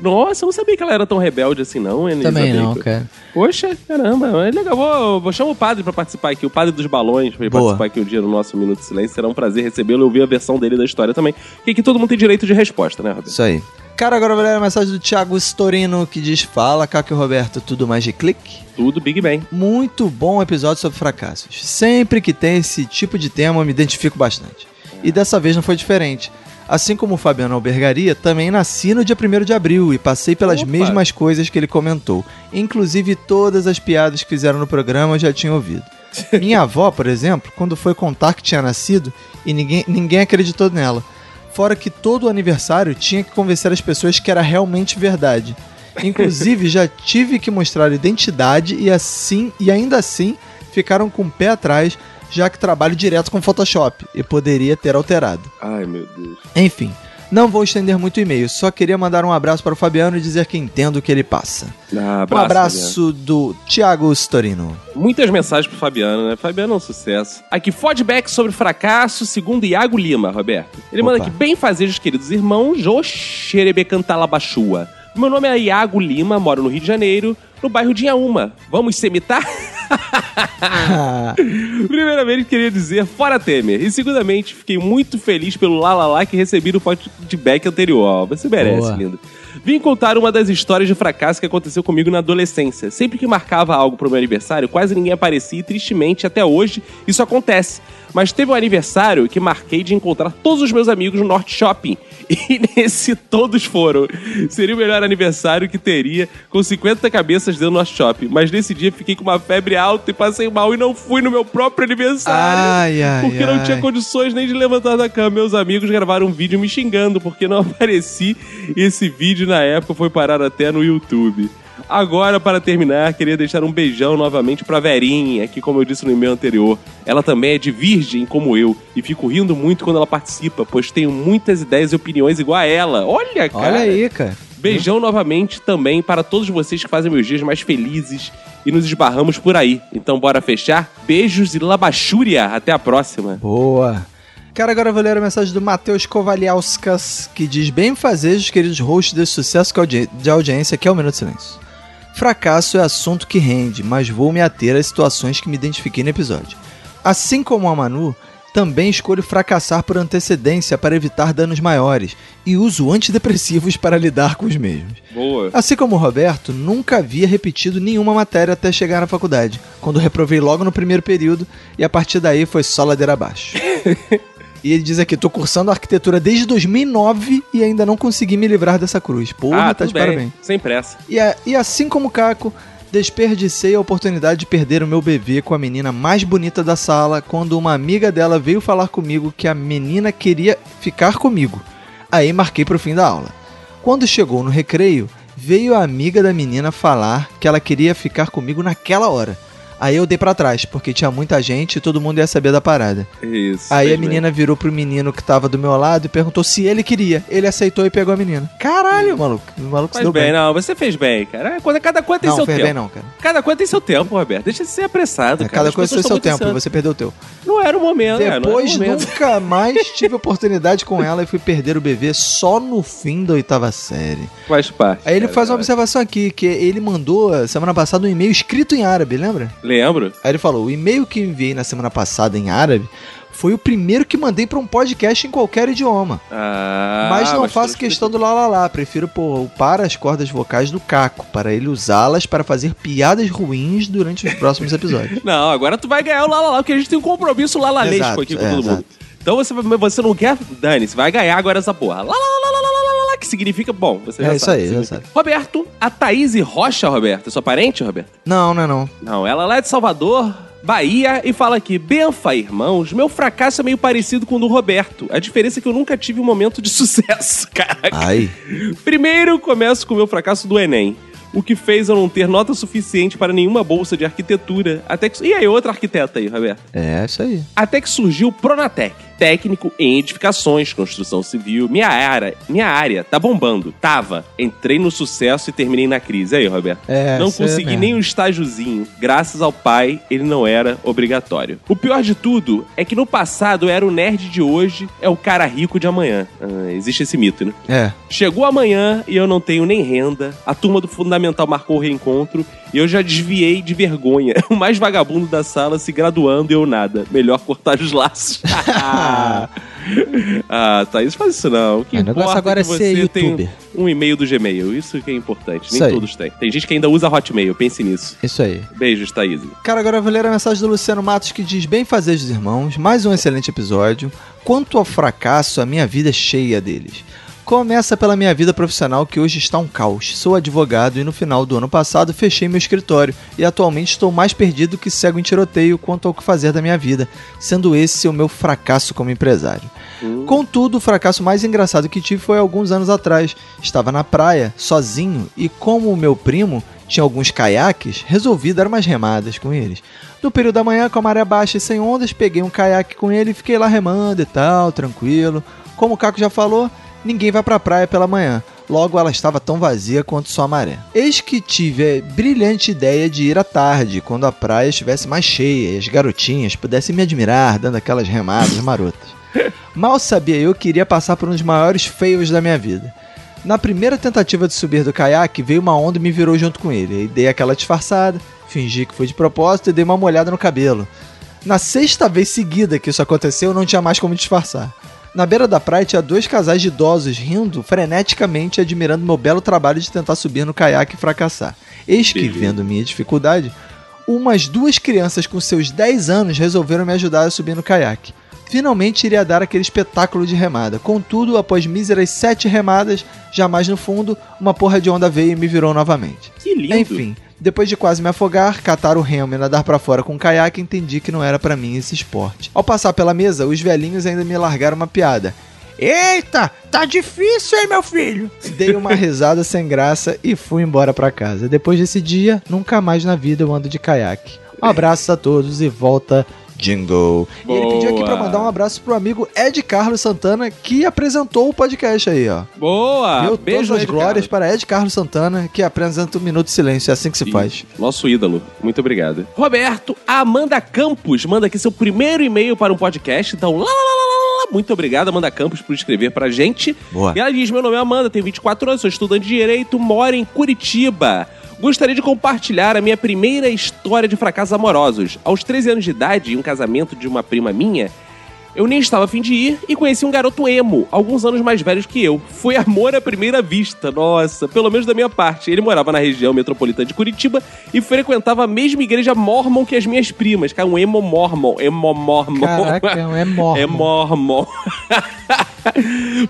Nossa, eu não sabia que ela era tão rebelde assim, não, Elisa Também Bacon. Não, cara. Poxa, caramba, é legal. Vou chamar o padre pra participar aqui, o padre dos balões, pra ele participar aqui um dia no nosso Minuto de Silêncio. Será um prazer recebê-lo e ouvir a versão dele da história também. Porque aqui todo mundo tem direito de resposta, né, Roberto? Isso aí. Cara, agora eu vou ler a mensagem do Thiago Storino, que diz: fala, Caco e Roberto, tudo mais de clique? Tudo Big Bang. Muito bom episódio sobre fracassos. Sempre que tem esse tipo de tema, eu me identifico bastante. E dessa vez não foi diferente. Assim como o Fabiano Albergaria, também nasci no dia 1º de abril e passei pelas mesmas coisas que ele comentou. Inclusive, todas as piadas que fizeram no programa eu já tinha ouvido. Minha avó, por exemplo, quando foi contar que tinha nascido, e ninguém acreditou nela. Fora que todo aniversário tinha que convencer as pessoas que era realmente verdade. Inclusive, já tive que mostrar identidade e ainda assim ficaram com o pé atrás, já que trabalho direto com Photoshop e poderia ter alterado. Ai, meu Deus. Enfim, não vou estender muito o e-mail, só queria mandar um abraço para o Fabiano e dizer que entendo o que ele passa. Um abraço do Thiago Storino. Muitas mensagens pro Fabiano, né? Fabiano é um sucesso. Aqui, feedback sobre fracasso, segundo Iago Lima, Roberto. Ele manda aqui, bem fazejos, queridos irmãos, o xerebe cantalabachua. Meu nome é Iago Lima, moro no Rio de Janeiro, no bairro de Inhaúma. Vamos se imitar? Primeiramente, queria dizer fora Temer. E, segundamente, fiquei muito feliz pelo lalala que recebi no feedback anterior. Você merece, boa, lindo. Vim contar uma das histórias de fracasso que aconteceu comigo na adolescência. Sempre que marcava algo pro meu aniversário, quase ninguém aparecia e, tristemente, até hoje, isso acontece. Mas teve um aniversário que marquei de encontrar todos os meus amigos no Norte Shopping. E nesse todos foram. Seria o melhor aniversário que teria com 50 cabeças dentro do Norte Shopping. Mas nesse dia fiquei com uma febre alta e passei mal e não fui no meu próprio aniversário. Porque não tinha condições nem de levantar da cama. Meus amigos gravaram um vídeo me xingando porque não apareci. Esse vídeo na época foi parar até no YouTube. Agora, para terminar, queria deixar um beijão novamente pra Verinha, que, como eu disse no e-mail anterior, ela também é de virgem, como eu, e fico rindo muito quando ela participa, pois tenho muitas ideias e opiniões igual a ela. Olha, cara! Olha aí, cara! Beijão novamente também para todos vocês que fazem meus dias mais felizes e nos esbarramos por aí. Então, bora fechar? Beijos e labachúria! Até a próxima! Boa! Cara, agora eu vou ler a mensagem do Matheus Kovalhauskas, que diz: bem-fazejos, queridos hosts desse sucesso de audiência, que é o Minuto de Silêncio. Fracasso é assunto que rende, mas vou me ater às situações que me identifiquei no episódio. Assim como a Manu, também escolho fracassar por antecedência para evitar danos maiores e uso antidepressivos para lidar com os mesmos. Boa. Assim como o Roberto, nunca havia repetido nenhuma matéria até chegar na faculdade, quando reprovei logo no primeiro período e a partir daí foi só ladeira abaixo. E ele diz aqui: tô cursando arquitetura desde 2009 e ainda não consegui me livrar dessa cruz. Pô, tá de parabéns. Sem pressa. E assim como o Caco, desperdicei a oportunidade de perder o meu bebê com a menina mais bonita da sala quando uma amiga dela veio falar comigo que a menina queria ficar comigo. Aí marquei pro fim da aula. Quando chegou no recreio, veio a amiga da menina falar que ela queria ficar comigo naquela hora. Aí eu dei pra trás, porque tinha muita gente e todo mundo ia saber da parada. Isso. Aí a menina virou pro menino que tava do meu lado e perguntou se ele queria. Ele aceitou e pegou a menina. Caralho, maluco. O maluco se deu bem. Não, você fez bem, cara. Cada coisa tem seu tempo. Não, fez bem não, cara. Cada coisa tem seu tempo, Roberto. Deixa de ser apressado, cara. Cada coisa tem seu tempo e você perdeu o teu. Não era o momento, cara. Depois nunca mais tive oportunidade com ela e fui perder o bebê só no fim da 8ª série. Faz parte. Aí ele faz uma observação aqui, que ele mandou semana passada um e-mail escrito em árabe, lembra? Lembro. Aí ele falou: o e-mail que enviei na semana passada em árabe foi o primeiro que mandei pra um podcast em qualquer idioma. Mas não faço questão do lalala. Prefiro poupar as cordas vocais do Caco para ele usá-las para fazer piadas ruins durante os próximos episódios. Não, agora tu vai ganhar o lalala, porque a gente tem um compromisso lalalesco aqui com todo mundo. Então você não quer, Dani, você vai ganhar agora essa porra. Que significa, bom, você já sabe. É isso aí, já sabe. Roberto, a Thaís Rocha, Roberto, é sua parente, Roberto? Não, não é não. Não, ela lá é de Salvador, Bahia, e fala aqui: benfa, irmãos, meu fracasso é meio parecido com o do Roberto. A diferença é que eu nunca tive um momento de sucesso, caraca. Ai. Primeiro, começo com o meu fracasso do Enem. O que fez eu não ter nota suficiente para nenhuma bolsa de arquitetura. Até que... E aí, outra arquiteta aí, Roberto? É, isso aí. Até que surgiu o Pronatec, técnico em edificações, construção civil. Minha área tá bombando. Entrei no sucesso e terminei na crise. Aí, Roberto? É, não consegui nem um estágiozinho. Graças ao pai, ele não era obrigatório. O pior de tudo é que no passado era o nerd de hoje, é o cara rico de amanhã. Existe esse mito, né? É. Chegou amanhã e eu não tenho nem renda. A turma do fundamental marcou o reencontro e eu já desviei de vergonha. O mais vagabundo da sala se graduando e eu nada. Melhor cortar os laços. Ah, Thaís, faz isso não. O que importa agora é que você tem um e-mail do Gmail. Isso que é importante. Nem todos têm. Tem gente que ainda usa Hotmail. Pense nisso. Isso aí. Beijos, Thaís. Cara, agora eu vou ler a mensagem do Luciano Matos que diz: Bem-fazeres, irmãos. Mais um excelente episódio. Quanto ao fracasso, a minha vida é cheia deles. Começa pela minha vida profissional, que hoje está um caos. Sou advogado e no final do ano passado fechei meu escritório e atualmente estou mais perdido que cego em tiroteio quanto ao que fazer da minha vida, sendo esse o meu fracasso como empresário. Contudo, o fracasso mais engraçado que tive foi alguns anos atrás. Estava na praia, sozinho, e como o meu primo tinha alguns caiaques, resolvi dar umas remadas com eles. No período da manhã, com a maré baixa e sem ondas, peguei um caiaque com ele e fiquei lá remando e tal, tranquilo. Como o Caco já falou, ninguém vai pra praia pela manhã. Logo, ela estava tão vazia quanto sua maré. Eis que tive a brilhante ideia de ir à tarde, quando a praia estivesse mais cheia e as garotinhas pudessem me admirar dando aquelas remadas marotas. Mal sabia eu que iria passar por um dos maiores fails da minha vida. Na primeira tentativa de subir do caiaque, veio uma onda e me virou junto com ele. E dei aquela disfarçada, fingi que foi de propósito e dei uma molhada no cabelo. Na sexta vez seguida que isso aconteceu, não tinha mais como disfarçar. Na beira da praia tinha dois casais de idosos rindo freneticamente, admirando meu belo trabalho de tentar subir no caiaque e fracassar. Eis que, vendo minha dificuldade, umas duas crianças com seus 10 anos resolveram me ajudar a subir no caiaque. Finalmente iria dar aquele espetáculo de remada. Contudo, após míseras 7 remadas, jamais no fundo, uma porra de onda veio e me virou novamente. Que lindo! Enfim, depois de quase me afogar, catar o remo e nadar pra fora com o caiaque, entendi que não era pra mim esse esporte. Ao passar pela mesa, os velhinhos ainda me largaram uma piada. Eita, tá difícil, hein, meu filho? Dei uma risada sem graça e fui embora pra casa. Depois desse dia, nunca mais na vida eu ando de caiaque. Um abraço a todos e volta... Jingle. E ele pediu aqui pra mandar um abraço pro amigo Ed Carlos Santana, que apresentou o podcast aí, ó. Boa! Meu, beijo, todas as glórias para Ed Carlos Santana, que apresenta o Minuto de Silêncio. É assim que se faz. Nosso ídolo. Muito obrigado. Roberto, Amanda Campos manda aqui seu primeiro e-mail para um podcast. Então, muito obrigado, Amanda Campos, por escrever pra gente. Boa. E ela diz: meu nome é Amanda, tenho 24 anos, sou estudante de Direito, moro em Curitiba. Gostaria de compartilhar a minha primeira história de fracassos amorosos. Aos 13 anos de idade, em um casamento de uma prima minha, eu nem estava a fim de ir e conheci um garoto emo, alguns anos mais velho que eu. Foi amor à primeira vista, nossa, pelo menos da minha parte. Ele morava na região metropolitana de Curitiba e frequentava a mesma igreja mormon que as minhas primas. Cara, um emo mormon, Caraca, é mormon. É mormon.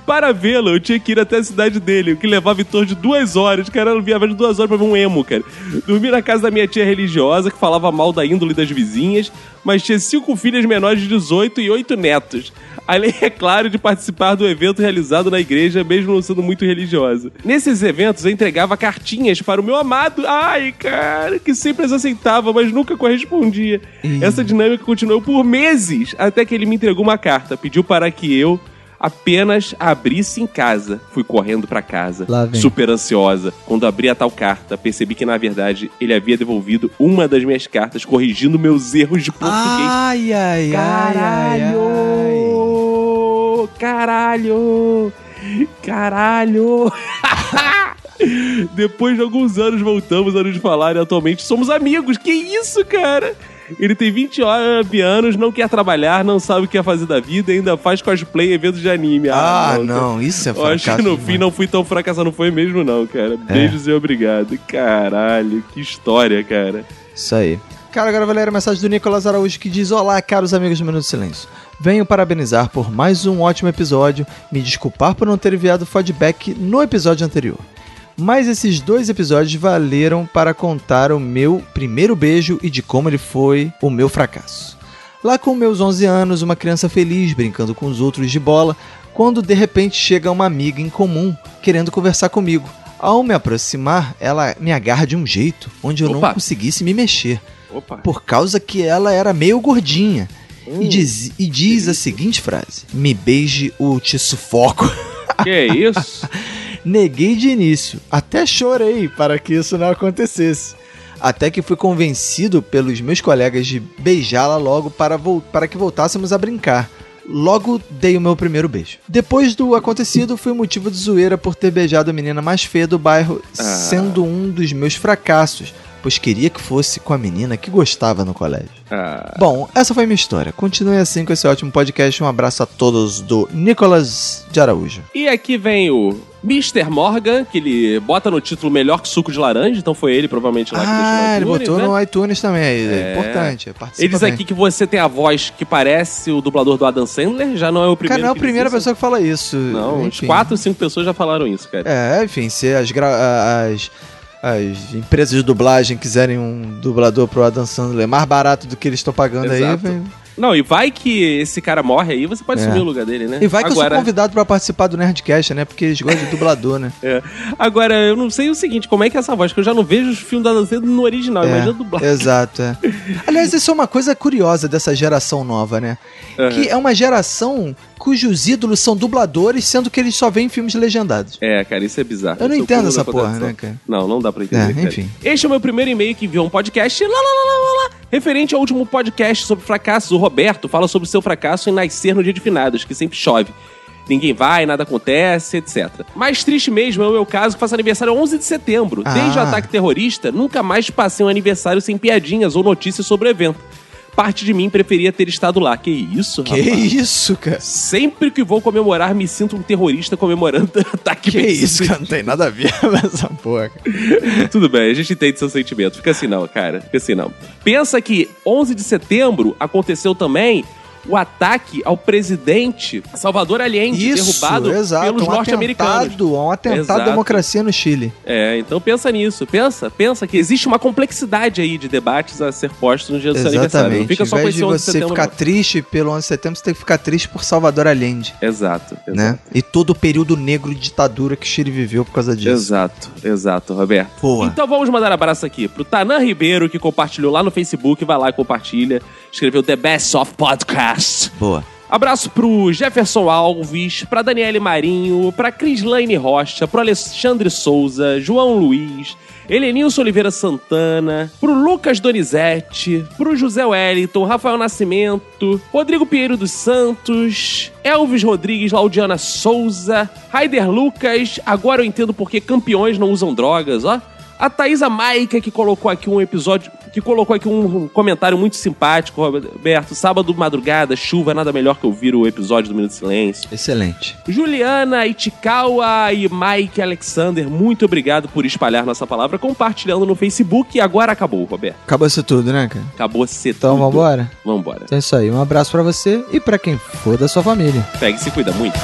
Para vê-lo, eu tinha que ir até a cidade dele, o que levava em torno de 2 horas. Cara, eu viajava de 2 horas pra ver um emo, cara. Dormi na casa da minha tia religiosa, que falava mal da índole das vizinhas, mas tinha 5 filhas menores de 18 e 8 netos. Além, é claro, de participar do evento realizado na igreja, mesmo não sendo muito religiosa. Nesses eventos, eu entregava cartinhas para o meu amado, ai, cara, que sempre as aceitava, mas nunca correspondia. Essa dinâmica continuou por meses, até que ele me entregou uma carta, pediu para que eu apenas abrisse em casa. Fui correndo pra casa, super ansiosa. Quando abri a tal carta, percebi que, na verdade, ele havia devolvido uma das minhas cartas, corrigindo meus erros de português. Ai, ai, Caralho! Depois de alguns anos, voltamos a nos falar e atualmente somos amigos. Que isso, cara? Ele tem 29 anos, não quer trabalhar, não sabe o que quer fazer da vida e ainda faz cosplay e eventos de anime. Não, isso é fracasso. Eu acho que no fim não fui tão fracassado, não foi mesmo não, cara. Beijos e obrigado. Caralho, que história, cara. Isso aí. Cara, agora vou ler a mensagem do Nicolas Araújo que diz: Olá, caros amigos do Minuto de Silêncio. Venho parabenizar por mais um ótimo episódio, me desculpar por não ter enviado feedback no episódio anterior. Mas esses 2 episódios valeram para contar o meu primeiro beijo e de como ele foi o meu fracasso. Lá com meus 11 anos, uma criança feliz, brincando com os outros de bola, quando de repente chega uma amiga em comum, querendo conversar comigo. Ao me aproximar, ela me agarra de um jeito onde eu não conseguisse me mexer, por causa que ela era meio gordinha. E diz a seguinte frase: me beije ou te sufoco. Que é isso? Neguei de início, até chorei para que isso não acontecesse. Até que fui convencido pelos meus colegas de beijá-la logo para que voltássemos a brincar. Logo dei o meu primeiro beijo. Depois do acontecido, fui motivo de zoeira por ter beijado a menina mais feia do bairro, sendo um dos meus fracassos. pois queria que fosse com a menina que gostava no colégio. Ah. Bom, essa foi minha história. Continue assim com esse ótimo podcast. Um abraço a todos do Nicolas de Araújo. E aqui vem o Mr. Morgan, que ele bota no título melhor que suco de laranja, então foi ele provavelmente lá que deixou no iTunes. Ah, ele botou, né? No iTunes também, é importante, participa. Ele diz aqui que você tem a voz que parece o dublador do Adam Sandler, já não é o primeiro. Cara, não é a primeira pessoa que fala isso. Não, enfim. Uns 4 ou 5 pessoas já falaram isso, cara. É, enfim, se as empresas de dublagem quiserem um dublador pro Adam Sandler mais barato do que eles estão pagando. Exato. Aí, vem... Não, e vai que esse cara morre aí, você pode assumir o lugar dele, né? E vai que eu sou convidado pra participar do Nerdcast, né? Porque eles gostam de dublador, né? É. Agora, eu não sei o seguinte, como é que é essa voz? Que eu já não vejo os filmes da dança no original, imagina dublado. Exato, é. Aliás, isso é uma coisa curiosa dessa geração nova, né? Uhum. Que é uma geração cujos ídolos são dubladores, sendo que eles só veem filmes legendados. É, cara, isso é bizarro. Eu não entendo essa porra, né, cara? Não, não dá pra entender, cara. Enfim. Este é o meu primeiro e-mail que enviou um podcast, referente ao último podcast sobre fracassos. O Roberto fala sobre seu fracasso em nascer no dia de finados, que sempre chove. Ninguém vai, nada acontece, etc. Mais triste mesmo é o meu caso, que faço aniversário 11 de setembro. Desde o ataque terrorista, nunca mais passei um aniversário sem piadinhas ou notícias sobre o evento. Parte de mim preferia ter estado lá. Que isso, rapaz? Que isso, cara? Sempre que vou comemorar, me sinto um terrorista comemorando ataque. Que isso, cara? Não tem nada a ver com essa porra, cara. Tudo bem, a gente entende seu sentimento. Fica assim não, cara. Fica assim não. Pensa que 11 de setembro aconteceu também o ataque ao presidente Salvador Allende, isso, derrubado, exato, pelos norte-americanos. Um atentado, exato, à democracia no Chile. É, então pensa nisso. Pensa que existe uma complexidade aí de debates a ser postos no dia do seu aniversário. Não fica só com esse 11 de setembro. Você ficar triste pelo 11 de setembro, você tem que ficar triste por Salvador Allende. Exato. Né? E todo o período negro de ditadura que o Chile viveu por causa disso. Exato, Roberto. Boa. Então vamos mandar um abraço aqui pro Tanan Ribeiro, que compartilhou lá no Facebook. Vai lá e compartilha. Escreveu The Best of Podcast. Boa. Abraço pro Jefferson Alves, pra Daniele Marinho, pra Crislaine Rocha, pro Alexandre Souza, João Luiz, Helenilson Oliveira Santana, pro Lucas Donizete, pro José Wellington, Rafael Nascimento, Rodrigo Pinheiro dos Santos, Elvis Rodrigues, Laudiana Souza, Raider Lucas, agora eu entendo porque campeões não usam drogas, ó. A Thaisa Maica, que colocou aqui um comentário muito simpático, Roberto. Sábado, madrugada, chuva, nada melhor que ouvir o episódio do Minuto de Silêncio. Excelente. Juliana Itikawa e Mike Alexander, muito obrigado por espalhar nossa palavra, compartilhando no Facebook. E agora acabou, Roberto. Acabou-se tudo, né, cara? Acabou-se tudo. Então vambora? Vambora. É isso aí, um abraço pra você e pra quem for da sua família. Pega e se cuida muito.